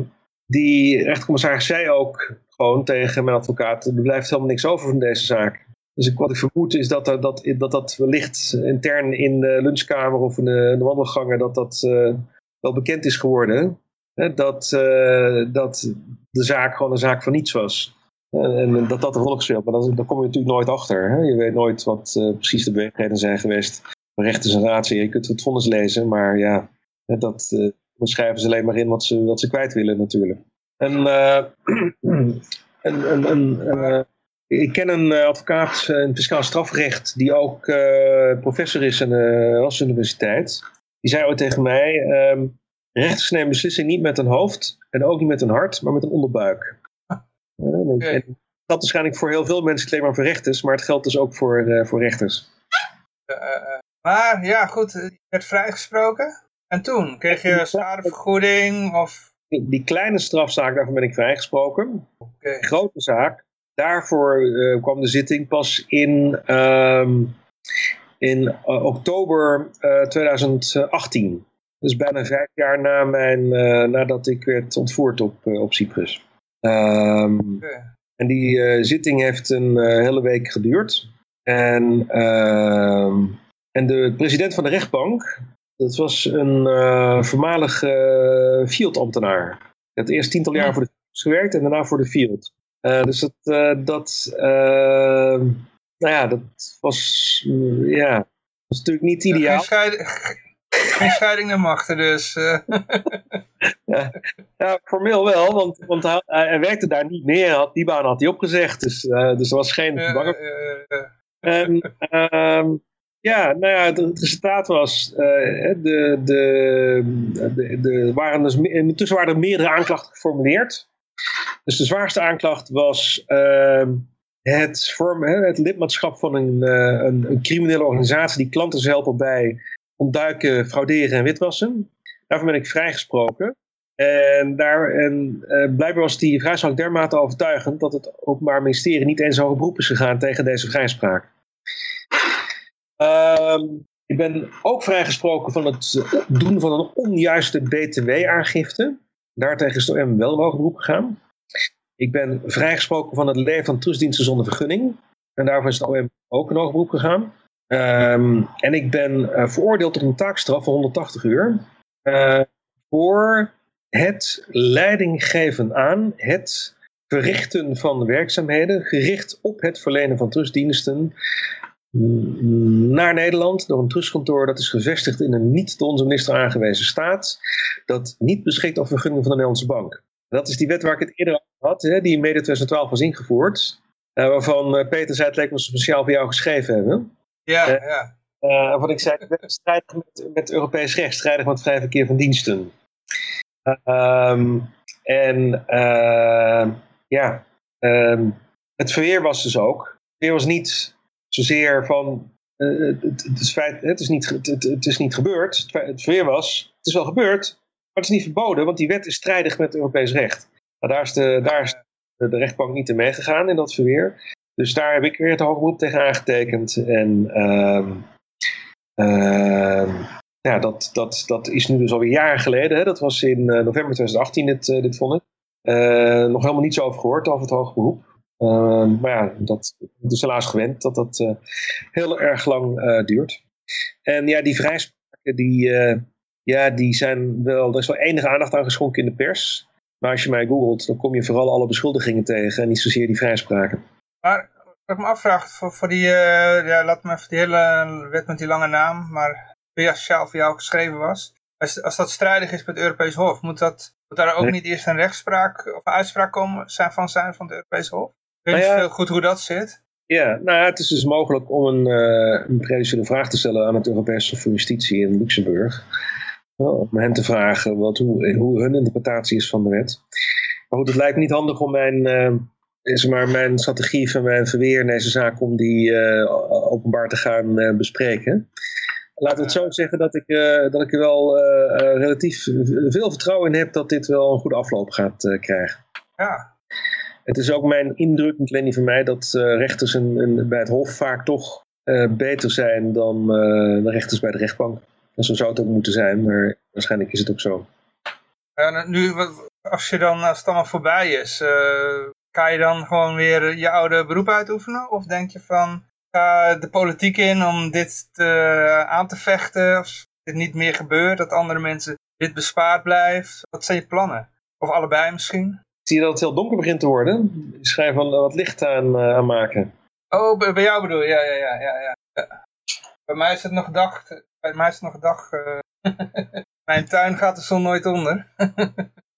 die rechtercommissaris zei ook gewoon tegen mijn advocaat, er blijft helemaal niks over van deze zaak. Dus ik, wat ik vermoed is dat dat, dat, dat dat wellicht intern in de lunchkamer of in de, in de wandelgangen dat dat uh, wel bekend is geworden. Hè? Dat, uh, dat de zaak gewoon een zaak van niets was. En dat dat de rol gespeeld. Maar dat, daar kom je natuurlijk nooit achter. Hè? Je weet nooit wat uh, precies de beweegredenen zijn geweest. Rechters en raadsheer, je kunt het vonnis lezen, maar ja, dat uh, schrijven ze alleen maar in wat ze, wat ze kwijt willen natuurlijk. En, uh, en, en, en uh, ik ken een advocaat in het fiscaal strafrecht die ook uh, professor is aan de Rassenuniversiteit. Die zei ooit tegen mij, uh, rechters nemen beslissing niet met een hoofd en ook niet met een hart, maar met een onderbuik. Okay. En dat geldt waarschijnlijk voor heel veel mensen, alleen maar voor rechters, maar het geldt dus ook voor, uh, voor rechters. Uh, uh. Maar ja, goed, je werd vrijgesproken. En toen kreeg je schadevergoeding of... Die kleine strafzaak, daarvoor ben ik vrijgesproken. Okay. De grote zaak, daarvoor uh, kwam de zitting pas in, um, in uh, oktober uh, twintig achttien. Dus bijna vijf jaar na mijn, uh, nadat ik werd ontvoerd op, uh, op Cyprus. Um, okay. En die uh, zitting heeft een uh, hele week geduurd. En... Uh, En de president van de rechtbank, dat was een uh, voormalig uh, Field-ambtenaar. Hij had eerst tiental jaar voor de Field gewerkt en daarna voor de Field. Uh, dus dat, uh, dat, uh, nou ja, dat was, uh, ja, dat was natuurlijk niet ideaal. Geen, scheiding, geen scheiding naar machten dus. ja, ja, formeel wel, want, want hij, hij werkte daar niet meer. Had, die baan had hij opgezegd, dus, uh, dus er was geen... Uh, uh, uh. En... Uh, Ja, nou ja, het, het resultaat was, uh, de, de, de, de waren dus, intussen waren er meerdere aanklachten geformuleerd. Dus de zwaarste aanklacht was uh, het, vormen, het lidmaatschap van een, een, een criminele organisatie die klanten helpen bij ontduiken, frauderen en witwassen. Daarvoor ben ik vrijgesproken. En, daar, en uh, blijkbaar was die vrijspraak dermate overtuigend dat het Openbaar Ministerie niet eens hoger beroep is gegaan tegen deze vrijspraak. Uh, ik ben ook vrijgesproken van het doen van een onjuiste B T W-aangifte. Daartegen is de O M wel hoger beroep gegaan. Ik ben vrijgesproken van het leveren van trustdiensten zonder vergunning. En daarvoor is de O M ook een hoger beroep gegaan. Uh, en ik ben uh, veroordeeld tot een taakstraf van honderdtachtig uur. Uh, voor... Het leidinggeven aan, het verrichten van werkzaamheden, gericht op het verlenen van trustdiensten naar Nederland door een trustkantoor dat is gevestigd in een niet door onze minister aangewezen staat, dat niet beschikt over vergunning van de Nederlandse Bank. Dat is die wet waar ik het eerder over had, hè, die in mede twintig twaalf was ingevoerd, uh, waarvan Peter zei, het leek me speciaal voor jou geschreven hebben. Ja, uh, ja. Uh, wat ik zei, strijdig met, met Europees recht, strijdig met het vrij verkeer van diensten. Um, en uh, ja, um, het verweer was dus ook. Het verweer was niet zozeer van, uh, het, het, is feit, het, is niet, het, het is niet gebeurd. Het, feit, het verweer was, het is wel gebeurd, maar het is niet verboden, want die wet is strijdig met het Europees recht. Nou, daar is, de, daar is de, de rechtbank niet in meegegaan in dat verweer. Dus daar heb ik weer het hoge beroep tegen aangetekend. En um, uh, Ja, dat, dat, dat is nu dus alweer jaren geleden. Hè? Dat was in uh, november twintig achttien, dit, uh, dit vond ik. Uh, nog helemaal niets over gehoord, over het hoge beroep. Uh, maar ja, dat is helaas gewend dat dat uh, heel erg lang uh, duurt. En ja, die vrijspraken, die, uh, ja, die zijn wel, er is wel enige aandacht aan geschonken in de pers. Maar als je mij googelt, dan kom je vooral alle beschuldigingen tegen en niet zozeer die vrijspraken. Maar wat ik me afvraag, voor, voor die, uh, ja, laat me even die hele wet met die lange naam, maar... speciaal voor jou geschreven was. Als, als dat strijdig is met het Europees Hof, moet, dat, moet daar ook nee. niet eerst een rechtspraak of een uitspraak komen zijn van zijn van het Europees Hof? Ik weet niet nou ja, veel goed hoe dat zit. Ja, nou ja, het is dus mogelijk om een, uh, een prejudiciële vraag te stellen aan het Europees Hof van Justitie in Luxemburg. Nou, om hen te vragen wat, hoe, hoe hun interpretatie is van de wet. Maar goed, het lijkt me niet handig om mijn, uh, is maar mijn strategie van mijn verweer in deze zaak om die uh, openbaar te gaan uh, bespreken. Laat het zo zeggen dat ik, uh, dat ik er wel uh, uh, relatief veel vertrouwen in heb dat dit wel een goede afloop gaat uh, krijgen. Ja. Het is ook mijn indruk, niet alleen van mij, dat uh, rechters in, in, bij het Hof vaak toch uh, beter zijn dan uh, de rechters bij de rechtbank. En zo zou het ook moeten zijn, maar waarschijnlijk is het ook zo. Uh, nu, als, je dan, als het allemaal voorbij is, uh, ga je dan gewoon weer je oude beroep uitoefenen? Of denk je van... Uh, de politiek in om dit te, uh, aan te vechten, of dit niet meer gebeurt, dat andere mensen dit bespaard blijft. Wat zijn je plannen? Of allebei misschien? Zie je dat het heel donker begint te worden? Je schrijft wel wat licht aan, uh, aan maken. Oh, bij, bij jou bedoel je? Ja, ja, ja, ja, ja. Bij mij is het nog dag. Bij mij is het nog dag. Uh, Mijn tuin gaat de zon nooit onder.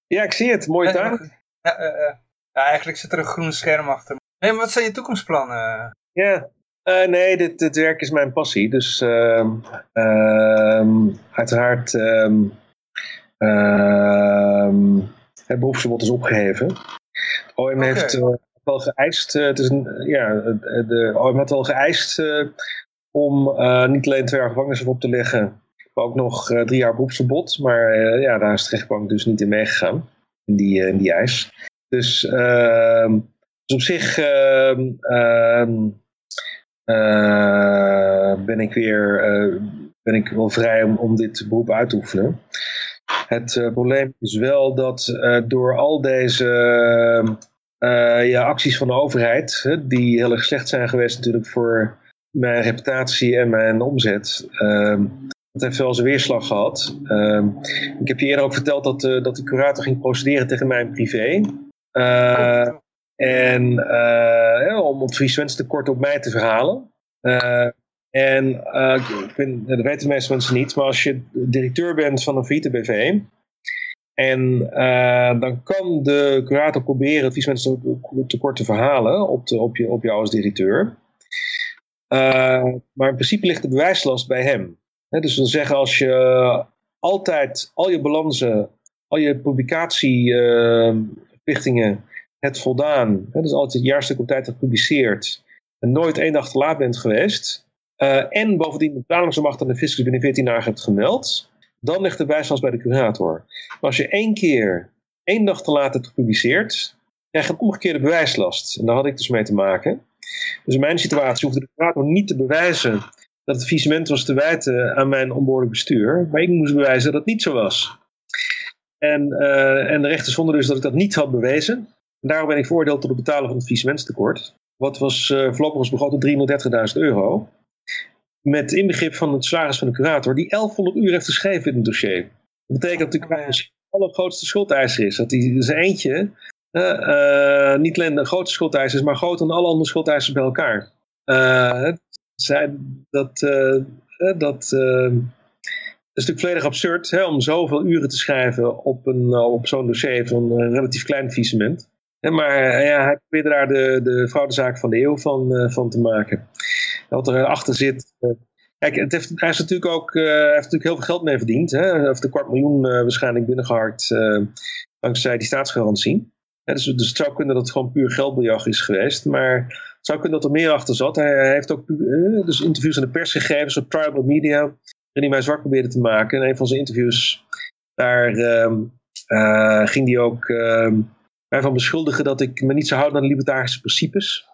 Ja, ik zie het. Mooie tuin. Ja, uh, uh, ja, eigenlijk zit er een groen scherm achter. Nee, maar wat zijn je toekomstplannen? Ja. Yeah. Uh, nee, dit, dit werk is mijn passie, dus uh, uh, uiteraard uh, uh, het beroepsverbod is opgeheven. De O M okay. heeft uh, wel geëist, uh, het is een, ja, de O M had wel geëist uh, om uh, niet alleen twee jaar gevangenis op te leggen, maar ook nog uh, drie jaar beroepsverbod. Maar uh, ja, daar is de rechtbank dus niet in meegegaan, in die, uh, in die eis. Dus, uh, dus op zich... Uh, uh, Uh, ben ik weer uh, ben ik wel vrij om, om dit beroep uit te oefenen. Het uh, probleem is wel dat uh, door al deze uh, ja, acties van de overheid, uh, die heel erg slecht zijn geweest natuurlijk voor mijn reputatie en mijn omzet, uh, dat heeft wel zijn weerslag gehad. Uh, ik heb je eerder ook verteld dat, uh, dat de curator ging procederen tegen mij in privé. Uh, oh. En uh, ja, om het vrieswenstekort op mij te verhalen. Uh, en uh, ik ben, dat weten de meeste mensen niet, maar als je directeur bent van een failliete B V en uh, dan kan de curator proberen het vrieswenstekort te verhalen op, de, op, je, op jou als directeur. Uh, maar in principe ligt de bewijslast bij hem. He, dus dat wil zeggen, als je altijd al je balansen, al je publicatieverplichtingen. Uh, het voldaan. He, dus altijd het jaarstuk op tijd gepubliceerd. En nooit één dag te laat bent geweest. Uh, en bovendien de plaatselijke macht aan de fiscus binnen veertien dagen hebt gemeld. Dan ligt de bijstand bij de curator. Maar als je één keer, één dag te laat hebt gepubliceerd, krijg je een omgekeerde bewijslast. En daar had ik dus mee te maken. Dus in mijn situatie hoefde de curator niet te bewijzen dat het faillissement was te wijten aan mijn onbehoorlijk bestuur. Maar ik moest bewijzen dat het niet zo was. En, uh, en de rechters vonden dus dat ik dat niet had bewezen. En daarom ben ik veroordeeld tot het betalen van het faillissementstekort. Wat was uh, voorlopig was begroten driehonderddertigduizend euro. Met inbegrip van het salaris van de curator, die elfhonderd uur heeft geschreven in het dossier. Dat betekent dat de curator de allergrootste schuldeiser is. Dat hij zijn eentje uh, uh, niet alleen de grootste schuldeiser is, maar groter dan alle andere schuldeisers bij elkaar. Uh, zij, dat uh, dat uh, is natuurlijk volledig absurd, hè, om zoveel uren te schrijven op, een, op zo'n dossier van een relatief klein faillissement. Maar ja, hij probeerde daar de, de fraudezaak van de eeuw van, uh, van te maken. Wat er achter zit. Uh, kijk, het heeft, hij is natuurlijk ook, uh, heeft natuurlijk heel veel geld mee verdiend. Hè? Hij heeft een kwart miljoen uh, waarschijnlijk binnengeharkt uh, dankzij die staatsgarantie. Ja, dus, dus het zou kunnen dat het gewoon puur geldbejag is geweest. Maar het zou kunnen dat er meer achter zat. Hij, hij heeft ook uh, dus interviews aan de pers gegeven, op tribal media, waarin hij mij zwart probeerde te maken. En een van zijn interviews, daar uh, uh, ging hij ook uh, mij van beschuldigen dat ik me niet zou houden aan de libertarische principes.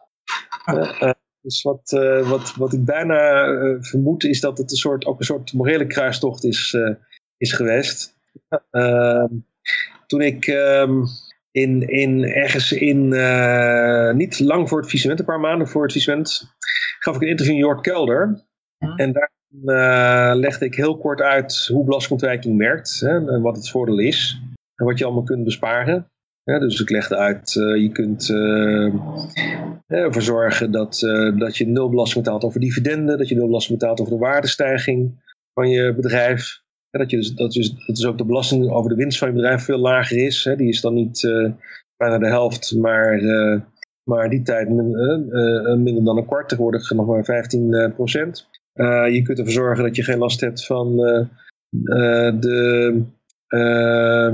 Uh, uh, Dus wat, uh, wat, wat ik daarna uh, vermoed is dat het een soort, ook een soort morele kruistocht is, uh, is geweest. Uh, toen ik um, in, in, ergens in, uh, niet lang voor het faillissement, een paar maanden voor het faillissement, gaf ik een interview in Jort Kelder. Ja. En daar uh, legde ik heel kort uit hoe belastingontwijking werkt, hè, en wat het voordeel is en wat je allemaal kunt besparen. Ja, dus ik legde uit, uh, je kunt uh, ervoor zorgen dat, uh, dat je nul belasting betaalt over dividenden, dat je nul belasting betaalt over de waardestijging van je bedrijf. Ja, dat, je dus, dat, dus, dat dus ook de belasting over de winst van je bedrijf veel lager is. Hè. Die is dan niet uh, bijna de helft, maar, uh, maar die tijd uh, uh, minder dan een kwart, tegenwoordig nog maar vijftien procent. Uh, je kunt ervoor zorgen dat je geen last hebt van uh, uh, de... Uh,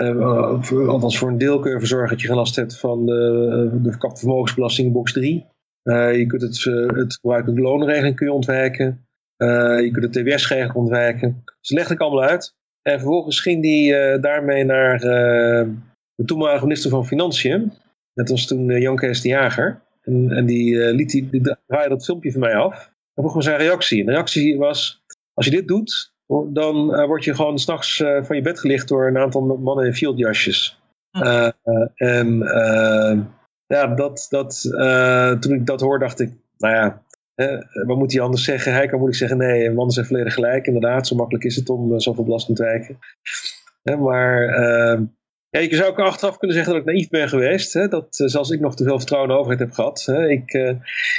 Uh, voor, althans voor een deel kun je ervoor zorgen dat je geen last hebt van de, de verkapte vermogensbelasting in box drie. Uh, je kunt het, uh, het gebruikelijke loonregeling kun je ontwijken. Uh, je kunt het T W S-regeling ontwijken. Dus dat legde ik allemaal uit. En vervolgens ging hij uh, daarmee naar uh, de toenmalige minister van Financiën. Dat was toen uh, Jan Kees de Jager. En, en die, uh, liet die, die draaide dat filmpje van mij af. En vroeg me zijn reactie. En de reactie was, als je dit doet, dan uh, word je gewoon s'nachts uh, van je bed gelicht door een aantal mannen in fieldjasjes. Uh, uh, en uh, ja, dat, dat, uh, toen ik dat hoorde, dacht ik, nou ja, hè, wat moet hij anders zeggen? Hij kan moeilijk zeggen, nee, mannen zijn volledig gelijk. Inderdaad, zo makkelijk is het om uh, zoveel belasting te wijken. Hè, maar uh, ja, je zou ook achteraf kunnen zeggen dat ik naïef ben geweest. Hè, dat uh, zelfs ik nog te veel vertrouwen in de overheid heb gehad. Hè. Ik, uh,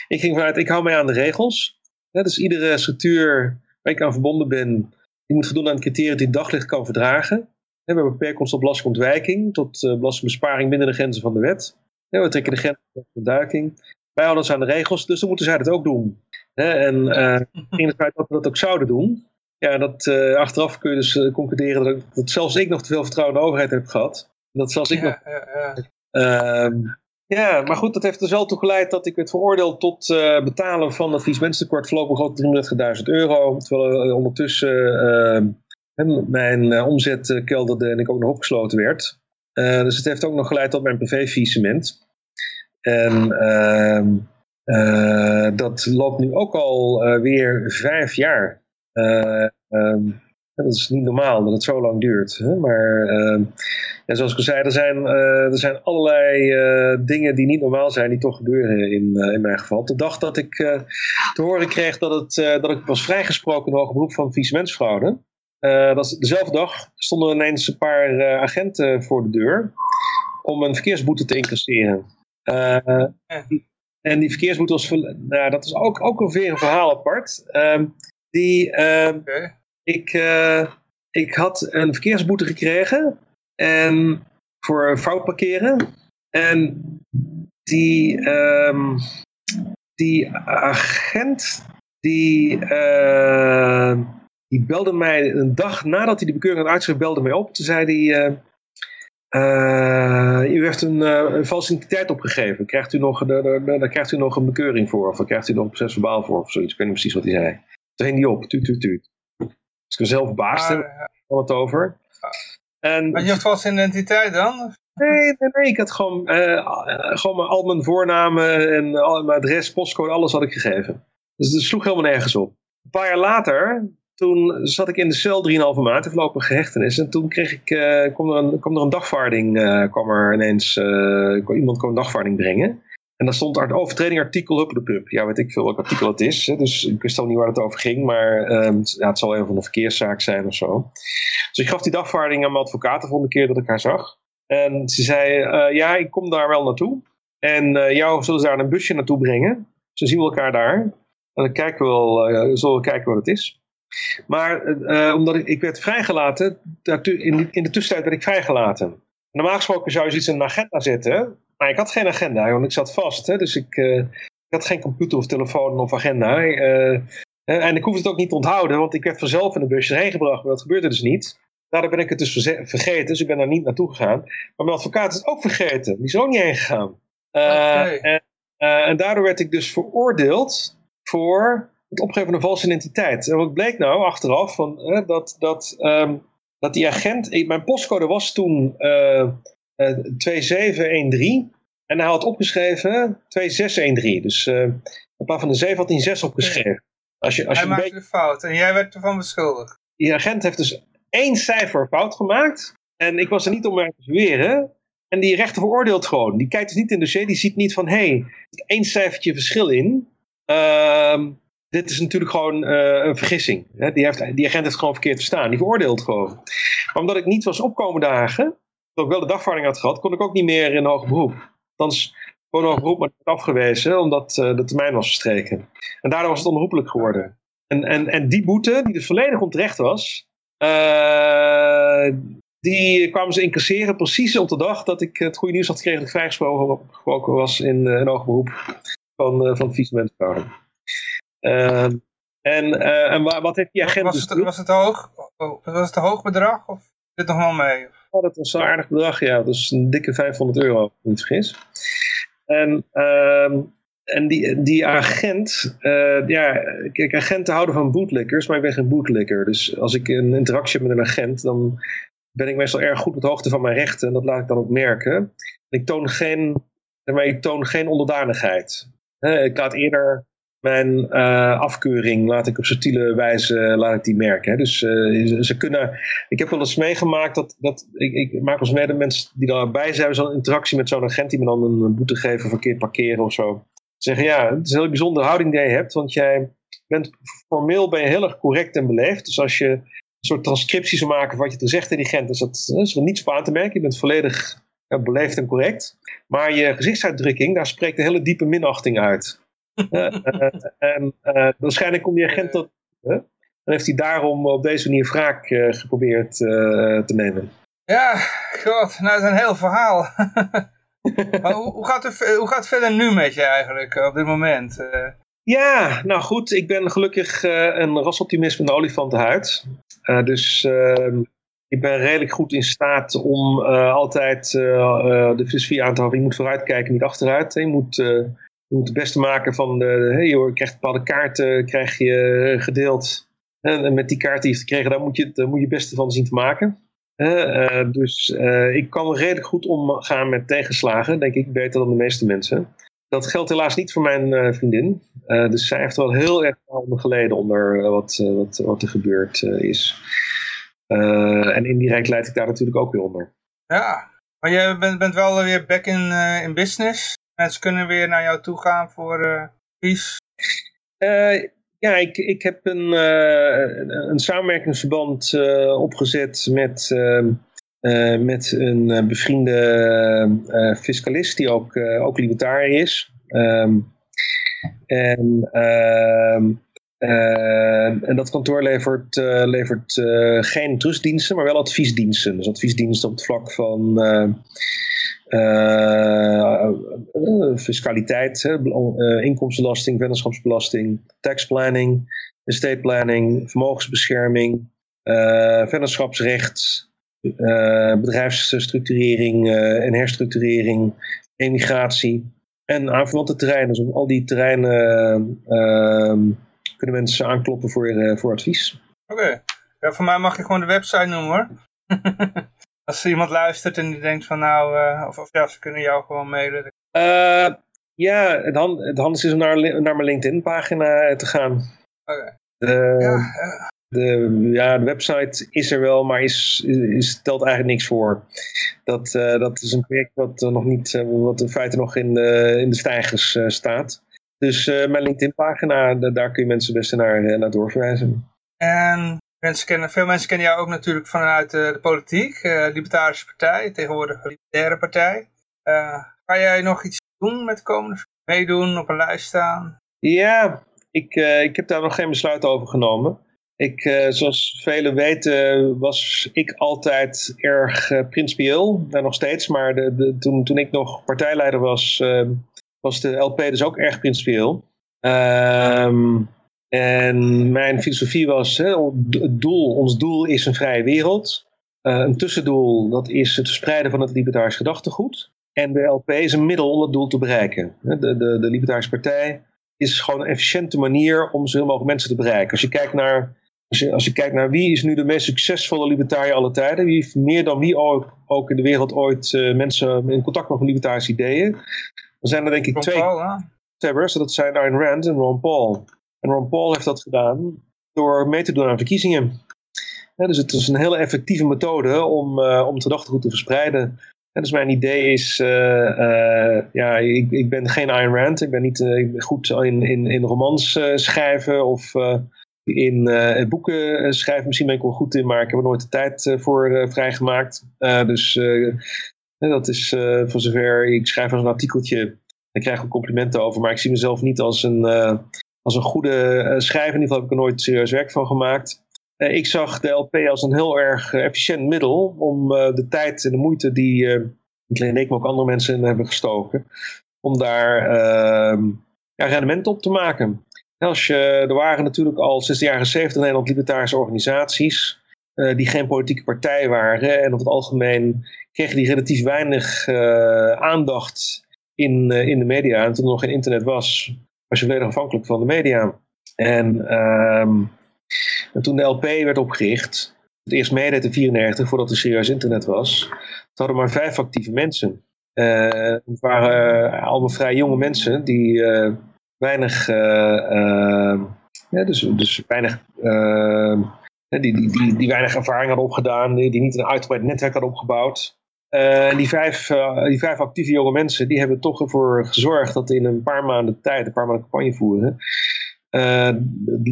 ik ging vanuit, ik hou mij aan de regels. Hè, dus iedere structuur waar ik aan verbonden ben, die moet voldoen aan het criteria die daglicht kan verdragen. We beperken ons tot belastingontwijking, tot belastingbesparing binnen de grenzen van de wet. We trekken de grenzen van de duiking. Wij houden ons aan de regels, dus dan moeten zij dat ook doen. En uh, in het feit dat we dat ook zouden doen, ja, dat, uh, achteraf kun je dus concluderen dat, dat zelfs ik nog te veel vertrouwen in de overheid heb gehad. Dat zelfs ik ja, nog. Ja, ja. Uh, ja, maar goed, dat heeft dus wel toe geleid dat ik werd veroordeeld tot uh, betalen van het faillissementstekort voorlopig driehonderddertigduizend euro. Terwijl uh, ondertussen uh, mijn uh, omzet uh, kelderde en ik ook nog opgesloten werd. Uh, dus het heeft ook nog geleid tot mijn privé-faillissement. En uh, uh, dat loopt nu ook al uh, weer vijf jaar. Uh, um, Dat is niet normaal dat het zo lang duurt. Hè? Maar uh, ja, zoals ik al zei, er zijn, uh, er zijn allerlei uh, dingen die niet normaal zijn, die toch gebeuren in, uh, in mijn geval. De dag dat ik uh, te horen kreeg dat, het, uh, dat ik was vrijgesproken in hoger beroep van faillissementsfraude. Uh, dat dezelfde dag stonden ineens een paar uh, agenten voor de deur om een verkeersboete te incasseren. Uh, en die verkeersboete was, nou, dat is ook, ook weer een verhaal apart. Uh, die... Uh, okay. Ik, uh, ik had een verkeersboete gekregen en voor fout parkeren. En die, um, die agent die, uh, die belde mij een dag nadat hij de bekeuring had uitgeschreven, belde mij op. Toen zei hij, uh, Uh, u heeft een, uh, een valse identiteit opgegeven. Krijgt u nog, daar, daar, daar krijgt u nog een bekeuring voor. Of daar krijgt u nog een procesverbaal voor. Of zoiets. Ik weet niet precies wat hij zei. Toen ging die op. Tuut, tuut, tuut. Dus ik zelf baasde. Ah, ja. Van het over. En, maar je hebt valse identiteit dan? Nee, nee, nee. Ik had gewoon, uh, gewoon mijn, al mijn voornamen en al mijn adres, postcode, alles had ik gegeven. Dus het sloeg helemaal nergens op. Een paar jaar later, toen zat ik in de cel drieënhalve maand, voorlopige gehechtenis. En toen kreeg ik, uh, kwam, er een, kwam er een dagvaarding, uh, kwam er ineens, uh, kwam, iemand kwam een dagvaarding brengen. En daar stond overtreding artikel hup de pup. Ja, weet ik veel welk artikel het is. Hè? Dus ik wist ook niet waar het over ging. Maar um, ja, het zal even een verkeerszaak zijn of zo. Dus ik gaf die dagvaarding aan mijn advocaat de volgende keer dat ik haar zag. En ze zei, uh, ja, ik kom daar wel naartoe. En uh, jou zullen ze daar een busje naartoe brengen. Ze zien we elkaar daar. En dan kijken we wel, uh, zullen we kijken wat het is. Maar uh, omdat ik, ik werd vrijgelaten, in, in de tussentijd werd ik vrijgelaten. Normaal gesproken zou je iets in een agenda zetten. Maar ik had geen agenda, want ik zat vast. Hè? Dus ik, uh, ik had geen computer of telefoon of agenda. Uh, en ik hoefde het ook niet te onthouden, want ik werd vanzelf in de bus heen gebracht. Maar dat gebeurde dus niet. Daardoor ben ik het dus vergeten, dus ik ben daar niet naartoe gegaan. Maar mijn advocaat is het ook vergeten. Die is er ook niet heen gegaan. Uh, okay. en, uh, en daardoor werd ik dus veroordeeld voor het opgeven van een valse identiteit. En wat bleek nou achteraf, van, uh, dat, dat, um, dat die agent... Mijn postcode was toen... Uh, Uh, twee zeven een drie. En hij had opgeschreven twee zes een drie. Dus uh, een paar van de zeven had hij zes opgeschreven. Als je, als hij je maakte de fout en jij werd ervan beschuldigd. Die agent heeft dus één cijfer fout gemaakt. En ik was er niet om mij te verweren. En die rechter veroordeelt gewoon. Die kijkt dus niet in het dossier. Die ziet niet van, hé, hey, er zit één cijfertje verschil in. Uh, dit is natuurlijk gewoon uh, een vergissing. Hè? Die, heeft, die agent heeft gewoon verkeerd verstaan. Die veroordeelt gewoon. Maar omdat ik niet was opkomen dagen... dat ik wel de dagvaarding had gehad, kon ik ook niet meer in hoger beroep. Althans, gewoon hoger beroep, maar ik afgewezen, omdat uh, de termijn was verstreken. En daardoor was het onroepelijk geworden. En, en, en die boete, die dus volledig onterecht was, uh, die kwamen ze incasseren precies op de dag dat ik het goede nieuws had gekregen dat ik vrijgesproken was in uh, een hoger beroep van, uh, van vieze mensenhouding. Uh, en, uh, en wat heeft die agent... Was het, was het, hoog, was het een hoog bedrag of zit het nog wel mee? Oh, dat was een aardig bedrag, ja. Dus een dikke vijfhonderd euro, als ik niet vergis. En, uh, en die, die agent... Uh, ja, kijk, agenten houden van bootlickers, maar ik ben geen bootlicker. Dus als ik een interactie heb met een agent, dan ben ik meestal erg goed op de hoogte van mijn rechten. En dat laat ik dan ook merken. En ik toon geen, maar ik toon geen onderdanigheid. He, ik laat eerder mijn uh, afkeuring, laat ik op subtiele wijze, laat ik die merken. Hè. Dus uh, ze kunnen, ik heb wel eens meegemaakt, dat, dat ik, ik maak ons mee de mensen die daarbij zijn, zo'n interactie met zo'n agent die me dan een boete geven, verkeerd parkeren of zo. Zeggen ja, het is een heel bijzondere houding die je hebt, want jij bent, formeel ben je heel erg correct en beleefd. Dus als je een soort transcriptie zou maken van wat je te zegt tegen die agent, is dat is er niets op aan te merken. Je bent volledig ja, beleefd en correct. Maar je gezichtsuitdrukking, daar spreekt een hele diepe minachting uit. uh, uh, en uh, waarschijnlijk komt die agent tot uh, en heeft hij daarom op deze manier wraak uh, geprobeerd uh, te nemen. Ja, god, nou dat is een heel verhaal. Maar hoe, hoe, gaat het, hoe gaat het verder nu met je eigenlijk op dit moment? Uh... Ja, nou goed, ik ben gelukkig uh, een rasoptimist met een olifantenhuid. Uh, dus uh, ik ben redelijk goed in staat om uh, altijd uh, uh, de filosofie aan te houden. Je moet vooruitkijken, niet achteruit. Je moet... Uh, Je moet het beste maken van, de, hey joh, je krijgt bepaalde kaarten krijg je gedeeld. En, en met die kaarten die je hebt gekregen, daar moet je, daar moet je het beste van zien te maken. Uh, uh, dus uh, ik kan redelijk goed omgaan met tegenslagen, denk ik, beter dan de meeste mensen. Dat geldt helaas niet voor mijn uh, vriendin. Uh, dus zij heeft wel heel erg onder geleden onder uh, wat, uh, wat, wat er gebeurd uh, is. Uh, en indirect leid ik daar natuurlijk ook weer onder. Ja, maar jij bent, bent wel weer back in, uh, in business. Mensen kunnen weer naar jou toe gaan voor advies? Uh, uh, ja, ik, ik heb een, uh, een, een samenwerkingsverband uh, opgezet met, uh, uh, met een bevriende uh, fiscalist die ook, uh, ook libertariër is. Um, en, uh, uh, en dat kantoor levert, uh, levert uh, geen trustdiensten, maar wel adviesdiensten. Dus adviesdiensten op het vlak van... Uh, Uh, fiscaliteit, uh, inkomstenbelasting, vennootschapsbelasting, tax planning, estate planning, vermogensbescherming, uh, vennootschapsrecht, uh, bedrijfsstructurering uh, en herstructurering, emigratie en aanverwante terreinen. Dus op al die terreinen uh, kunnen mensen aankloppen voor, uh, voor advies. Oké, okay. Ja, voor mij mag je gewoon de website noemen hoor. Als er iemand luistert en die denkt van nou, uh, of, of ja, ze kunnen jou gewoon mailen. Uh, ja, het, hand, het handigste is om naar, naar mijn LinkedIn pagina te gaan. Oké. Okay. De, ja, ja. De, ja, de website is er wel, maar is, is, stelt eigenlijk niks voor. Dat, uh, dat is een project wat nog niet, uh, wat in feite nog in de, in de stijgers uh, staat. Dus uh, mijn LinkedIn pagina, de, daar kun je mensen best naar, uh, naar doorverwijzen. En mensen kennen, veel mensen kennen jou ook natuurlijk vanuit uh, de politiek. Uh, Libertarische Partij, tegenwoordig Libertaire Partij. Uh, ga jij nog iets doen met de komende? Meedoen, op een lijst staan? Ja, ik, uh, ik heb daar nog geen besluit over genomen. Ik, uh, zoals velen weten, was ik altijd erg uh, principieel. Nou, nog steeds, maar de, de, toen, toen ik nog partijleider was, uh, was de L P dus ook erg principieel. Uh, en mijn filosofie was, hè, het doel, ons doel is een vrije wereld. Uh, een tussendoel, dat is het verspreiden van het libertarisch gedachtegoed. En de L P is een middel om dat doel te bereiken. De, de, de Libertarische Partij is gewoon een efficiënte manier om zoveel mogelijk mensen te bereiken. Als je kijkt naar, als je, als je kijkt naar wie is nu de meest succesvolle libertariër aller tijden, wie heeft meer dan wie ook, ook in de wereld ooit uh, mensen in contact met libertarische ideeën, dan zijn er denk ik Ron twee tabbers, dat zijn Ayn Rand en Ron Paul. En Ron Paul heeft dat gedaan door mee te doen aan verkiezingen. Ja, dus het is een hele effectieve methode om, uh, om het gedachtegoed te verspreiden. En dus mijn idee is, uh, uh, ja, ik, ik ben geen Ayn Rand, ik ben niet uh, ik ben goed in, in, in romans uh, schrijven of uh, in uh, boeken uh, schrijven. Misschien ben ik wel goed in, maar ik heb er nooit de tijd uh, voor uh, vrijgemaakt. Uh, dus uh, dat is uh, voor zover, ik schrijf als een artikeltje, daar krijg ik complimenten over, maar ik zie mezelf niet als een, uh, als een goede uh, schrijver. In ieder geval heb ik er nooit serieus werk van gemaakt. Uh, ik zag de L P als een heel erg uh, efficiënt middel om uh, de tijd en de moeite die uh, en ik, maar ook andere mensen in hebben gestoken, om daar uh, ja, rendement op te maken. En als je, er waren natuurlijk al sinds de jaren zeventig in Nederland libertarische organisaties uh, die geen politieke partij waren en over het algemeen kregen die relatief weinig uh, aandacht in, uh, in de media. En toen er nog geen internet was, was je volledig afhankelijk van de media. En uh, En toen de L P werd opgericht, het eerst meedeed in negentien vierennegentig, voordat er serieus internet was, hadden maar vijf actieve mensen. Uh, het waren uh, allemaal vrij jonge mensen die uh, weinig, uh, uh, ja, dus, dus weinig, uh, die, die, die, die weinig ervaring hadden opgedaan, die, die niet een uitgebreid netwerk hadden opgebouwd. Uh, en die vijf, uh, die vijf actieve jonge mensen, die hebben toch ervoor gezorgd dat in een paar maanden tijd, een paar maanden campagne voeren, Uh,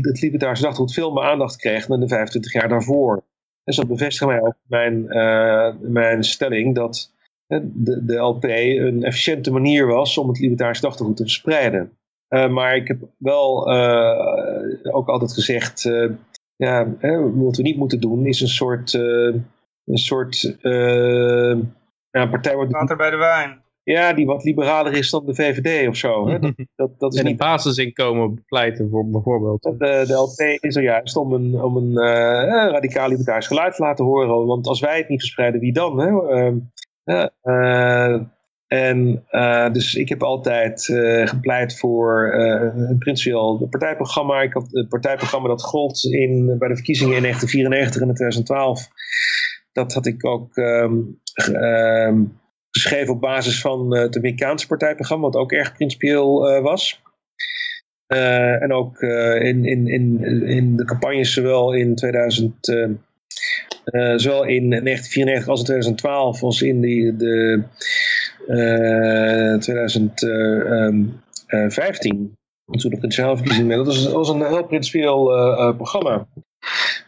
het libertarische gedachtegoed veel meer aandacht kreeg dan de vijfentwintig jaar daarvoor. En zo bevestigt mij ook mijn, uh, mijn stelling dat de, de L P een efficiënte manier was om het libertarische gedachtegoed te verspreiden. Uh, maar ik heb wel uh, ook altijd gezegd, uh, ja, hè, wat we niet moeten doen is een soort, uh, een soort uh, ja, partij... Water bij de wijn. Ja, die wat liberaler is dan de V V D of zo. Hè? Dat, dat, dat is en een basisinkomen pleiten voor, bijvoorbeeld. De, de L P is er juist om een, om een uh, radicaal libertarisch geluid te laten horen. Want als wij het niet verspreiden, wie dan? Hè? Uh, uh, uh, en, uh, dus ik heb altijd uh, gepleit voor uh, een principieel partijprogramma. Ik had het partijprogramma dat gold in, bij de verkiezingen in negentien vierennegentig en in tweeduizend twaalf. Dat had ik ook... Um, um, geschreven op basis van uh, het Amerikaanse partijprogramma, wat ook erg principieel uh, was. Uh, en ook uh, in, in, in, in de campagnes, zowel in, tweeduizend, uh, uh, zowel in negentien vierennegentig als in tweeduizend twaalf, als in die, de, uh, tweeduizend vijftien. Toen de provinciale verkiezingen mee. Dat was, dat was een heel principieel uh, uh, programma.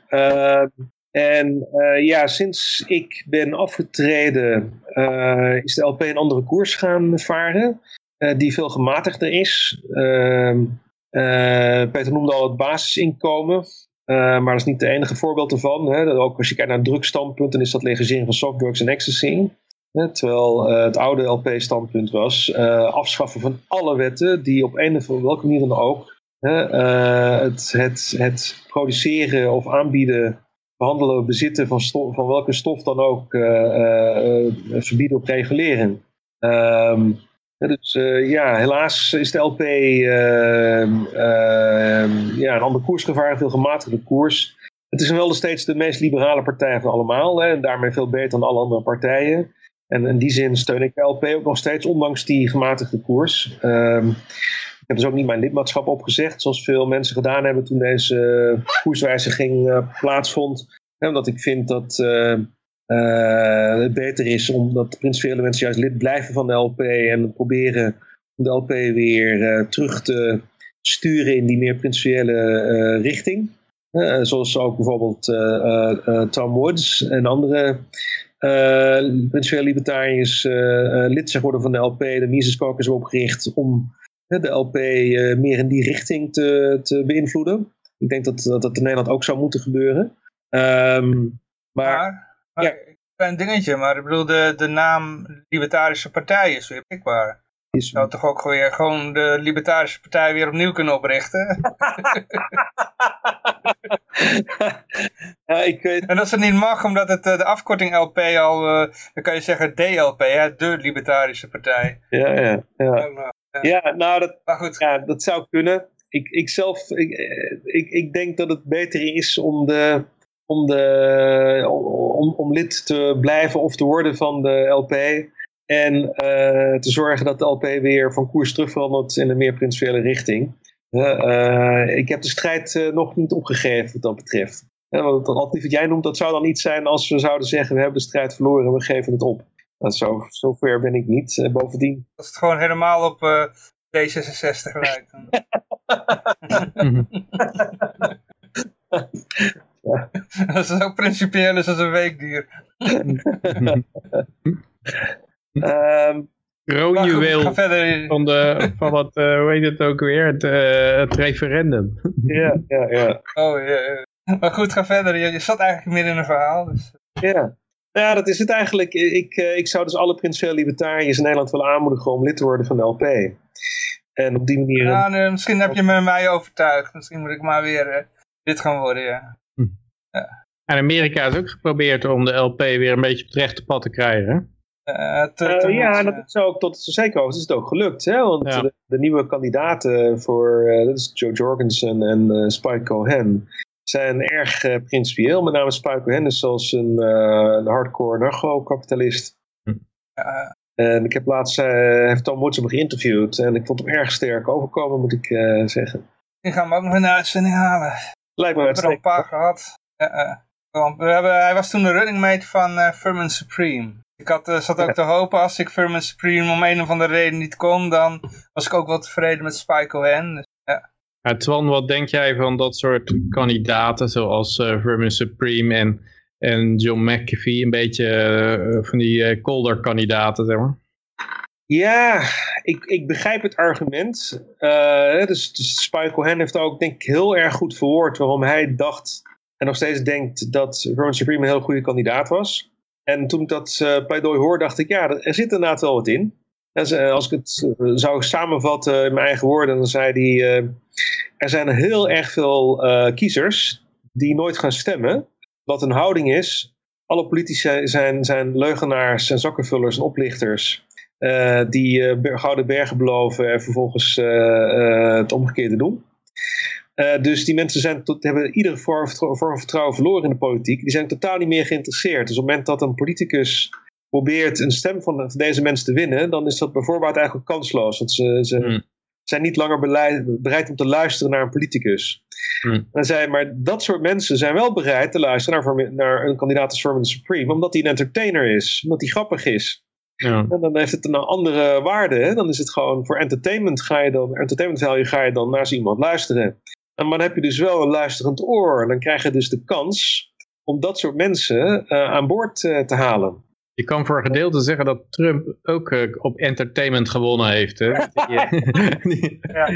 Uh, En uh, ja, sinds ik ben afgetreden uh, is de L P een andere koers gaan varen, uh, die veel gematigder is. Uh, uh, Peter noemde al het basisinkomen, uh, maar dat is niet de enige voorbeeld ervan. Hè. Ook als je kijkt naar het drugsstandpunt, dan is dat legalisering van softdrugs en ecstasy. Hè, terwijl uh, het oude L P-standpunt was uh, afschaffen van alle wetten die op een of welke manier dan ook uh, het, het, het produceren of aanbieden behandelen, bezitten van, stof, van welke stof dan ook uh, uh, verbieden of reguleren. Um, dus uh, ja, helaas is de L P uh, uh, ja, een ander koersgevaar, een veel gematigde koers. Het is wel steeds de meest liberale partij van allemaal, hè, en daarmee veel beter dan alle andere partijen. En in die zin steun ik de L P ook nog steeds, ondanks die gematigde koers. Um, ik heb dus ook niet mijn lidmaatschap opgezegd, zoals veel mensen gedaan hebben toen deze uh, koerswijziging uh, plaatsvond. Ja, omdat ik vind dat uh, uh, het beter is omdat principiële mensen juist lid blijven van de L P en proberen om de L P weer uh, terug te sturen in die meer principiële uh, richting. Uh, zoals ook bijvoorbeeld uh, uh, Tom Woods en andere uh, principiële libertariërs uh, uh, lid zijn geworden van de L P. De Mises Caucus hebben opgericht om de L P meer in die richting te, te beïnvloeden. Ik denk dat, dat dat in Nederland ook zou moeten gebeuren. Um, maar, maar, maar ja. Een klein dingetje, maar ik bedoel, de, de naam Libertarische Partij is weer beschikbaar. Je zou toch ook weer gewoon de Libertarische Partij weer opnieuw kunnen oprichten? ja, ik weet... En als het niet mag, omdat het de afkorting L P al, uh, dan kan je zeggen D L P, hè? De Libertarische Partij. Ja, ja, ja. Ja, nou, dat, maar goed. Ja, dat zou kunnen. Ik, ik, zelf, ik, ik, ik denk dat het beter is om, de, om, de, om, om lid te blijven of te worden van de L P. En uh, te zorgen dat de L P weer van koers terugverandert in een meer principiële richting. Uh, uh, ik heb de strijd uh, nog niet opgegeven wat dat betreft. Uh, want het alternatief wat jij noemt, dat zou dan niet zijn als we zouden zeggen we hebben de strijd verloren, we geven het op. Nou, zo, zover ben ik niet. Uh, bovendien. Als het gewoon helemaal op uh, D zesenzestig lijkt. ja. Dat is ook principieel, dus als een weekdier. um, Kroonjuweel van, de, van wat, uh, hoe heet het ook weer? Het, uh, het referendum. Ja, ja, ja. Oh, ja, ja. Maar goed, ga verder. Je, je zat eigenlijk midden in een verhaal. Dus. Ja. Ja, dat is het eigenlijk. Ik, ik zou dus alle principiële libertariërs in Nederland willen aanmoedigen om lid te worden van de L P. En op die manier... Ja, nou, misschien heb je me mij overtuigd. Misschien moet ik maar weer uh, lid gaan worden, ja. Hm. ja. En Amerika is ook geprobeerd om de L P weer een beetje op het rechte pad te krijgen. Uh, te, te uh, ja, dat is ook tot zeker over. Het is het ook gelukt, hè? Want ja. de, de nieuwe kandidaten voor uh, dat is Joe Jorgensen en uh, Spike Cohen... zijn erg uh, principieel. Met name Spike Cohen is zoals een, uh, een hardcore narco-kapitalist. Hm. Ja. En ik heb laatst, uh, heeft Tom Woods hem geïnterviewd. En ik vond hem erg sterk overkomen, moet ik uh, zeggen. Die gaan we ook nog in de uitzending halen. Lijkt me we hebben er al een paar gehad. Ja, uh, we hebben, hij was toen de running mate van uh, Furman Supreme. Ik had, uh, zat ook ja. te hopen, als ik Furman Supreme om een of andere reden niet kon, dan was ik ook wel tevreden met Spike Cohen. Dus, ja. Uh, Twan, wat denk jij van dat soort kandidaten zoals uh, Vermin Supreme en, en John McAfee, een beetje uh, van die uh, kolder kandidaten, zeg maar? Ja, ik, ik begrijp het argument. Uh, dus, dus Spike Cohen heeft ook, denk ik, heel erg goed verwoord waarom hij dacht en nog steeds denkt dat Vermin Supreme een heel goede kandidaat was. En toen ik dat uh, pleidooi hoor, dacht ik, ja, er zit inderdaad wel wat in. Als ik het zou samenvatten in mijn eigen woorden, dan zei hij, uh, er zijn heel erg veel uh, kiezers die nooit gaan stemmen. Wat een houding is, alle politici zijn, zijn leugenaars en zakkenvullers en oplichters. Uh, die uh, gouden bergen beloven en vervolgens uh, uh, het omgekeerde doen. Uh, dus die mensen zijn tot, hebben iedere vorm van vertrouwen verloren in de politiek. Die zijn totaal niet meer geïnteresseerd. Dus op het moment dat een politicus... probeert een stem van deze mensen te winnen, dan is dat bijvoorbeeld eigenlijk kansloos. Want ze, ze mm. zijn niet langer beleid, bereid om te luisteren naar een politicus. Mm. Dan zei, maar dat soort mensen zijn wel bereid te luisteren naar, naar een kandidaat als Vermin Supreme, omdat hij een entertainer is, omdat hij grappig is. Ja. En dan heeft het een andere waarde. Hè? Dan is het gewoon voor entertainment ga je dan, entertainment value ga je dan naar zo iemand luisteren. En maar dan heb je dus wel een luisterend oor. Dan krijg je dus de kans om dat soort mensen uh, aan boord uh, te halen. Je kan voor gedeelte zeggen dat Trump ook uh, op entertainment gewonnen heeft. Hè? Ja. Die, ja.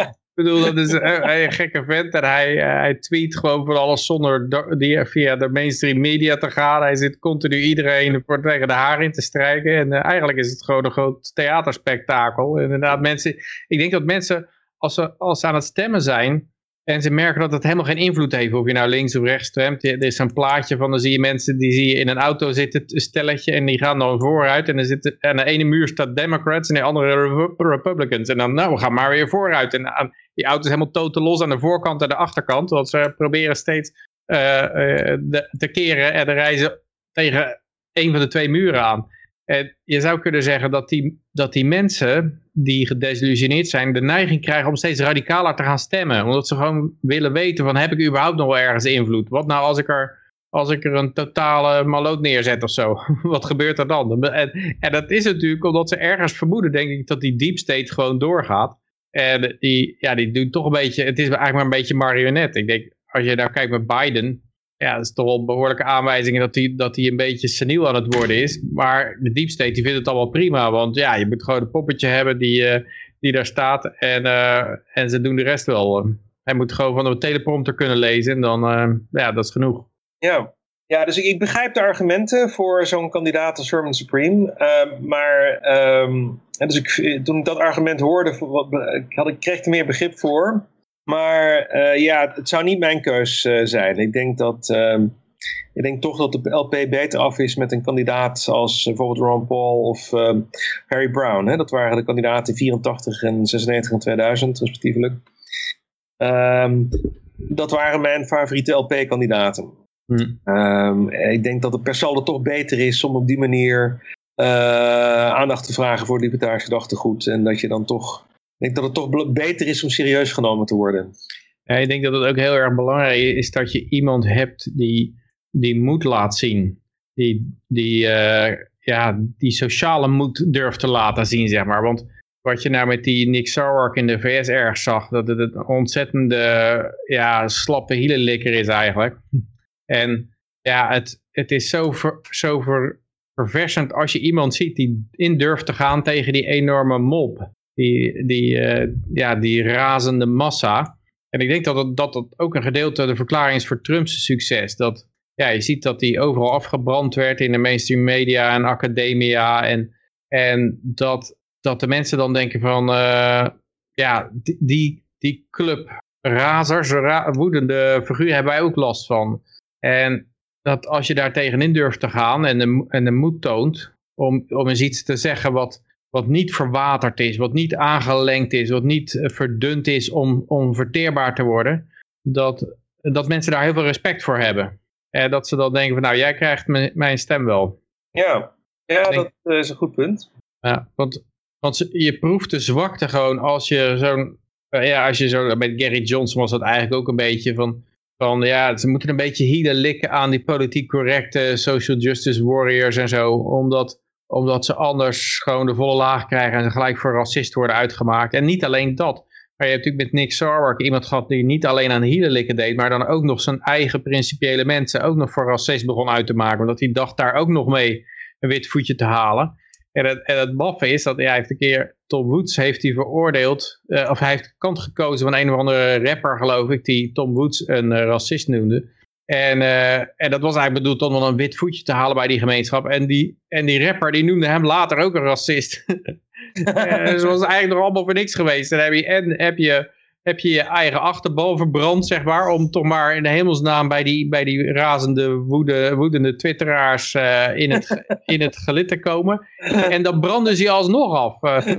Ik bedoel, dat is een, een gekke vent. En hij, hij tweet gewoon voor alles zonder die, via de mainstream media te gaan. Hij zit continu iedereen voor tegen de haar in te strijken. En uh, eigenlijk is het gewoon een groot theaterspektakel. En inderdaad, mensen, ik denk dat mensen, als ze, als ze aan het stemmen zijn... En ze merken dat het helemaal geen invloed heeft of je nou links of rechts stemt. Er is zo'n plaatje van, dan zie je mensen die zie je in een auto zitten, een stelletje, en die gaan dan vooruit. En dan zitten, aan de ene muur staat Democrats en de andere Republicans. En dan, nou, we gaan maar weer vooruit. En aan, die auto is helemaal totaal los aan de voorkant en de achterkant. Want ze proberen steeds uh, uh, de, te keren en de reizen tegen een van de twee muren aan. En je zou kunnen zeggen dat die, dat die mensen die gedesillusioneerd zijn de neiging krijgen om steeds radicaler te gaan stemmen. Omdat ze gewoon willen weten van, heb ik überhaupt nog wel ergens invloed? Wat nou als ik er, als ik er een totale maloot neerzet of zo? Wat gebeurt er dan? En, en dat is natuurlijk omdat ze ergens vermoeden, denk ik, dat die deep state gewoon doorgaat. En die, ja, die doet toch een beetje, het is eigenlijk maar een beetje marionet. Ik denk, als je nou kijkt met Biden, ja, dat is toch wel een behoorlijke aanwijzing dat hij dat een beetje seniel aan het worden is. Maar de deep state die vindt het allemaal prima. Want ja, je moet gewoon een poppetje hebben die, uh, die daar staat. En, uh, en ze doen de rest wel. Hij moet gewoon van een teleprompter kunnen lezen. En dan, uh, ja, dat is genoeg. Ja, ja dus ik, ik begrijp de argumenten voor zo'n kandidaat als Sherman Supreme. Uh, maar um, dus ik, toen ik dat argument hoorde, had ik, kreeg ik er meer begrip voor. Maar uh, ja, het zou niet mijn keus uh, zijn. Ik denk, dat, uh, ik denk toch dat de L P beter af is met een kandidaat als uh, bijvoorbeeld Ron Paul of uh, Harry Brown. Hè? Dat waren de kandidaten in vierentachtig en zesennegentig en tweeduizend respectievelijk. Um, dat waren mijn favoriete L P-kandidaten. Hmm. Um, ik denk dat het per saldo toch beter is om op die manier uh, aandacht te vragen voor libertarisch gedachtegoed. En dat je dan toch... Ik denk dat het toch beter is om serieus genomen te worden. Ja, ik denk dat het ook heel erg belangrijk is dat je iemand hebt die, die moed laat zien. Die, die, uh, ja, die sociale moed durft te laten zien, zeg maar. Want wat je nou met die Nick Sarwark in de V S erg zag, dat het een ontzettende ja, slappe hielenlikker is eigenlijk. En ja, het, het is zo, ver, zo ver, verversend als je iemand ziet die in durft te gaan tegen die enorme mob. Die, die, uh, ja, die razende massa. En ik denk dat het, dat het ook een gedeelte de verklaring is voor Trumps succes. Dat, ja, je ziet dat hij overal afgebrand werd in de mainstream media en academia. En, en dat, dat de mensen dan denken van, uh, ja, die, die, die club razers, ra- woedende figuren hebben wij ook last van. En dat als je daar tegenin durft te gaan en de, en de moed toont om, om eens iets te zeggen wat... wat niet verwaterd is, wat niet aangelengd is, wat niet verdund is om, om verteerbaar te worden, dat, dat mensen daar heel veel respect voor hebben. En dat ze dan denken van, nou, jij krijgt m- mijn stem wel. Ja, ja denk, dat is een goed punt. Ja, want, want je proeft de zwakte gewoon als je zo'n, ja, als je zo, met Gary Johnson was dat eigenlijk ook een beetje van, van ja, ze moeten een beetje hielen likken aan die politiek correcte social justice warriors en zo, omdat Omdat ze anders gewoon de volle laag krijgen en ze gelijk voor racist worden uitgemaakt. En niet alleen dat. Maar je hebt natuurlijk met Nick Sarwark iemand gehad die niet alleen aan hielen likken deed, maar dan ook nog zijn eigen principiële mensen ook nog voor racist begon uit te maken. Omdat hij dacht daar ook nog mee een wit voetje te halen. En het, en het maffe is dat hij heeft een keer Tom Woods heeft hij veroordeeld. Uh, of hij heeft kant gekozen van een of andere rapper, geloof ik, die Tom Woods een uh, racist noemde. En, uh, en dat was eigenlijk bedoeld om wel een wit voetje te halen bij die gemeenschap. En die, en die rapper die noemde hem later ook een racist. uh, dus dat was eigenlijk nog allemaal voor niks geweest. En heb je, en heb je, heb je je eigen achterbal verbrand, zeg maar. Om toch maar in de hemelsnaam bij die, bij die razende, woede, woedende twitteraars uh, in, het, in het gelid te komen. En dan branden ze alsnog af. Uh,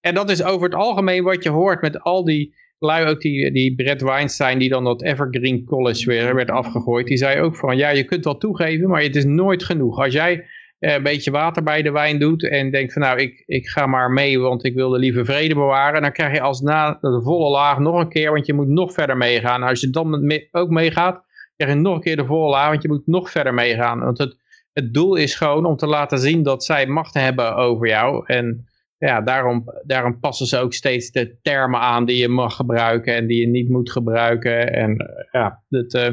en dat is over het algemeen wat je hoort met al die... lui ook die, die Brett Weinstein die dan dat Evergreen College weer werd afgegooid. Die zei ook van ja, je kunt wel toegeven, maar het is nooit genoeg. Als jij eh, een beetje water bij de wijn doet en denkt van nou, ik, ik ga maar mee, want ik wil de lieve vrede bewaren. Dan krijg je alsna de volle laag nog een keer, want je moet nog verder meegaan. Als je dan mee, ook meegaat, krijg je nog een keer de volle laag, want je moet nog verder meegaan. Want het, het doel is gewoon om te laten zien dat zij macht hebben over jou en... Ja, daarom, daarom passen ze ook steeds de termen aan die je mag gebruiken en die je niet moet gebruiken. En uh, ja, dat, uh,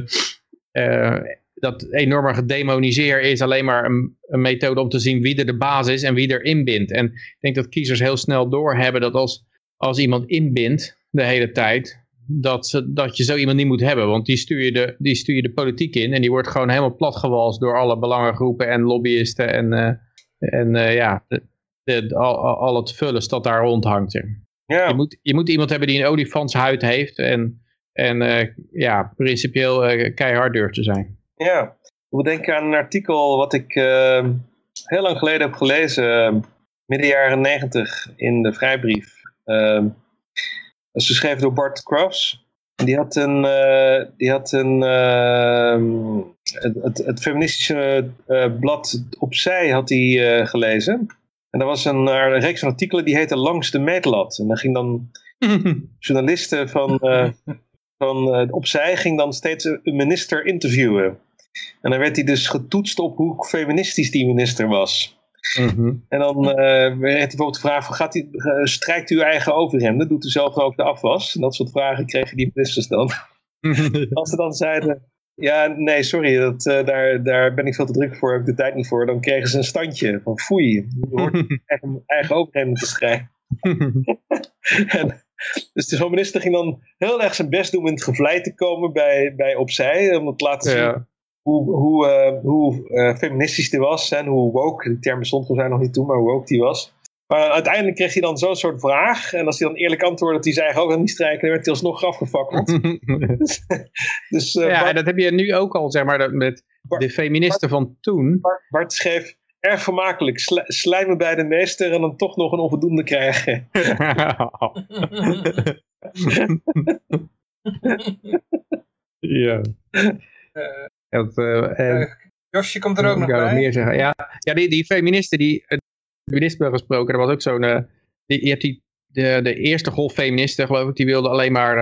uh, dat enorme gedemoniseer is alleen maar een, een methode om te zien wie er de baas is en wie er inbindt. En ik denk dat kiezers heel snel doorhebben dat als, als iemand inbindt de hele tijd, dat, ze, dat je zo iemand niet moet hebben. Want die stuur je de, die stuur je de politiek in en die wordt gewoon helemaal platgewalst door alle belangengroepen en lobbyisten en, uh, en uh, ja... De, al, al het vullen dat daar rondhangt. Ja. Je, moet, je moet iemand hebben die een olifantshuid heeft en, en uh, ja, principieel uh, keihard durft te zijn. Ja, ik moet denken aan een artikel wat ik uh, heel lang geleden heb gelezen, uh, midden jaren negentig in de Vrijbrief. Uh, dat is geschreven door Bart Krabs. Die had een, uh, die had een uh, het, het, het feministische uh, blad Opzij had hij uh, gelezen. En daar was een, een reeks van artikelen die heette Langs de meetlat. En dan ging dan journalisten van, uh, van uh, Opzij ging dan steeds een minister interviewen. En dan werd hij dus getoetst op hoe feministisch die minister was. Mm-hmm. En dan uh, werd bijvoorbeeld de vraag van, gaat u, uh, strijkt u uw eigen overhemden? Doet u zelf ook de afwas? En dat soort vragen kregen die ministers dan. Als ze dan zeiden, ja nee sorry, dat, uh, daar, daar ben ik veel te druk voor, heb ik de tijd niet voor. Dan kregen ze een standje van foei, je hoort eigen, eigen overhemden te strijken. En, dus de minister ging dan heel erg zijn best doen om in het gevlei te komen bij, bij Opzij. Om het te laten zien. Ja. hoe, hoe, uh, hoe uh, feministisch die was en hoe woke, die termen stond volgens mij nog niet toe, maar hoe woke die was. Maar uh, uiteindelijk kreeg hij dan zo'n soort vraag en als hij dan eerlijk antwoordde dat hij zijn eigen ook aan niet strijken, dan werd hij alsnog afgefakkeld. dus, dus, uh, ja, Bart, en dat heb je nu ook al, zeg maar, met Bart, de feministen Bart, van toen. Bart, Bart schreef, erg vermakelijk, sl- slijmen bij de meester en dan toch nog een onvoldoende krijgen. ja. Uh. Dat, uh, uh, Josje komt er ook nog bij. Meer zeggen. Ja, ja die, die feministen, die het feminisme gesproken, er was ook zo'n, uh, die, je hebt die, de, de eerste golf feministen, geloof ik, die wilden alleen maar,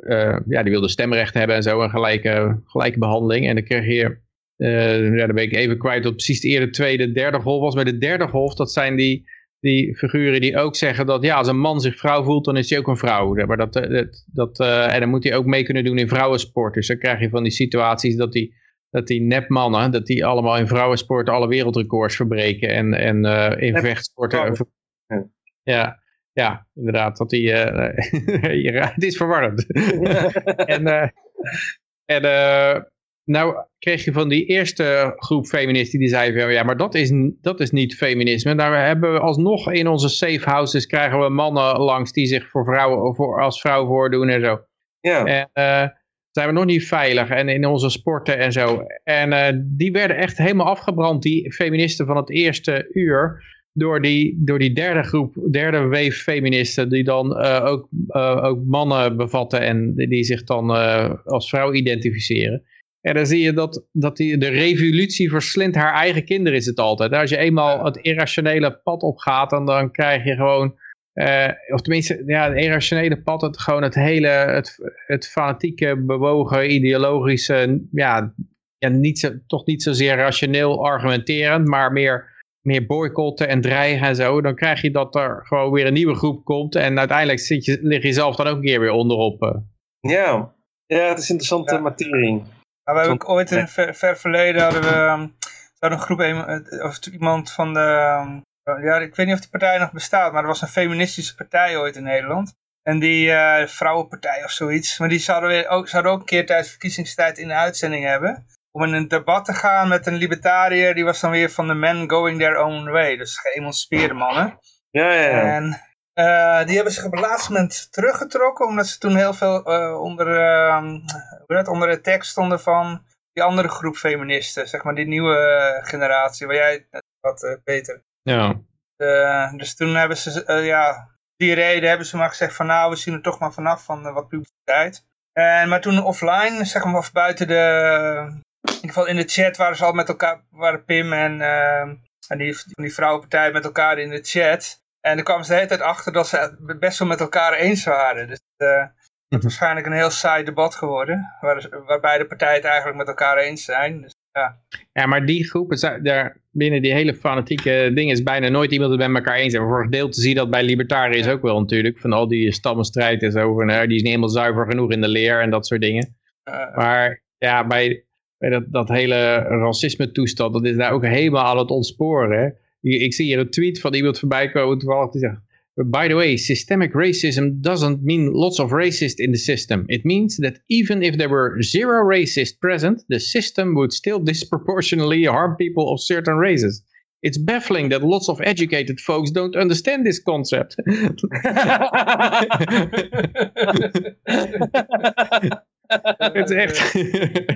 uh, uh, ja, die wilden stemrecht hebben en zo, een gelijke, gelijke behandeling. En dan kreeg je, uh, ja, dan ben ik even kwijt dat precies de eerder tweede, derde golf was, maar de derde golf, dat zijn die, die figuren die ook zeggen dat, ja, als een man zich vrouw voelt, dan is hij ook een vrouw. Maar dat, dat, dat, uh, en dan moet hij ook mee kunnen doen in vrouwensport. Dus dan krijg je van die situaties dat die, dat die nepmannen, dat die allemaal in vrouwensport alle wereldrecords verbreken en, en uh, in vechtsporten. Ja, ja, inderdaad. Dat die, uh, het is verwarrend. en uh, en uh, nou kreeg je van die eerste groep feministen die zeiden van, ja, maar dat is, dat is niet feminisme. Daar hebben we alsnog in onze safe houses krijgen we mannen langs die zich voor vrouwen, voor, als vrouw voordoen en zo. Ja. En, uh, zijn we nog niet veilig en in onze sporten en zo. En uh, die werden echt helemaal afgebrand, die feministen van het eerste uur, door die, door die derde groep, derde wave feministen, die dan uh, ook, uh, ook mannen bevatten en die zich dan uh, als vrouw identificeren. En dan zie je dat, dat die, de revolutie verslindt haar eigen kinderen, is het altijd. Als je eenmaal het irrationele pad opgaat, dan, dan krijg je gewoon... Uh, of tenminste, ja, het irrationele pad, het, gewoon het hele, het, het fanatieke, bewogen, ideologische, ja, ja niet zo, toch niet zozeer rationeel argumenterend, maar meer, meer boycotten en dreigen en zo, dan krijg je dat er gewoon weer een nieuwe groep komt en uiteindelijk zit je, lig je zelf dan ook een keer weer onderop. Ja, ja, het is interessante ja. materie. Nou, we hebben ooit in het ver, ver verleden, hadden we, we hadden een groep, of iemand van de... Ja, ik weet niet of die partij nog bestaat, maar er was een feministische partij ooit in Nederland. En die uh, vrouwenpartij of zoiets. Maar die zouden, weer ook, zouden ook een keer tijdens verkiezingstijd in de uitzending hebben. Om in een debat te gaan met een libertariër. Die was dan weer van de men going their own way. Dus geëmancipeerde mannen. Ja, ja, ja. En uh, die hebben zich op het laatste moment teruggetrokken. Omdat ze toen heel veel uh, onder, uh, onder de tekst stonden van die andere groep feministen. Zeg maar die nieuwe generatie. Waar jij wat uh, Peter... Ja. Uh, dus toen hebben ze, uh, ja, die reden hebben ze maar gezegd van nou, we zien er toch maar vanaf van uh, wat publiciteit. En, maar toen offline, zeg maar, of buiten de, in ieder geval in de chat waren ze al met elkaar, waren Pim en, uh, en die, die vrouwenpartij met elkaar in de chat. En dan kwamen ze de hele tijd achter dat ze het best wel met elkaar eens waren. Dus uh, het is mm-hmm. waarschijnlijk een heel saai debat geworden, waar, waarbij de partijen het eigenlijk met elkaar eens zijn. Dus, ja. ja, maar die groepen, daar binnen die hele fanatieke dingen is bijna nooit iemand het met elkaar eens. En voor een deel te zien dat bij libertariërs is ja. ook wel natuurlijk. Van al die stammenstrijd is over, nou, die is niet helemaal zuiver genoeg in de leer en dat soort dingen. Uh, maar ja, bij, bij dat, dat hele racisme toestand, dat is daar ook helemaal aan het ontsporen. Hè? Ik, ik zie hier een tweet van iemand voorbij komen toevallig die zegt... By the way, systemic racism doesn't mean lots of racists in the system. It means that even if there were zero racists present, the system would still disproportionately harm people of certain races. It's baffling that lots of educated folks don't understand this concept. Het is echt,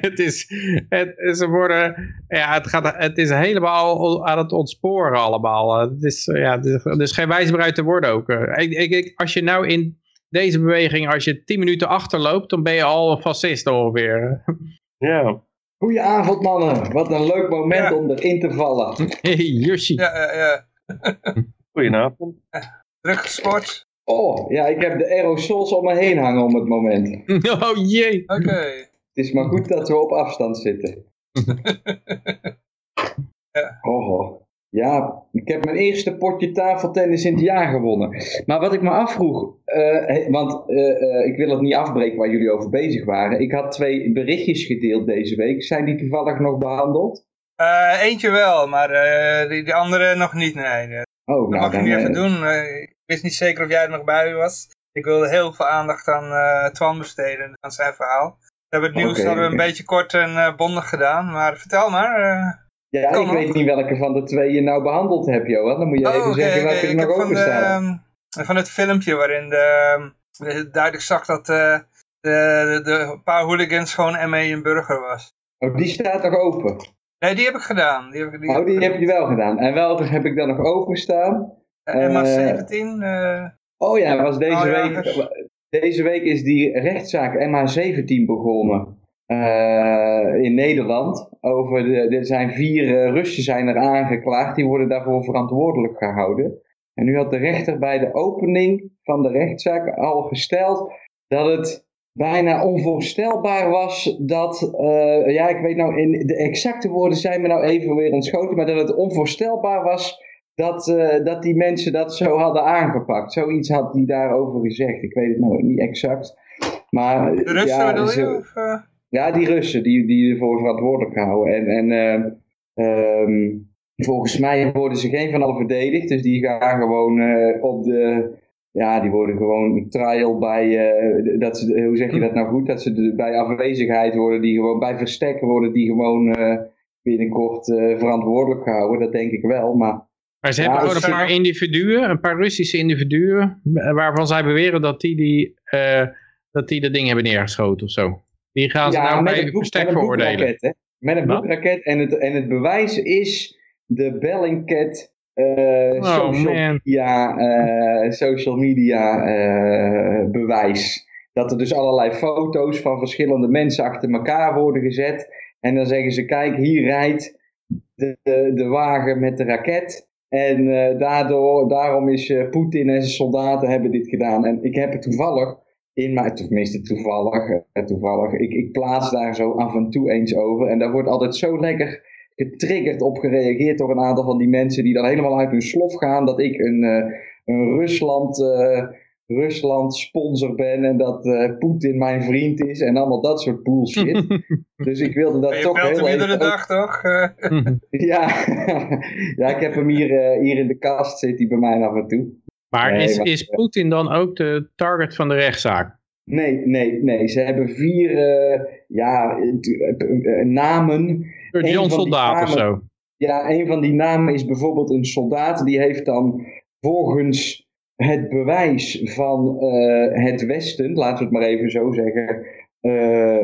het is, het, ze worden, ja, het, gaat, het is helemaal aan het ontsporen allemaal. Het is, ja, er is geen wijs meer uit te worden ook. Ik, ik, als je nou in deze beweging, als je tien minuten achterloopt, dan ben je al een fascist alweer. Ja. Goedenavond mannen, wat een leuk moment ja. om erin te vallen. Hey, Yoshi. Ja, ja, ja. Goedenavond. Teruggesport. Oh, ja, ik heb de aerosols om me heen hangen op het moment. Oh jee. Oké. Okay. Het is maar goed dat we op afstand zitten. ja. Oh, ja, ik heb mijn eerste potje tafeltennis in het jaar gewonnen. Maar wat ik me afvroeg, uh, want uh, uh, ik wil het niet afbreken waar jullie over bezig waren. Ik had twee berichtjes gedeeld deze week. Zijn die toevallig nog behandeld? Uh, eentje wel, maar uh, die, die andere nog niet. Nee, nee. Oh, dat nou, mag dan, je nu even uh, doen. Uh, ik wist niet zeker of jij er nog bij was. Ik wilde heel veel aandacht aan uh, Twan besteden, aan zijn verhaal. We hebben het nieuws okay, hadden we okay. een beetje kort en uh, bondig gedaan, maar vertel maar. Uh, ja, ik nog. weet niet welke van de twee je nou behandeld hebt, Johan. Dan moet je oh, even okay, zeggen welke okay. er nog over staat. Um, van het filmpje waarin de, de, duidelijk zag dat uh, de, de, de paar hooligans gewoon M E een burger was. Oh, die staat nog open? Nee, die heb ik gedaan. Die heb ik, die oh, heb die gedaan. heb je wel gedaan. En welke heb ik dan nog openstaan? Uh, M H zeventien. Uh, oh ja, was deze, oh, week, deze week is die rechtszaak M H zeventien begonnen uh, in Nederland. Over de, er zijn vier uh, Russen zijn er aangeklaagd, die worden daarvoor verantwoordelijk gehouden. En nu had de rechter bij de opening van de rechtszaak al gesteld dat het bijna onvoorstelbaar was dat, uh, ja ik weet nou, in de exacte woorden zijn me nou even weer ontschoten, maar dat het onvoorstelbaar was dat, uh, dat die mensen dat zo hadden aangepakt. Zoiets had hij daarover gezegd, ik weet het nou niet exact. Maar, de Russen ja, bedoel je? Of, uh... Ja, die Russen die, die ervoor verantwoordelijk houden. En, en uh, um, volgens mij worden ze geen van al verdedigd, dus die gaan gewoon uh, op de... Ja, die worden gewoon trial bij, uh, dat ze, hoe zeg je dat nou goed, dat ze de, bij afwezigheid worden, die gewoon bij verstekken worden, die gewoon uh, binnenkort uh, verantwoordelijk gehouden, dat denk ik wel. Maar, maar ze ja, hebben gewoon een paar individuen, een paar Russische individuen, waarvan zij beweren dat die, die, uh, dat, die dat ding hebben neergeschoten of zo. Die gaan ze ja, nou bij verstek veroordelen. Met een boekraket en het, en het bewijs is de Bellingcat... Uh, oh, social, media, uh, social media uh, bewijs. Dat er dus allerlei foto's van verschillende mensen achter elkaar worden gezet. En dan zeggen ze, kijk, hier rijdt de, de, de wagen met de raket. En uh, daardoor, daarom is uh, Poetin en zijn soldaten hebben dit gedaan. En ik heb het toevallig, in mijn, tenminste toevallig, uh, toevallig ik, ik plaats daar zo af en toe eens over. En daar wordt altijd zo lekker... getriggerd op gereageerd door een aantal van die mensen die dan helemaal uit hun slof gaan dat ik een, uh, een Rusland, uh, Rusland sponsor ben en dat uh, Poetin mijn vriend is en allemaal dat soort bullshit. Dus ik wilde dat toch heel even... Je belt hem iedere dag toch? ja, ja, ik heb hem hier, uh, hier in de kast, zit hij bij mij af en toe. Maar nee, is, is Poetin dan ook de target van de rechtszaak? Nee, nee, nee. Ze hebben vier uh, ja, uh, namen. Een soldaat of zo. Ja, een van die namen is bijvoorbeeld een soldaat. Die heeft dan volgens het bewijs van uh, het Westen, laten we het maar even zo zeggen. Uh,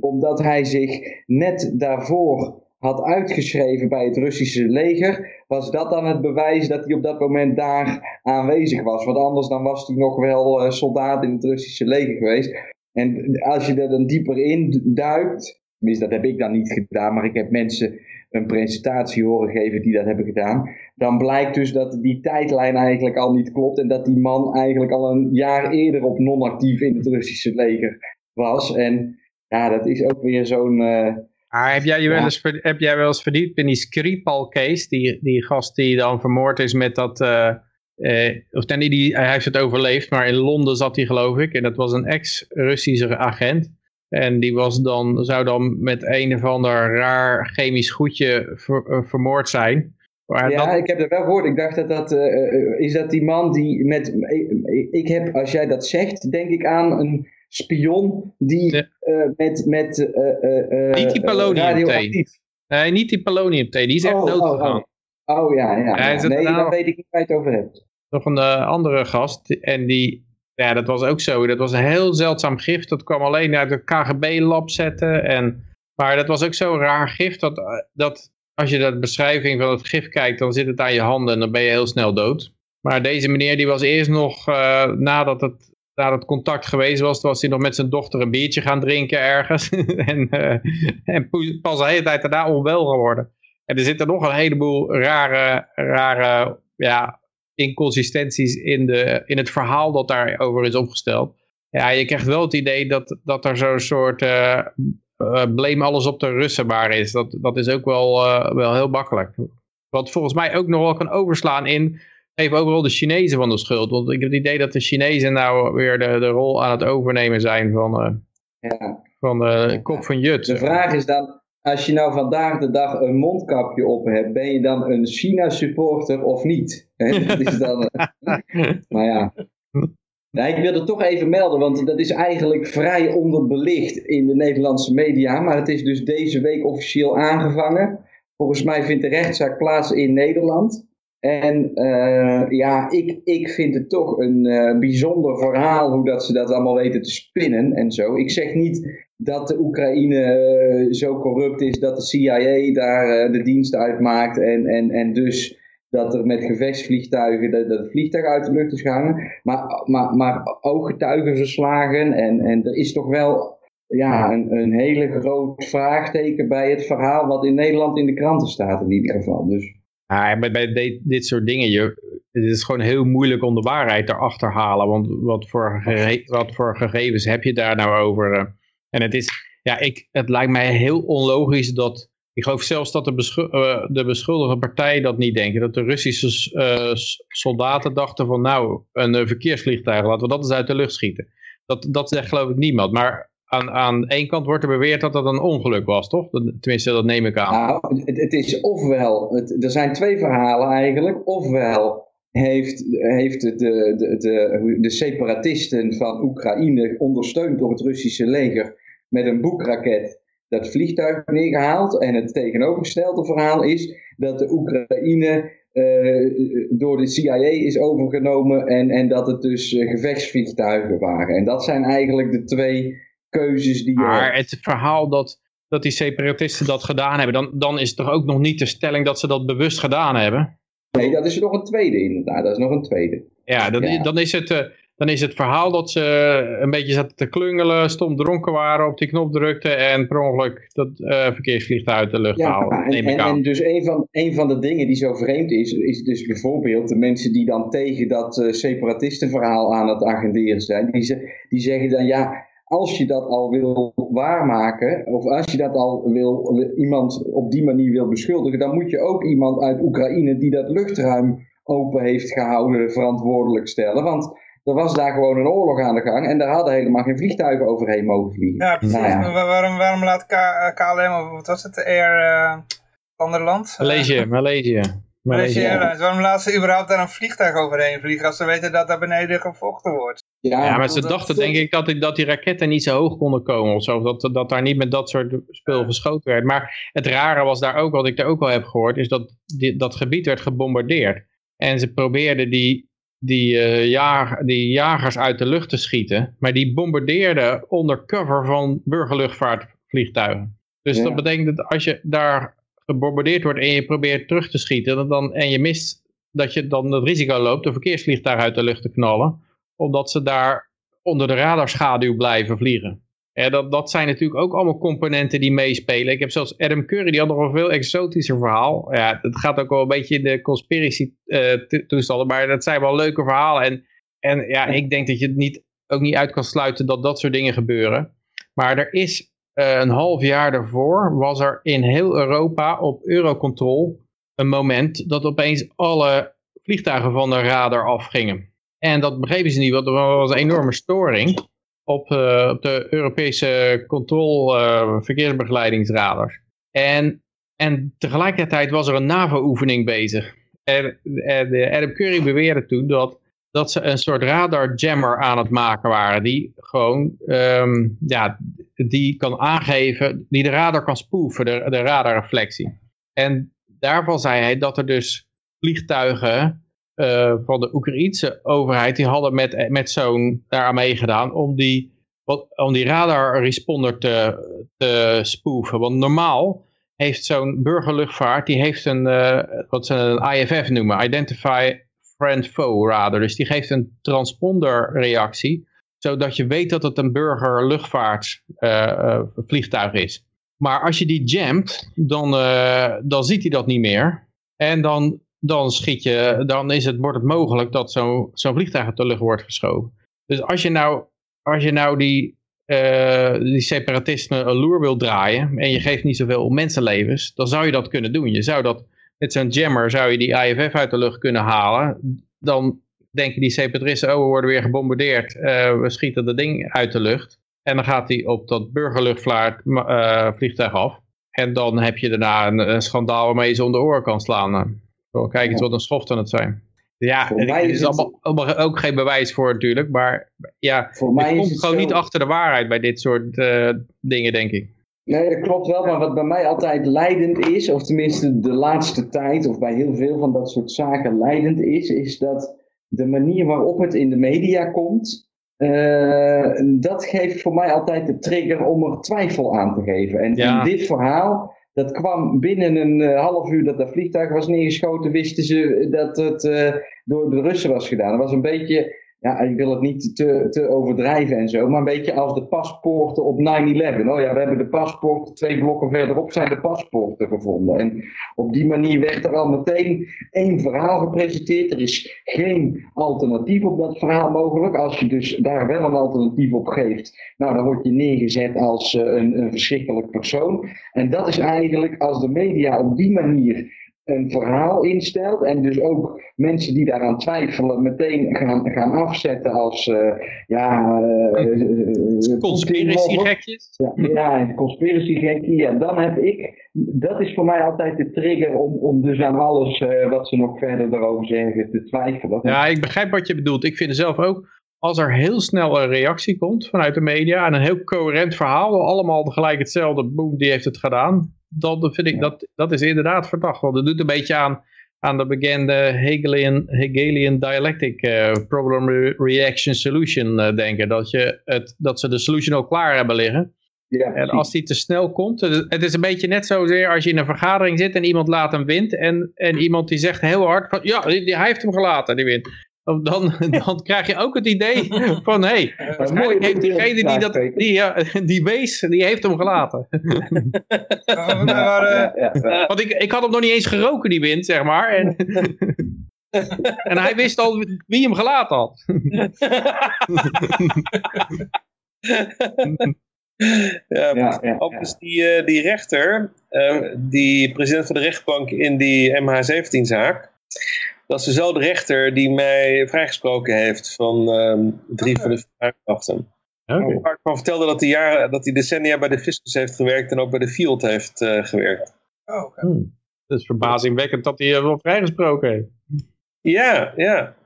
omdat hij zich net daarvoor had uitgeschreven bij het Russische leger, was dat dan het bewijs dat hij op dat moment daar aanwezig was. Want anders dan was hij nog wel uh, soldaat in het Russische leger geweest. En als je daar dan dieper in duikt, tenminste dat heb ik dan niet gedaan, maar ik heb mensen een presentatie horen geven die dat hebben gedaan, dan blijkt dus dat die tijdlijn eigenlijk al niet klopt en dat die man eigenlijk al een jaar eerder op non-actief in het Russische leger was. En ja, dat is ook weer zo'n... Uh, Ah, heb jij je wel eens, heb jij wel eens verdiept in die Skripal-case, die, die gast die dan vermoord is met dat, uh, eh, of ten, die, hij heeft het overleefd, maar in Londen zat hij geloof ik, en dat was een ex-Russische agent, en die was dan, zou dan met een of ander raar chemisch goedje ver, uh, vermoord zijn. Maar ja, dat... ik heb dat wel gehoord, ik dacht dat dat, uh, is dat die man die met, ik heb, als jij dat zegt, denk ik aan een spion die ja. uh, met, met uh, uh, niet die polonium-thee. Nee, niet die polonium-thee. Die is echt oh, doodgegaan. Oh, oh. Oh ja, ja. ja. Nee, nou... dan weet ik niet waar je het over hebt. Nog een uh, andere gast. En die, ja, dat was ook zo. Dat was een heel zeldzaam gif. Dat kwam alleen uit het K G B-lab zetten. En, maar dat was ook zo'n raar gif. Dat, dat als je naar de beschrijving van het gif kijkt, dan zit het aan je handen. En dan ben je heel snel dood. Maar deze meneer die was eerst nog, uh, nadat het, nadat het contact geweest was, was hij nog met zijn dochter een biertje gaan drinken ergens. en, uh, en pas de hele tijd daarna onwel geworden. En er zitten nog een heleboel rare, rare, ja... inconsistenties in, de, in het verhaal dat daarover is opgesteld. Ja, je krijgt wel het idee dat, dat er zo'n soort uh, uh, blame alles op de Russen maar is. Dat, dat is ook wel, uh, wel heel makkelijk. Wat volgens mij ook nog wel kan overslaan in, geef ook wel de Chinezen van de schuld. Want ik heb het idee dat de Chinezen nou weer de, de rol aan het overnemen zijn van, uh, ja. van uh, de kop van Jut. De vraag is dan, als je nou vandaag de dag een mondkapje op hebt, ben je dan een China-supporter of niet? He, dat is dan, maar ja. Nou, ik wil het toch even melden, want dat is eigenlijk vrij onderbelicht in de Nederlandse media. Maar het is dus deze week officieel aangevangen. Volgens mij vindt de rechtszaak plaats in Nederland. En uh, ja, ik, ik vind het toch een uh, bijzonder verhaal hoe dat ze dat allemaal weten te spinnen en zo. Ik zeg niet dat de Oekraïne uh, zo corrupt is dat de C I A daar uh, de dienst uitmaakt en, en, en dus dat er met gevechtsvliegtuigen dat, dat het vliegtuig uit de lucht is gehangen. Maar, maar, maar ook getuigen verslagen en, en er is toch wel ja, een, een hele groot vraagteken bij het verhaal wat in Nederland in de kranten staat in ieder geval. Dus. Ja, bij, bij dit, dit soort dingen, je, het is gewoon heel moeilijk om de waarheid erachter halen. Want wat voor, gege, wat voor gegevens heb je daar nou over? Uh, en het is, ja, ik, het lijkt mij heel onlogisch dat, ik geloof zelfs dat de, beschu, uh, de beschuldigde partij dat niet denken. Dat de Russische uh, soldaten dachten van nou, een uh, verkeersvliegtuig, laten we dat eens uit de lucht schieten. Dat, dat zegt geloof ik niemand, maar... Aan, aan één kant wordt er beweerd dat dat een ongeluk was, toch? Tenminste, dat neem ik aan. Nou, het, het is ofwel, het, er zijn twee verhalen eigenlijk. Ofwel heeft, heeft de, de, de, de separatisten van Oekraïne, ondersteund door het Russische leger, met een boekraket dat vliegtuig neergehaald. En het tegenovergestelde verhaal is dat de Oekraïne Uh, door de C I A is overgenomen en, en dat het dus uh, gevechtsvliegtuigen waren. En dat zijn eigenlijk de twee keuzes die... Maar het verhaal dat, dat die separatisten dat gedaan hebben, dan, dan is het toch ook nog niet de stelling dat ze dat bewust gedaan hebben? Nee, dat is nog een tweede inderdaad. Dat is nog een tweede. Ja, dan, ja. dan, is, het, uh, dan is het verhaal dat ze een beetje zaten te klungelen, stom dronken waren, op die knop drukten en per ongeluk dat uh, verkeersvliegtuig uit de lucht ja, haalden. En, en, en dus een van, een van de dingen die zo vreemd is, is dus bijvoorbeeld de mensen die dan tegen dat uh, separatistenverhaal aan het agenderen zijn, die, die zeggen dan ja... Als je dat al wil waarmaken, of als je dat al wil, iemand op die manier wil beschuldigen, dan moet je ook iemand uit Oekraïne die dat luchtruim open heeft gehouden verantwoordelijk stellen. Want er was daar gewoon een oorlog aan de gang en daar hadden helemaal geen vliegtuigen overheen mogen vliegen. Ja, precies. Nou ja. Waarom, waarom laat K L M, of wat was het, de Air, uh, ander land? Maleisië, Maleisië. Malaysia Airlines, waarom laat ze überhaupt daar een vliegtuig overheen vliegen als ze weten dat daar beneden gevochten wordt? Ja, ja, maar ze dachten denk ik dat, dat die raketten niet zo hoog konden komen of zo, dat, dat daar niet met dat soort spul geschoten werd. Maar het rare was daar ook, wat ik daar ook al heb gehoord, is dat die, dat gebied werd gebombardeerd. En ze probeerden die, die, uh, jager, die jagers uit de lucht te schieten, maar die bombardeerden onder cover van burgerluchtvaartvliegtuigen. Dus ja. Dat betekent dat als je daar gebombardeerd wordt en je probeert terug te schieten dan, en je mist dat je dan het risico loopt een verkeersvliegtuig uit de lucht te knallen, omdat ze daar onder de radarschaduw blijven vliegen. En dat, dat zijn natuurlijk ook allemaal componenten die meespelen. Ik heb zelfs Adam Curry, die had nog een veel exotischer verhaal. Ja, het gaat ook wel een beetje in de conspiracy uh, toestanden, maar dat zijn wel leuke verhalen. En, en ja, ik denk dat je het niet, ook niet uit kan sluiten dat dat soort dingen gebeuren. Maar er is uh, een half jaar daarvoor, was er in heel Europa op Eurocontrol een moment dat opeens alle vliegtuigen van de radar afgingen. En dat begrepen ze niet, want er was een enorme storing op, uh, op de Europese controle uh, verkeersbegeleidingsradar. En, en tegelijkertijd was er een NAVO-oefening bezig. En, en Adam Curry beweerde toen dat, dat ze een soort radarjammer aan het maken waren. Die gewoon, um, ja, die kan aangeven, die de radar kan spoeven, de, de radarreflectie. En daarvan zei hij dat er dus vliegtuigen uh, van de Oekraïense overheid, die hadden met, met zo'n daaraan meegedaan om die, om die radar responder te, te spoeven. Want normaal heeft zo'n burgerluchtvaart, die heeft een, uh, wat ze een I F F noemen, Identify Friend Foe radar. Dus die geeft een transponderreactie, zodat je weet dat het een burgerluchtvaartvliegtuig uh, is. Maar als je die jamt, dan, uh, dan ziet hij dat niet meer. En dan, dan schiet je, dan is het, wordt het mogelijk dat zo'n zo'n vliegtuig op de lucht wordt geschoven. Dus als je nou, als je nou die, uh, die separatisme een loer wilt draaien en je geeft niet zoveel om mensenlevens, dan zou je dat kunnen doen. Je zou dat, met zo'n jammer zou je die I F F uit de lucht kunnen halen. Dan denken die separatisten, oh, we worden weer gebombardeerd, uh, we schieten dat ding uit de lucht. En dan gaat hij op dat burgerluchtvaart uh, vliegtuig af. En dan heb je daarna een, een schandaal waarmee ze om de oren kan slaan. Zo, kijk eens wat een schoften het zijn. Ja, voor mij is het allemaal, allemaal ook geen bewijs voor natuurlijk. Maar ja, voor mij komt gewoon zo... niet achter de waarheid bij dit soort uh, dingen, denk ik. Nee, dat klopt wel. Maar wat bij mij altijd leidend is, of tenminste de laatste tijd, of bij heel veel van dat soort zaken leidend is, is dat de manier waarop het in de media komt, Uh, dat geeft voor mij altijd de trigger om er twijfel aan te geven. En ja. In dit verhaal, dat kwam binnen een uh, half uur dat dat vliegtuig was neergeschoten, wisten ze dat het uh, door de Russen was gedaan. Dat was een beetje, ja, ik wil het niet te, te overdrijven en zo, maar een beetje als de paspoorten op nine eleven. Oh ja, we hebben de paspoorten, twee blokken verderop zijn de paspoorten gevonden. En op die manier werd er al meteen één verhaal gepresenteerd. Er is geen alternatief op dat verhaal mogelijk. Als je dus daar wel een alternatief op geeft, nou dan word je neergezet als uh, een, een verschrikkelijk persoon. En dat is eigenlijk als de media op die manier een verhaal instelt en dus ook mensen die daaraan twijfelen meteen gaan, gaan afzetten als uh, ja uh, conspiracy-gekjes. Ja, ja, conspiracy-gekkie. Ja, dan heb ik, dat is voor mij altijd de trigger om, om dus aan alles uh, wat ze nog verder erover zeggen te twijfelen. Ja, ik begrijp wat je bedoelt. Ik vind zelf ook, als er heel snel een reactie komt vanuit de media en een heel coherent verhaal, allemaal tegelijk hetzelfde, boem, die heeft het gedaan. Dan vind ik dat, dat is inderdaad verdacht. Want dat doet een beetje aan, aan de bekende Hegelian, Hegelian dialectic uh, problem re reaction solution uh, denken. Dat, je het, dat ze de solution al klaar hebben liggen. Ja, en als die te snel komt. Het is een beetje net zozeer als je in een vergadering zit en iemand laat hem wind. En, en iemand die zegt heel hard, van, ja, die, die, hij heeft hem gelaten, die wind. Dan, dan krijg je ook het idee van, hé, hey, waarschijnlijk heeft diegene die dat, die, ja, die wees, die heeft hem gelaten. Ja, maar, uh, ja, ja. Want ik, ik had hem nog niet eens geroken, die wind, zeg maar. En, en hij wist al wie hem gelaten had. Ja, ja, ja, ook ja. Is die, uh, die rechter, uh, die president van de rechtbank in die M H zeventien zaak, dat is dezelfde rechter die mij vrijgesproken heeft van um, drie oh. van de aanklachten. Okay. Waar ik van vertelde dat hij, jaren, dat hij decennia bij de fiscus heeft gewerkt en ook bij de field heeft uh, gewerkt. Oh, okay. hmm. Dat is verbazingwekkend dat hij uh, wel vrijgesproken heeft. Ja, ja.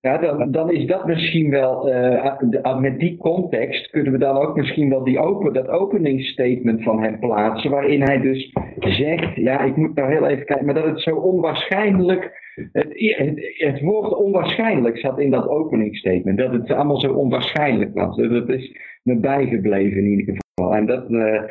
Ja, dan, dan is dat misschien wel, uh, met die context kunnen we dan ook misschien wel die open, dat openingsstatement van hem plaatsen, waarin hij dus zegt, ja, ik moet nou heel even kijken, maar dat het zo onwaarschijnlijk, het, het, het woord onwaarschijnlijk zat in dat openingsstatement, dat het allemaal zo onwaarschijnlijk was. Dat is me bijgebleven in ieder geval. En dat, uh,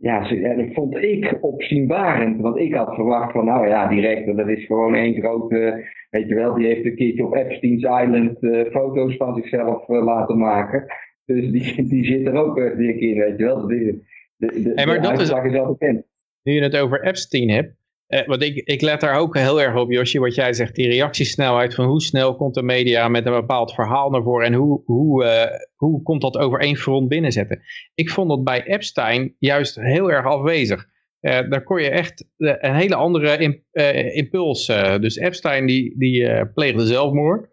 ja, dat vond ik opzienbarend, want ik had verwacht van, nou ja, die rechter, dat is gewoon één grote, weet je wel, die heeft een keertje op Epstein's Island uh, foto's van zichzelf uh, laten maken. Dus die, die zit er ook weer een keer, weet je wel. De, de, de, hey, maar de dat is, is al bekend. Nu je het over Epstein hebt, eh, want ik, ik let daar ook heel erg op, Josje, wat jij zegt, die reactiesnelheid van hoe snel komt de media met een bepaald verhaal naar voren en hoe, hoe, uh, hoe komt dat over één front binnenzetten. Ik vond dat bij Epstein juist heel erg afwezig. Uh, daar kon je echt uh, een hele andere imp uh, impuls. Uh, dus Epstein die, die uh, pleegde zelfmoord.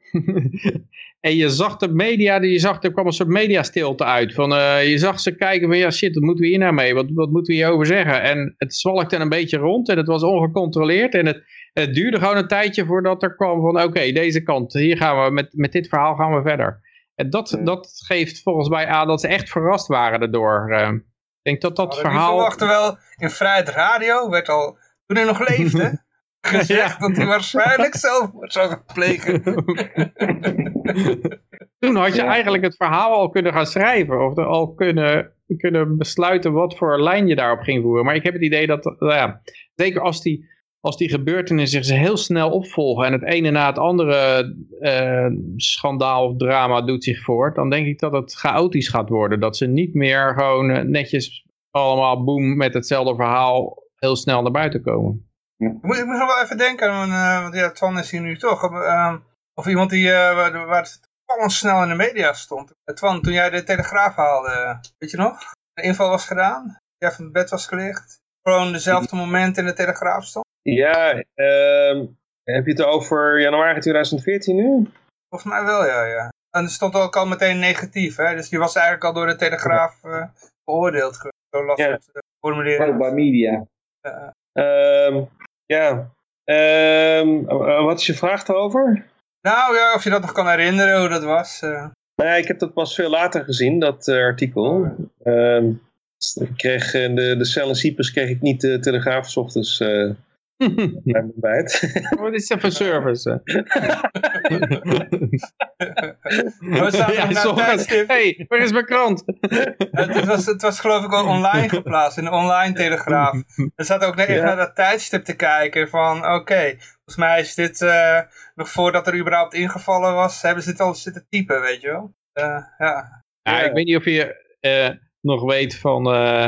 En je zag de media, die, je zag, er kwam een soort mediastilte uit. Van, uh, je zag ze kijken van ja shit, wat moeten we hier nou mee? Wat, wat moeten we hierover zeggen? En het zwalkte een beetje rond en het was ongecontroleerd. En het, het duurde gewoon een tijdje voordat er kwam van oké, okay, deze kant, hier gaan we met, met dit verhaal gaan we verder. En dat, ja. dat geeft volgens mij aan dat ze echt verrast waren daardoor. Uh, Ik denk dat dat verhaal... Verwachten wel, in Vrijheid Radio werd al, toen hij nog leefde, gezegd ja. dat hij waarschijnlijk zelfmoord zou gaan plegen. Toen had je ja. eigenlijk het verhaal al kunnen gaan schrijven. Of al kunnen, kunnen besluiten wat voor lijn je daarop ging voeren. Maar ik heb het idee dat, nou ja, zeker als die, als die gebeurtenissen zich heel snel opvolgen. En het ene na het andere uh, schandaal of drama doet zich voort. Dan denk ik dat het chaotisch gaat worden. Dat ze niet meer gewoon netjes allemaal boem met hetzelfde verhaal heel snel naar buiten komen. Ja. Ik moest nog wel even denken, want ja, Twan is hier nu toch. Uh, of iemand die uh, waar, waar het al snel in de media stond. Uh, Twan, toen jij de Telegraaf haalde, weet je nog? De inval was gedaan, jij van het bed was gelegd. Gewoon dezelfde moment in de Telegraaf stond. Ja, uh, heb je het over januari tweeduizend veertien nu? Volgens mij wel, ja. ja. En het stond ook al meteen negatief, hè? Dus die was eigenlijk al door de Telegraaf uh, beoordeeld geweest. Zo lastig ja. te formuleren. Openbaar media. Ja. Um, ja, um, uh, wat is je vraag daarover? Nou ja, of je dat nog kan herinneren hoe dat was. Uh... Nou ja, ik heb dat pas veel later gezien, dat uh, artikel. Um, ik kreeg in de, de cel in Cyprus kreeg ik niet de Telegraaf 's ochtends uh, bij mijn bijt. Wat is dat voor service? Hé, waar is mijn krant? het, het, was, het was geloof ik ook online geplaatst, in de online Telegraaf. Er zat ook net even ja. naar dat tijdstip te kijken van oké, okay, volgens mij is dit uh, nog voordat er überhaupt ingevallen was, hebben ze dit al zitten typen, weet je wel. Uh, ja. Ja, ik weet niet of je uh, nog weet van, uh,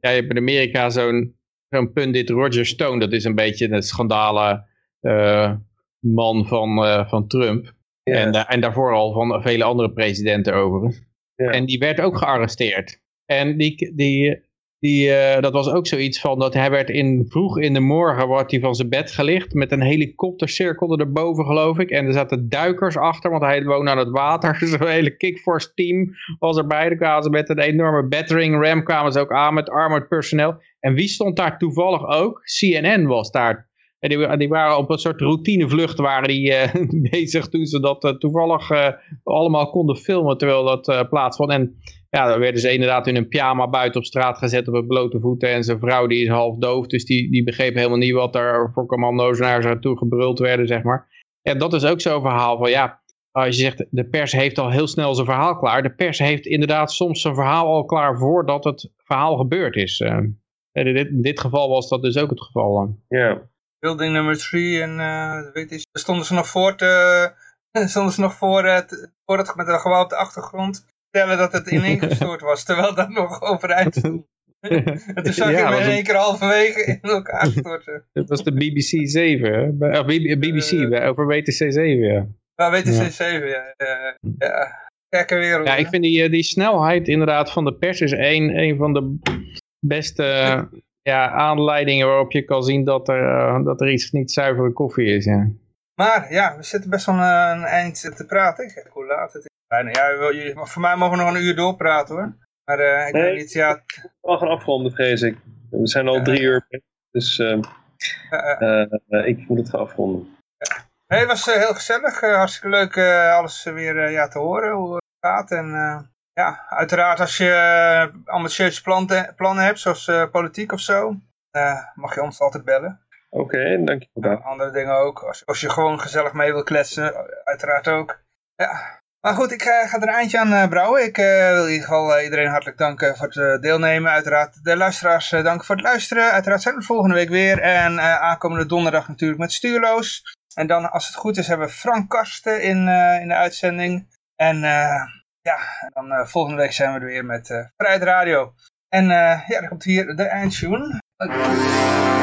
ja, je hebt in Amerika zo'n zo'n pundit Roger Stone, dat is een beetje een schandalen uh, man van, uh, van Trump. Ja. En, uh, en daarvoor al van vele andere presidenten overigens. Ja. En die werd ook gearresteerd. En die, die, die, uh, dat was ook zoiets van dat hij werd in, vroeg in de morgen wordt hij van zijn bed gelicht. Met een helikoptercirkel erboven geloof ik. En er zaten duikers achter, want hij woonde aan het water. Zo'n hele kickforce team was erbij. Dan kwamen ze met een enorme battering ram kwamen ze ook aan met armored personeel. En wie stond daar toevallig ook? C N N was daar. En die, die waren op een soort routinevlucht waren die, uh, bezig toen ze dat uh, toevallig uh, allemaal konden filmen terwijl dat uh, plaatsvond. En ja, dan werden ze inderdaad in een pyjama buiten op straat gezet op het blote voeten. En zijn vrouw die is half doof, dus die, die begreep helemaal niet wat er voor commando's naar ze toe gebruld werden, zeg maar. En dat is ook zo'n verhaal van ja, als je zegt de pers heeft al heel snel zijn verhaal klaar. De pers heeft inderdaad soms zijn verhaal al klaar voordat het verhaal gebeurd is. Uh, in, dit, in dit geval was dat dus ook het geval. Ja. Uh. Yeah. Building nummer drie en uh, weet je, stonden ze nog voor, te, stonden ze nog voor het, voor het met een gebouw op de achtergrond vertellen dat het ineengestort was, terwijl dat nog overeind stond. En toen zag je ja, hem in één een... keer halverwege in elkaar storten. Dat was de B B C zeven, of B B C uh, over W T C zeven, ja. Nou, W T C zeven, ja. ja. ja. Gekke wereld. Ja, ik hè? vind die, die snelheid inderdaad van de pers is een, een van de beste... Ja, aanleidingen waarop je kan zien dat er, uh, dat er iets niet zuivere koffie is. Ja. Maar ja, we zitten best wel een, een eind te praten. Ik kijk hoe laat het is. Bijna, ja, je, voor mij mogen we nog een uur doorpraten hoor. Maar uh, ik nee, weet niet, ja... Het is wel gaan afronden, vrees ik. We zijn al ja. drie uur, dus uh, ja, uh, uh, ik moet het gaan afronden. Ja. Nee, het was uh, heel gezellig. Uh, hartstikke leuk uh, alles weer uh, ja, te horen hoe het gaat en... Uh, Ja, uiteraard als je uh, ambitieuze plannen, plannen hebt, zoals uh, politiek of zo, uh, mag je ons altijd bellen. Oké, okay, dankjewel. Uh, andere dingen ook. Als, als je gewoon gezellig mee wil kletsen, uiteraard ook. Ja. Maar goed, ik uh, ga er een eindje aan uh, brouwen. Ik uh, wil in ieder geval uh, iedereen hartelijk danken voor het uh, deelnemen. Uiteraard de luisteraars uh, danken voor het luisteren. Uiteraard zijn we volgende week weer. En uh, aankomende donderdag natuurlijk met Stuurloos. En dan, als het goed is, hebben we Frank Karsten in, uh, in de uitzending. En... Uh, Ja, en dan uh, volgende week zijn we er weer met uh, Vrijheid Radio. En uh, ja, dan komt hier de eindtune.